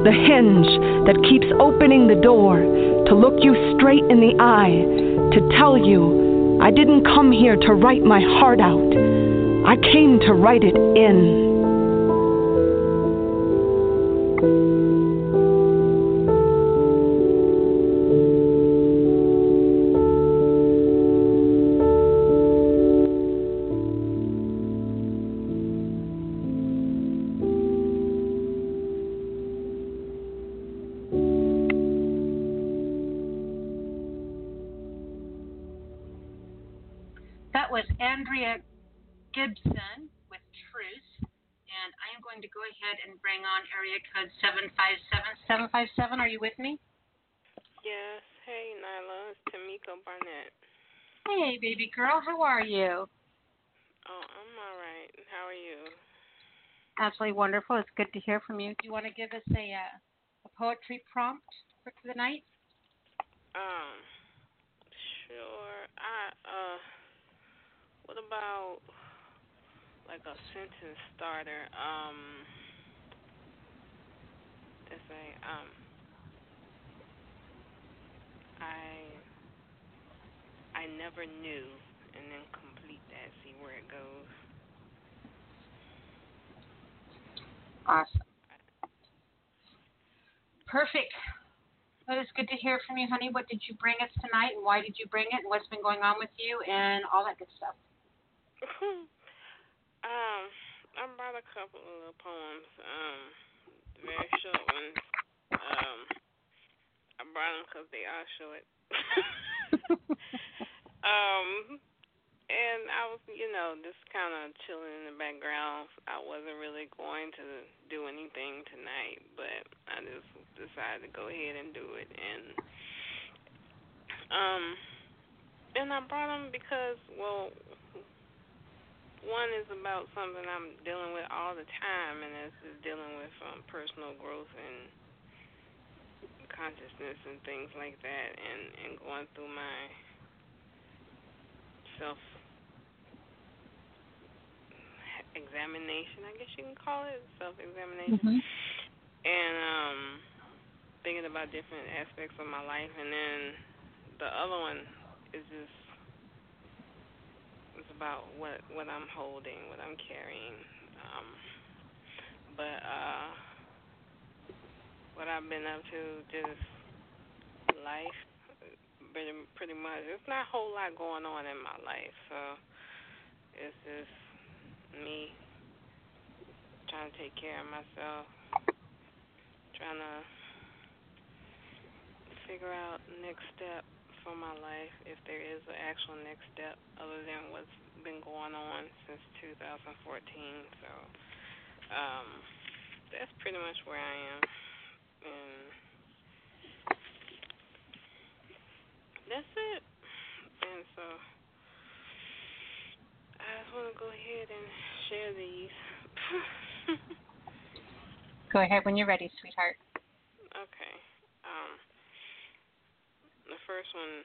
the hinge that keeps opening the door, to look you straight in the eye, to tell you I didn't come here to write my heart out, I came to write it in. And bring on area code 757. 757, are you with me? Yes. Hey, Nyla. It's Tamiko Barnett. Hey, baby girl. How are you? Oh, I'm all right. How are you? Absolutely wonderful. It's good to hear from you. Do you want to give us a poetry prompt for tonight? Sure. What about like a sentence starter? Let's say, I never knew, and then complete that, see where it goes. Awesome. Perfect. Well, it's good to hear from you, honey. What did you bring us tonight, and why did you bring it, and what's been going on with you, and all that good stuff? I brought a couple of little poems, very short ones. I brought them because they are short. And I was, just kind of chilling in the background. I wasn't really going to do anything tonight, but I just decided to go ahead and do it. And I brought them because, one is about something I'm dealing with all the time, and that's just dealing with personal growth and consciousness and things like that, and going through my self-examination, I guess you can call it, self-examination, and thinking about different aspects of my life. And then the other one is just about what I'm holding, what I'm carrying, but what I've been up to, just life, pretty much. It's not a whole lot going on in my life, so it's just me trying to take care of myself, trying to figure out the next step for my life, if there is an actual next step other than what's been going on since 2014. So that's pretty much where I am, and that's it. And so I just want to go ahead and share these. Go ahead when you're ready, sweetheart. Okay. first one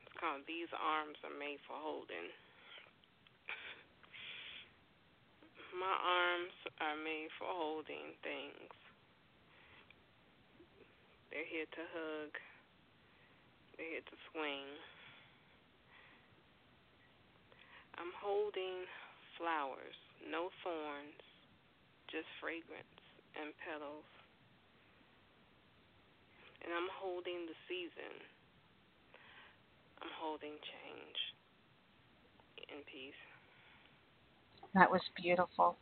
is called These Arms Are Made for Holding. My arms are made for holding things. They're here to hug. They're here to swing. I'm holding flowers, no thorns, just fragrance and petals. And I'm holding the season. I'm holding change in peace. That was beautiful.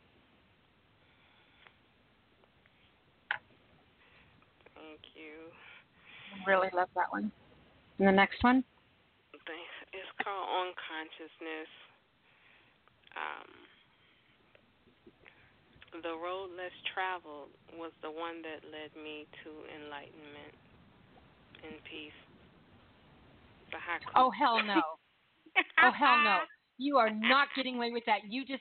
Thank you. I really love that one. And the next one? It's called On Consciousness. The road less traveled was the one that led me to enlightenment and peace. Oh, hell no. Oh, hell no. You are not getting away with that.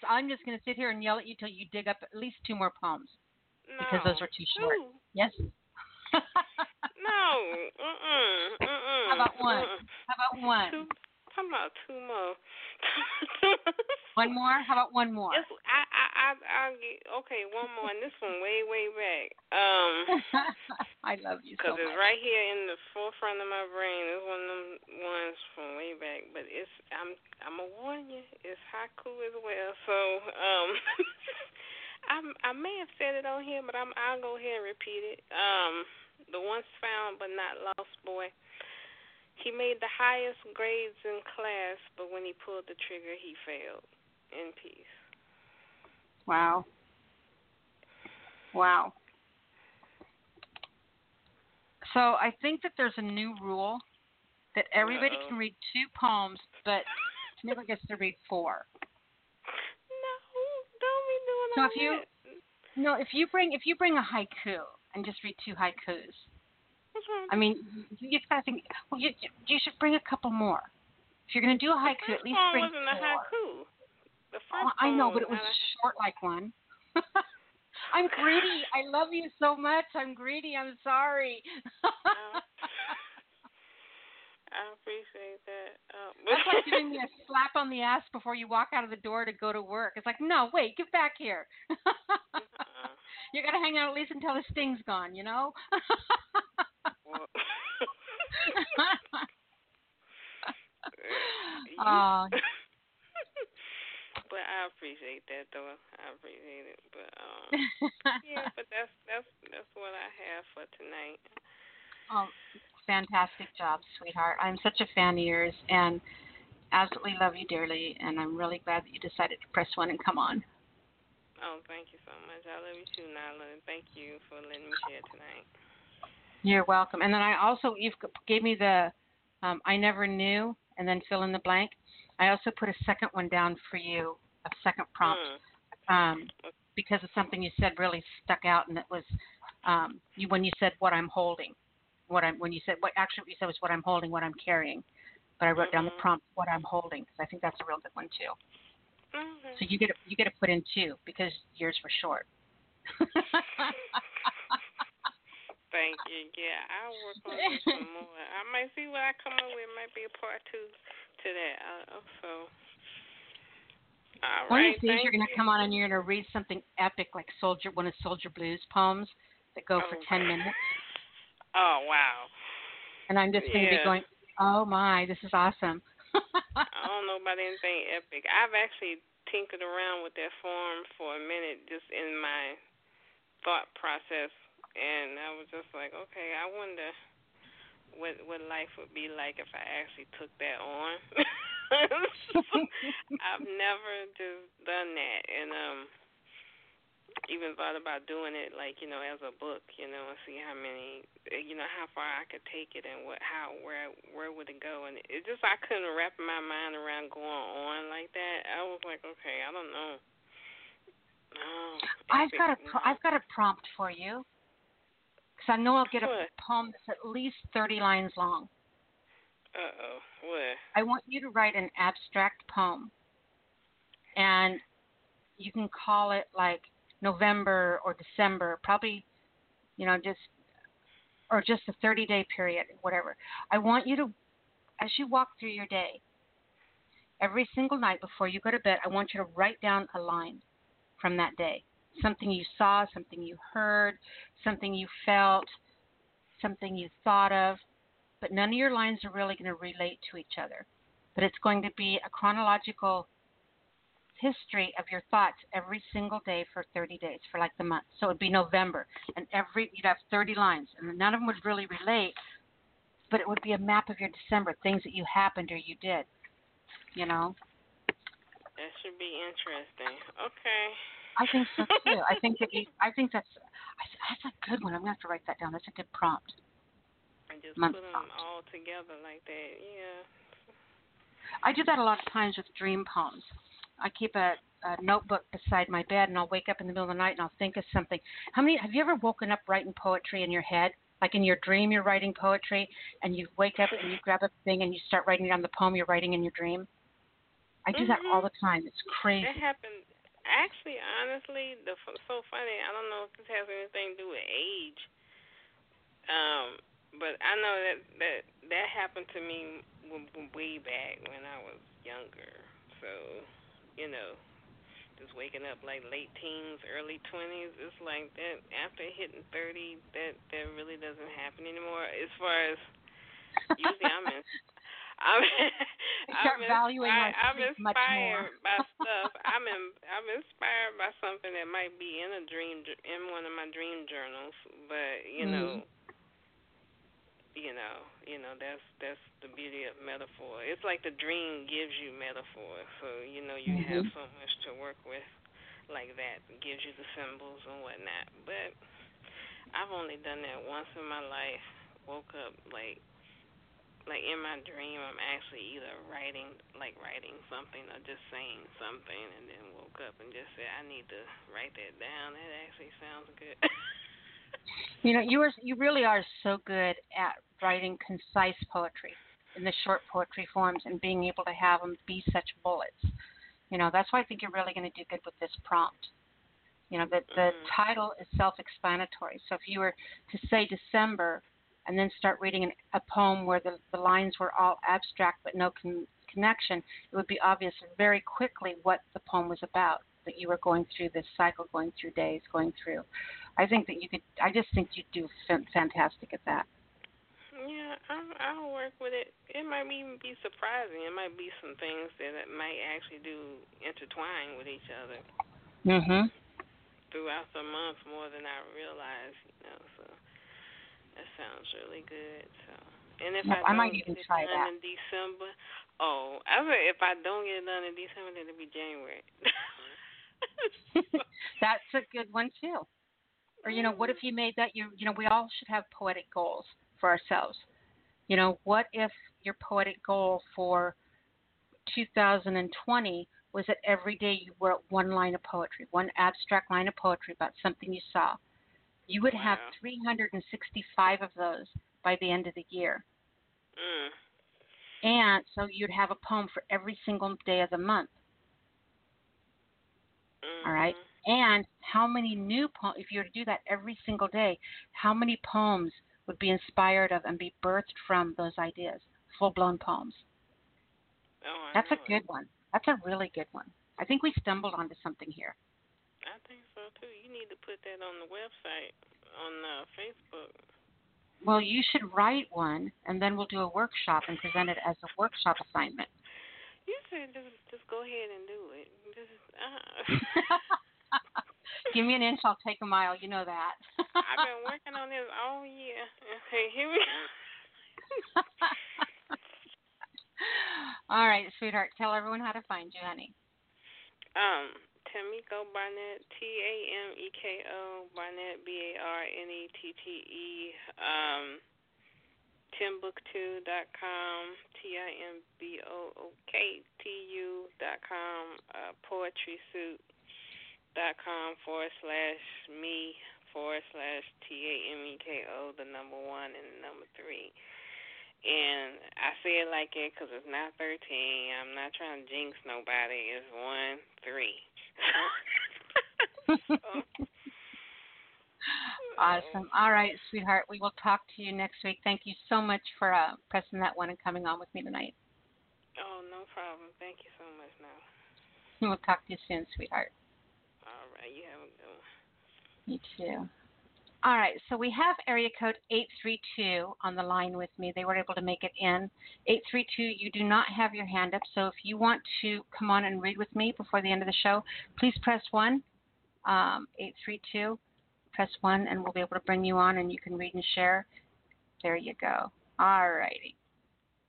I'm just going to sit here and yell at you till you dig up at least two more poems. No. Because those are too short. Ooh. Yes? No. How about one? How about two more? One more? How about one more? Okay, one more. And this one way back. I love you so much. Because it's right here in the forefront of my brain. It's one of them ones from way back. But it's I'm a warn you. It's haiku as well. So I may have said it on here, but I'll go ahead and repeat it. The once found but not lost boy. He made the highest grades in class, but when he pulled the trigger, he failed. In peace. Wow. So I think that there's a new rule that everybody can read two poems, but Tamiko gets to read four. No, don't be doing that. If you bring a haiku and just read two haikus. I mean, you just gotta think. Well, you should bring a couple more. If you're gonna do a haiku, at least bring four. A haiku. The first I know, but it was short like one. I'm greedy. I love you so much. I'm greedy. I'm sorry. I appreciate that. That's like giving me a slap on the ass before you walk out of the door to go to work. It's like, no, wait, get back here. You gotta hang out at least until the sting's gone. You know. But I appreciate that though. I appreciate it. But yeah, but that's what I have for tonight. Oh, fantastic job, sweetheart. I'm such a fan of yours and absolutely love you dearly, and I'm really glad that you decided to press one and come on. Oh, thank you so much. I love you too, Nyla, and thank you for letting me share tonight. You're welcome. And then I also, you gave me the I never knew, and then fill in the blank. I also put a second one down for you, a second prompt, because of something you said really stuck out, and it was when you said what I'm holding, what you said was what I'm holding, what I'm carrying. But I wrote down the prompt, what I'm holding, because I think that's a real good one too. Mm-hmm. So you get to put in two because yours were short. Thank you. Yeah, I'll work on this some more. I might see what I come up with. It might be a part two to that. All right. One of these you're going to come on and you're going to read something epic like one of Soldier Blues poems that go for 10 minutes. Oh, wow. And I'm just going to be going, oh, my, this is awesome. I don't know about anything epic. I've actually tinkered around with that form for a minute just in my thought process. And I was just like, okay, I wonder what life would be like if I actually took that on. I've never just done that, and even thought about doing it, like, you know, as a book, you know, and see how many, you know, how far I could take it and where would it go. And it just, I couldn't wrap my mind around going on like that. I was like, okay, I don't know. I've got a prompt for you. I know I'll get a poem that's at least 30 lines long. Uh-oh. What? I want you to write an abstract poem. And you can call it like November or December, probably, you know, just a 30-day period, whatever. I want you to as you walk through your day. Every single night before you go to bed, I want you to write down a line from that day. Something you saw, something you heard, something you felt, something you thought of. But none of your lines are really going to relate to each other. But it's going to be a chronological history of your thoughts every single day for 30 days, for like the month. So it would be November, and you'd have 30 lines, and none of them would really relate, but it would be a map of your December, things that you happened or you did, you know? That should be interesting. Okay. I think so, too. I think that's a good one. I'm going to have to write that down. That's a good prompt. And just put them all together like that, yeah. I do that a lot of times with dream poems. I keep a notebook beside my bed, and I'll wake up in the middle of the night, and I'll think of something. Have you ever woken up writing poetry in your head? Like in your dream, you're writing poetry, and you wake up, and you grab a thing, and you start writing down the poem you're writing in your dream? I do that all the time. It's crazy. That happened. Actually, honestly, so funny. I don't know if this has anything to do with age, but I know that happened to me way back when I was younger, so... You know, just waking up like late teens, early 20s, it's like that. After hitting 30, that really doesn't happen anymore. As far as usually, I'm inspired by stuff. I'm inspired by something that might be in a dream, in one of my dream journals. But you know, that's the beauty of metaphor. It's like the dream gives you metaphor, so you know you have so much to work with, like that. It gives you the symbols and whatnot. But I've only done that once in my life. Woke up like in my dream, I'm actually either writing something or just saying something, and then woke up and just said, I need to write that down. That actually sounds good. You know, you really are so good at writing concise poetry in the short poetry forms and being able to have them be such bullets. You know, that's why I think you're really going to do good with this prompt. You know, the title is self-explanatory. So if you were to say December and then start reading a poem where the lines were all abstract but no connection, it would be obvious very quickly what the poem was about, that you were going through this cycle, going through days, going through. I just think you'd do fantastic at that. Yeah, I'll work with it. It might even be surprising. It might be some things that it might actually do intertwine with each other. Mhm. Throughout the month, more than I realized, you know. So that sounds really good. So, and if I might even try that in December. Oh, I mean, if I don't get it done in December, then it'll be January. That's a good one too. Or, you know, what if you made that, you know, we all should have poetic goals for ourselves. You know, what if your poetic goal for 2020 was that every day you wrote one line of poetry, one abstract line of poetry about something you saw? You would have 365 of those by the end of the year. And so you'd have a poem for every single day of the month. All right. And how many new poems, if you were to do that every single day, how many poems would be inspired of and be birthed from those ideas? Full-blown poems. Oh, that's a good one. That's a really good one. I think we stumbled onto something here. I think so, too. You need to put that on the website, on Facebook. Well, you should write one, and then we'll do a workshop and present it as a workshop assignment. You said just go ahead and do it. Give me an inch, I'll take a mile. You know that. I've been working on this all year. Okay, here we go. All right, sweetheart. Tell everyone how to find you, honey. Tamiko Barnett, T-A-M-E-K-O, Barnett, B-A-R-N-E-T-T-E, Timbuktu.com, Timboktu.com, poetrysuit.com/me/TAMEKO1 and 3. And I say it like it because it's not 13. I'm not trying to jinx nobody. It's 1-3. Awesome. All right, sweetheart. We will talk to you next week. Thank you so much for pressing that one and coming on with me tonight. Oh, no problem. Thank you so much, now. We'll talk to you soon, sweetheart. All right. You have a good one. You too. All right. So we have area code 832 on the line with me. They were able to make it in. 832, you do not have your hand up. So if you want to come on and read with me before the end of the show, please press 1. 832. Press 1 and we'll be able to bring you on and you can read and share. There you go. All righty.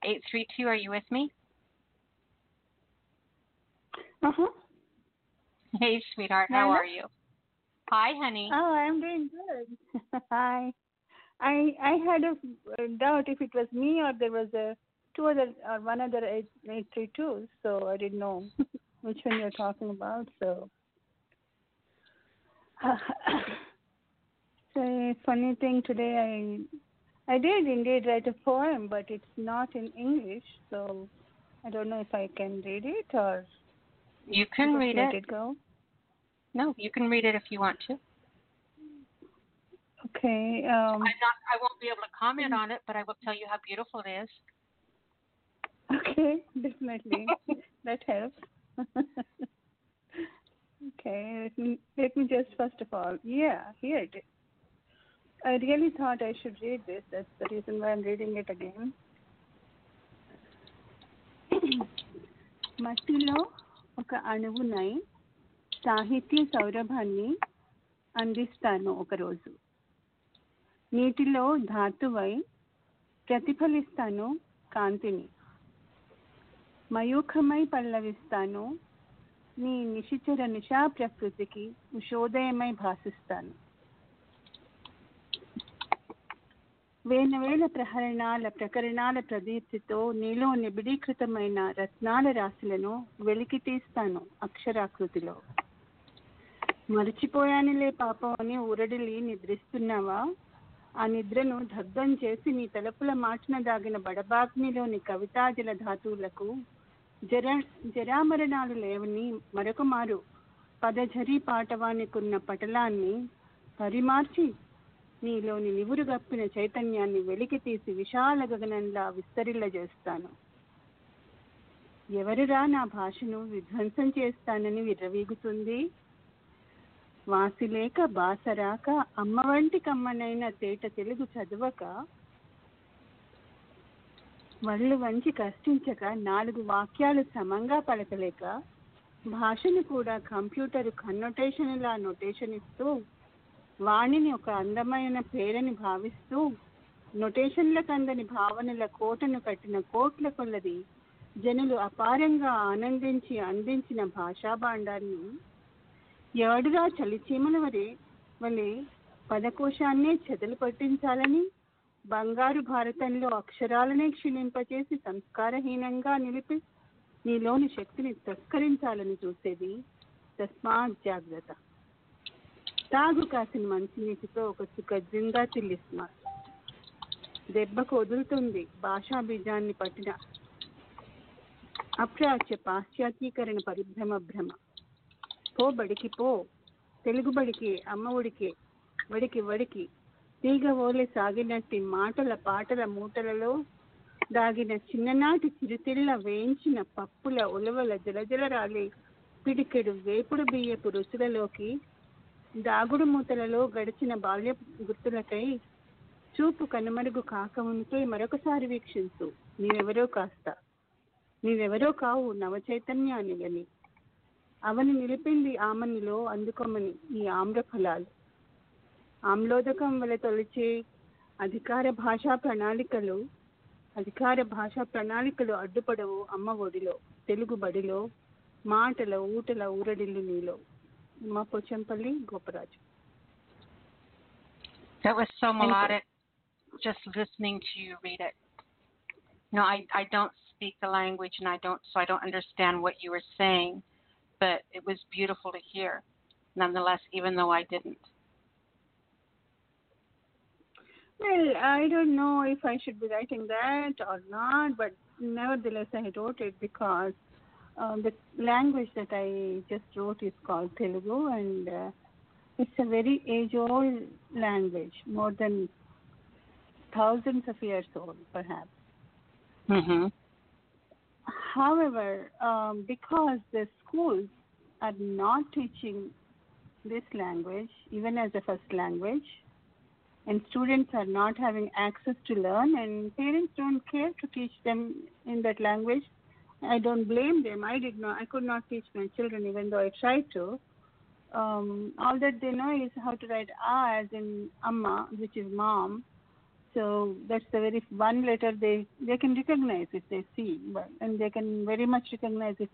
832, are you with me? Uh-huh. Hey, sweetheart. How are you? Hi, honey. Oh, I'm doing good. Hi. I had a doubt if it was me or there was one other 832, so I didn't know which one you're talking about, so. So funny thing today, I did indeed write a poem, but it's not in English, so I don't know if I can read it or... You can read it. Let it go. No, you can read it if you want to. Okay. I won't be able to comment on it, but I will tell you how beautiful it is. Okay, definitely. That helps. Okay, let me just, first of all, here it is. I really thought I should read this. That's the reason why I'm reading it again. Matilo oka anuvunai sahitya saurabhanni andistanu oka roju. Neetilo dhatuvai pratiphalistanu kaantini. Mayukhamai pallavistanu నీ నిశిచర నిశా ప్రకృతికి ఉషోదయమై భాసిస్తాను. వేనవేల ప్రహరణాల ప్రకరణాల ప్రదీప్తితో నీలో నిబిడీకృతమైన రత్నాల రాశులను వెలికి తీస్తాను అక్షరాకృతిలో. మరిచిపోయానిలే పాపం అని ఊరడిలి నిద్రిస్తున్నావా? ఆ నిద్రను దగ్ధం చేసి నీ తలపుల మార్చిన దాగిన బడబాగ్నిలోని కవితాజల ధాతువులకు జరామరణాలు లేవని మరొక మారు పదజరి పాటవానికున్న పటలాన్ని పరిమార్చి నీలోని నివురు గప్పిన చైతన్యాన్ని వెలికి తీసి విశాల గగనంలా విస్తరిల్లజేస్తాను. ఎవరురా నా భాషను విధ్వంసం చేస్తానని విర్రవీగుతుంది? వాసిలేక బాసరాక అమ్మ వంటి కమ్మనైన తేట తెలుగు చదవక వళ్ళు వంచి కష్టించక నాలుగు వాక్యాలు సమంగా పలకలేక భాషను కూడా కంప్యూటరు కన్నొటేషన్లా నొటేషన్ ఇస్తూ వాణిని ఒక అందమైన పేరని భావిస్తూ నొటేషన్ల కందని భావనల కోటను కట్టిన కోట్ల కొల్లది జనులు అపారంగా ఆనందించి అందించిన భాషా భాండాన్ని ఎవడుగా చలిచీమల వలె పదకోశాన్నే చెదలు పట్టించాలని బంగారు భారతంలో అక్షరాలనే క్షీణింపచేసి సంస్కారహీనంగా నిలిపి నీలోని శక్తిని తస్కరించాలని చూసేది. తస్మాత్ జాగ్రత్త. తాగు కాసిన మంచినీటితో ఒక సుఖజ్జంగా తిల్లిస్మా. దెబ్బకు వదులుతుంది భాషా బీజాన్ని పట్టిన అప్రాచ్య పాశ్చాత్యీకరణ పరిభ్రమ భ్రమ. పో బడికి పో, తెలుగు బడికి, అమ్మ ఉడికి, వడికి వడికి తీగ ఓలే సాగినట్టి మాటల పాటల మూటలలో దాగిన చిన్ననాటి చిరుతిళ్ళ వేయించిన పప్పుల ఉలవల జలజల రాలే పిడికెడు వేపుడు బియ్యపు రుచులలోకి దాగుడు మూతలలో గడిచిన బాల్య గుర్తులకై చూపు కనుమరుగు కాకమునికే మరొకసారి వీక్షించు. నీవెవరో కావు నవచైతన్యానివని అవని నిలిపింది ఆమనిలో అందుకోమని ఈ ఆమ్రఫలాలు. ఆమ్లోదకం వల్ల తొలిచే అధికార భాషా ప్రణాళికలు అడ్డుపడవు అమ్మ ఒడిలో, తెలుగు బడిలో, మాటల ఊటల ఊరడిల్లు నీలో. Uma Pochampally, Goparaju. That was so melodic, just listening to you read it. You know, I don't speak the language and I don't understand what you were saying, but it was beautiful to hear, nonetheless, even though I didn't. Well, I don't know if I should be writing that or not, but nevertheless I wrote it because the language that I just wrote is called Telugu, and It's a very age-old language, more than thousands of years old, perhaps. Mm-hmm. However, because the schools are not teaching this language, even as a first language, and students are not having access to learn, and parents don't care to teach them in that language. I don't blame them. I could not teach my children, even though I tried to. All that they know is how to write A as in Amma, which is mom. So that's the very one letter they can recognize if they see, and they can very much recognize if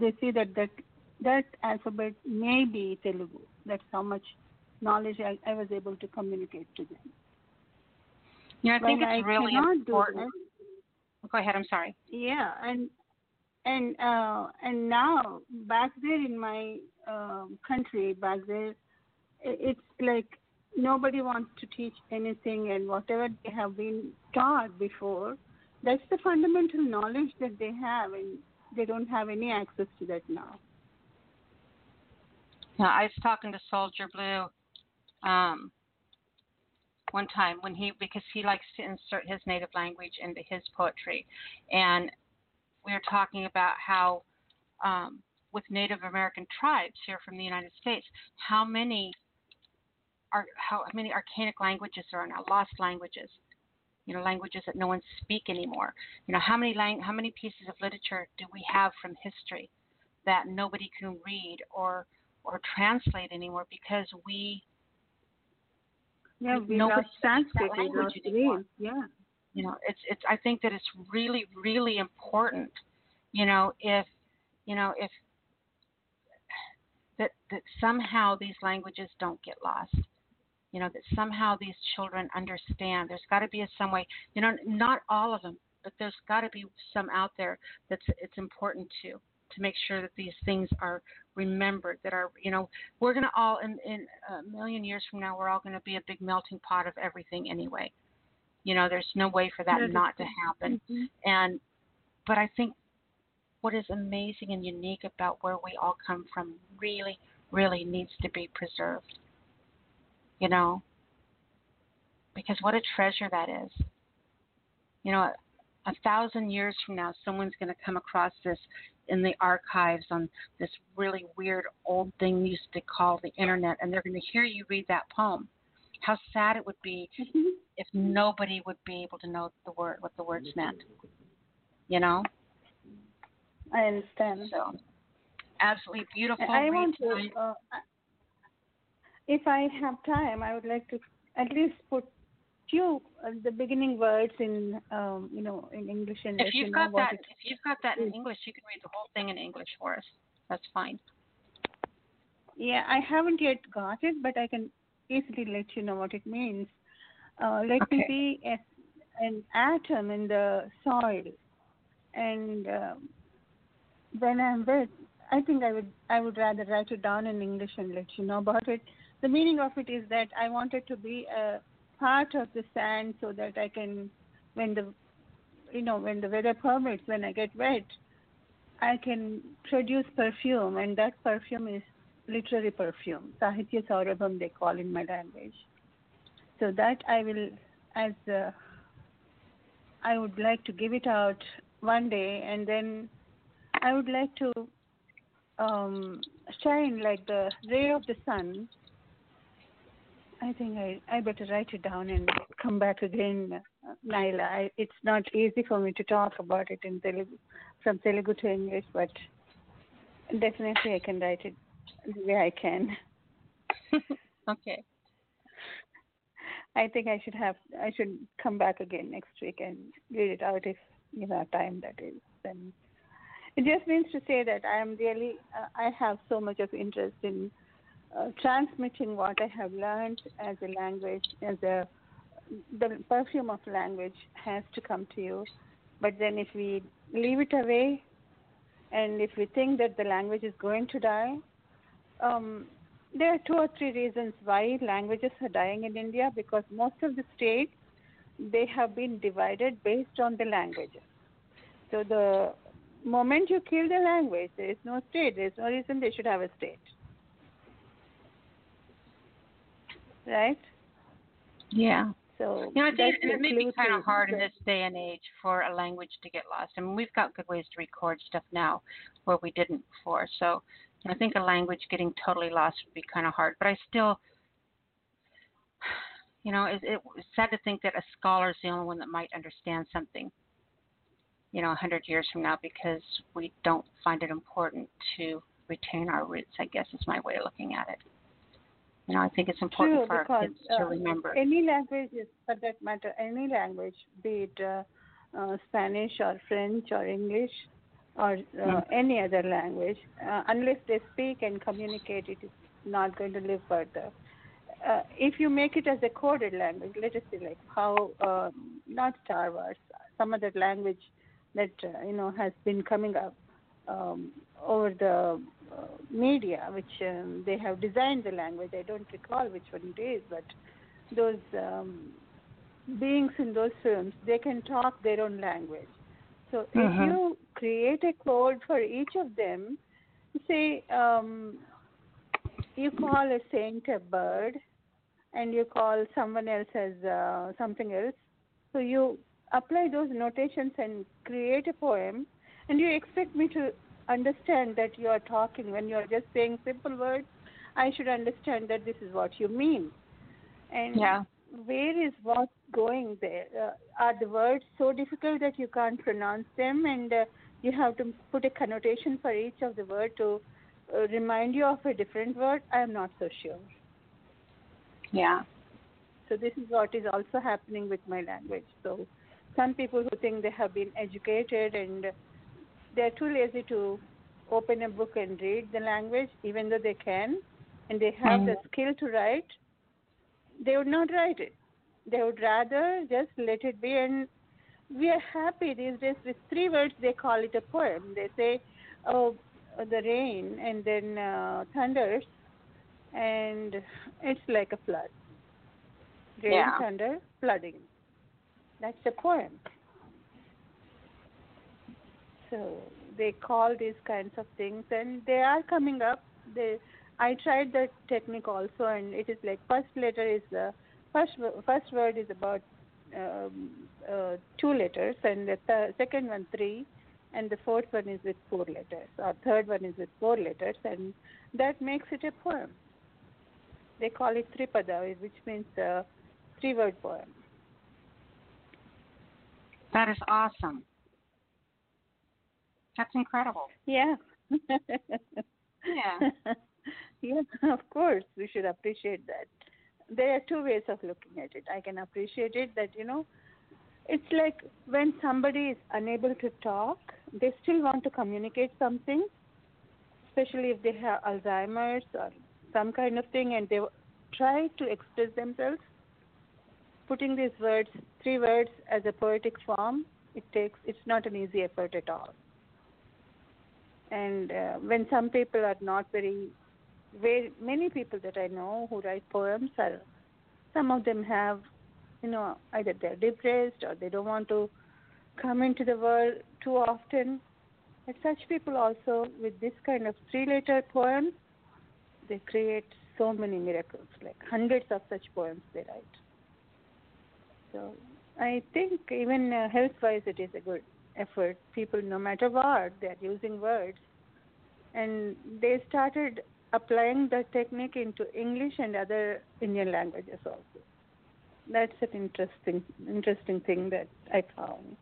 they see that alphabet may be Telugu. That's how much knowledge I was able to communicate to them. Yeah, I think when it's really important. Go ahead. I'm sorry. Yeah, and now back there in my country, back there, it's like nobody wants to teach anything, and whatever they have been taught before, that's the fundamental knowledge that they have, and they don't have any access to that now. Yeah, I was talking to Soldier Blue one time because he likes to insert his native language into his poetry, and we were talking about how with Native American tribes here from the United States, how many archaic languages there are now, lost languages, languages that no one speak anymore. How many pieces of literature do we have from history that nobody can read or translate anymore because we nobody speaks that language anymore. Yeah. It's I think that it's really, really important, if that somehow these languages don't get lost, that somehow these children understand. There's got to be some way, not all of them, but there's got to be some out there it's important to make sure that these things are remembered, that are, we're going to all, in a million years from now, we're all going to be a big melting pot of everything anyway. There's no way for that not to happen. Mm-hmm. But I think what is amazing and unique about where we all come from really, really needs to be preserved, because what a treasure that is. 1,000 years from now, someone's going to come across this in the archives on this really weird old thing we used to call the internet, and they're going to hear you read that poem. How sad it would be if nobody would be able to know what the words meant, I understand. So, absolutely beautiful. I want to, if I have time, I would like to at least put the beginning words in, in English. And if you've got that in English, you can read the whole thing in English for us. That's fine. Yeah, I haven't yet got it, but I can easily let you know what it means. Let me be an atom in the soil, and when I'm there, I think I would rather write it down in English and let you know about it. The meaning of it is that I wanted to be a part of the sand so that I can, when the weather permits, when I get wet, I can produce perfume, and that perfume is literary perfume, Sahitya Saurabham they call in my language. So that I would like to give it out one day, and then I would like to shine like the ray of the sun. I think I better write it down and come back again, Naila. It's not easy for me to talk about it in Telugu, from Telugu to English, but definitely I can write it the way I can. Okay. I think I should come back again next week and read it out if you have time, that is. And it just means to say that I am really, I have so much of interest in transmitting what I have learned as a language, as the perfume of language has to come to you. But then if we leave it away, and if we think that the language is going to die, there are two or three reasons why languages are dying in India, because most of the states, they have been divided based on the languages. So the moment you kill the language, there is no state. There is no reason they should have a state. right? Yeah. So you know, it may be kind of hard in this day and age for a language to get lost. I mean, we've got good ways to record stuff now where we didn't before. So I think a language getting totally lost would be kind of hard. But I still, you know, it's sad to think that a scholar is the only one that might understand something, you know, 100 years from now, because we don't find it important to retain our roots, I guess is my way of looking at it. You know, I think it's important for our kids to remember. Any language, for that matter, any language, be it Spanish or French or English or any other language, unless they speak and communicate, it is not going to live further. If you make it as a coded language, let us see, like how, not Star Wars, some other language that, you know, has been coming up over the media, which they have designed the language. I don't recall which one it is, but those beings in those films, they can talk their own language. So if you create a code for each of them, say you call a saint a bird and you call someone else as something else, so you apply those notations and create a poem, and you expect me to understand that you are talking when you are just saying simple words. I should understand that this is what you mean. And where is what's going there? Are the words so difficult that you can't pronounce them, and you have to put a connotation for each of the word to remind you of a different word? I am not so sure. Yeah. So this is what is also happening with my language. So some people who think they have been educated and they're too lazy to open a book and read the language, even though they can, and they have the skill to write, they would not write it. They would rather just let it be. And we are happy these days with three words, they call it a poem. They say, oh, the rain, and then thunders, and it's like a flood. Rain, thunder, flooding. That's a poem. So they call these kinds of things, and they are coming up. I tried that technique also, and it is like first letter is the first word is about 2 letters, and the second one 3, and the fourth one is with 4 letters, or third one is with 4 letters, and that makes it a poem. They call it tripada, which means 3-word poem. That is awesome. That's incredible. Yeah. Yeah, of course, we should appreciate that. There are two ways of looking at it. I can appreciate it that, you know, it's like when somebody is unable to talk, they still want to communicate something, especially if they have Alzheimer's or some kind of thing, and they try to express themselves. Putting these words, 3 words, as a poetic form, it's not an easy effort at all. And when some people are not very many people that I know who write poems, some of them have, you know, either they're depressed or they don't want to come into the world too often. But such people also, with this kind of 3-letter poem, they create so many miracles, like hundreds of such poems they write. So I think even health-wise it is a good effort. People, no matter what, they're using words, and they started applying the technique into English and other Indian languages also. That's an interesting thing that I found.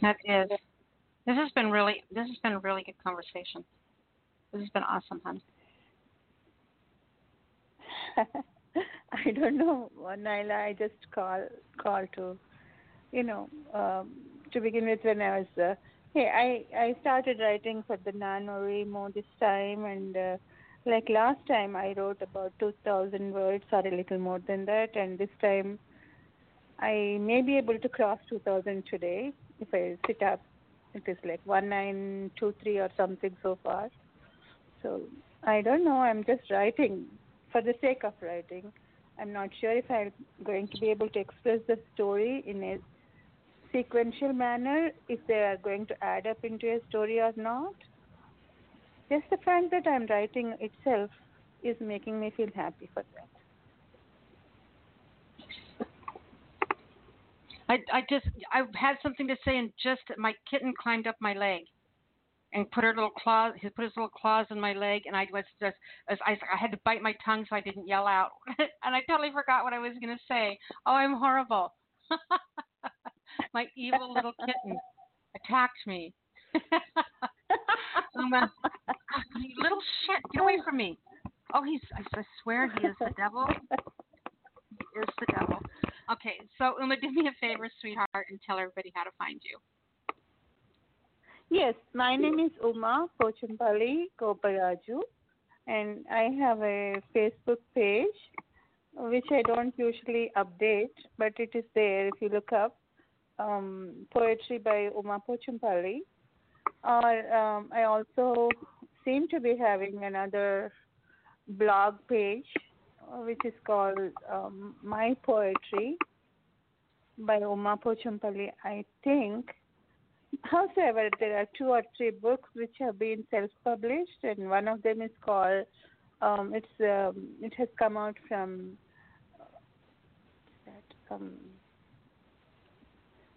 That is. This has been a really good conversation. This has been awesome, honey. I don't know, Naila. I just call to. You know, to begin with, when I was, I started writing for the NaNoWriMo this time, and like last time I wrote about 2,000 words or a little more than that, and this time I may be able to cross 2,000 today if I sit up. It is like 1,923 or something so far. So I don't know, I'm just writing for the sake of writing. I'm not sure if I'm going to be able to express the story in a sequential manner, if they are going to add up into a story or not. Just the fact that I'm writing itself is making me feel happy for that. I had something to say, and just my kitten climbed up my leg and put his little claws in my leg, and I had to bite my tongue so I didn't yell out, and I totally forgot what I was going to say. Oh, I'm horrible. My evil little kitten attacked me. Uma, little shit, get away from me. Oh, I swear he is the devil. He is the devil. Okay, so Uma, do me a favor, sweetheart, and tell everybody how to find you. Yes, my name is Uma Pochampali Goparaju, and I have a Facebook page, which I don't usually update, but it is there if you look up Poetry by Uma Pochampali. I also seem to be having another blog page, which is called My Poetry by Uma Pochampali, I think. However, there are 2 or 3 books which have been self-published, and one of them is called, it has come out from,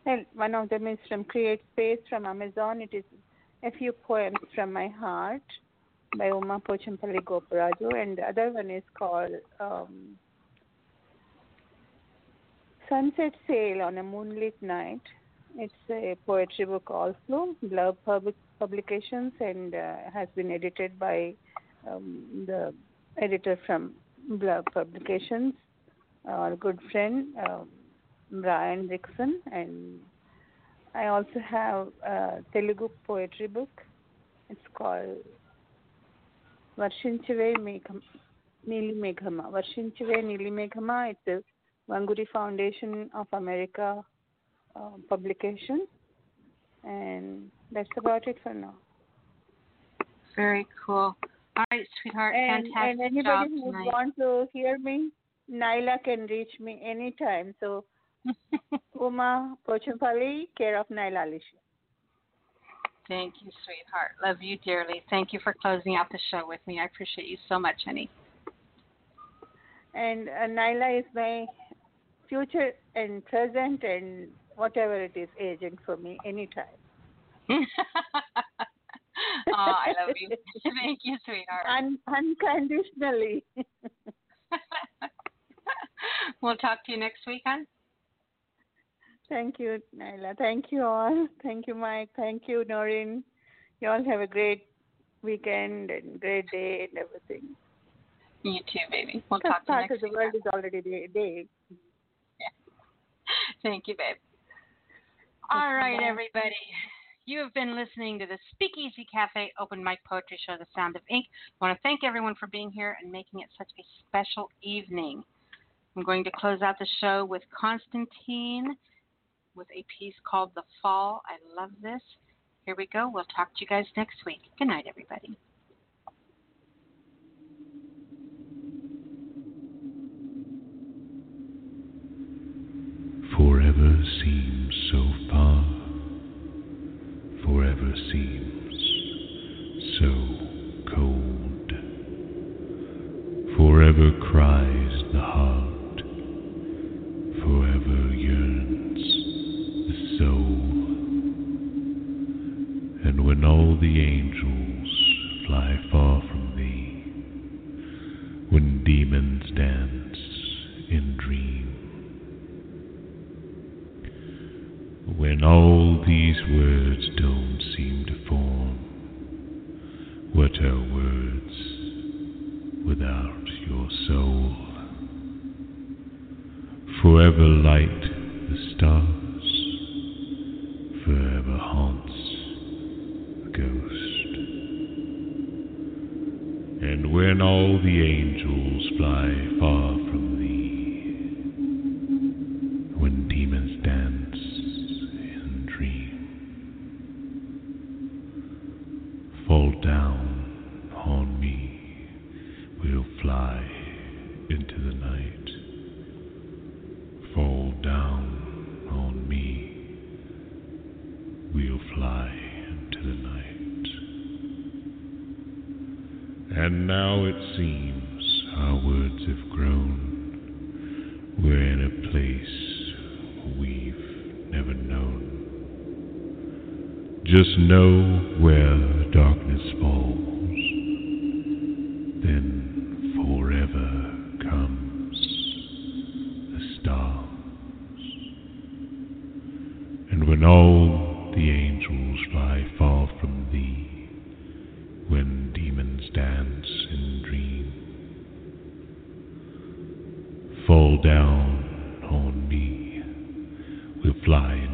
and one of them is from Create Space from Amazon. It is A Few Poems from My Heart by Uma Pochampali Goparaju, and the other one is called Sunset Sail on a Moonlit Night. It's a poetry book also, Love Publications, and has been edited by the editor from Blog Publications, our good friend, Brian Dixon. And I also have a Telugu poetry book. It's called Varshinchave Nili Meghama. It's the Wangari Foundation of America publication, and that's about it for now. Very cool. All right, sweetheart. And anybody who would want to hear me, Naila can reach me anytime. So, Uma Pochampali, care of Naila Alisha. Thank you, sweetheart. Love you dearly. Thank you for closing out the show with me. I appreciate you so much, honey. And Naila is my future and present and whatever it is, agent for me anytime. Oh, I love you. Thank you, sweetheart. Unconditionally. We'll talk to you next week, hon. Thank you, Naila. Thank you all. Thank you, Mike. Thank you, Noreen. You all have a great weekend and great day and everything. You too, baby. We'll talk to you next week. Part of the world is already day. Yeah. Thank you, babe. All right, everybody. You have been listening to the Speakeasy Cafe Open Mic Poetry Show, The Sound of Ink. I want to thank everyone for being here and making it such a special evening. I'm going to close out the show with Constantine with a piece called The Fall. I love this. Here we go. We'll talk to you guys next week. Good night, everybody. Forever seems so far, forever seems so cold, forever cries the heart, forever yearns the soul, and when all the angels fly far from thee, when demons dance in dreams, when all these words don't seem to form, what are words without your soul? Forever light the stars, forever haunts the ghost. And when all the angels fly far from thee, when demons dance, fall down on me, we'll fly into the night. Fall down on me, we'll fly into the night. And now it seems Just know where the darkness falls, then forever comes the stars. And when all the angels fly far from thee, when demons dance and dream, fall down on me, we'll fly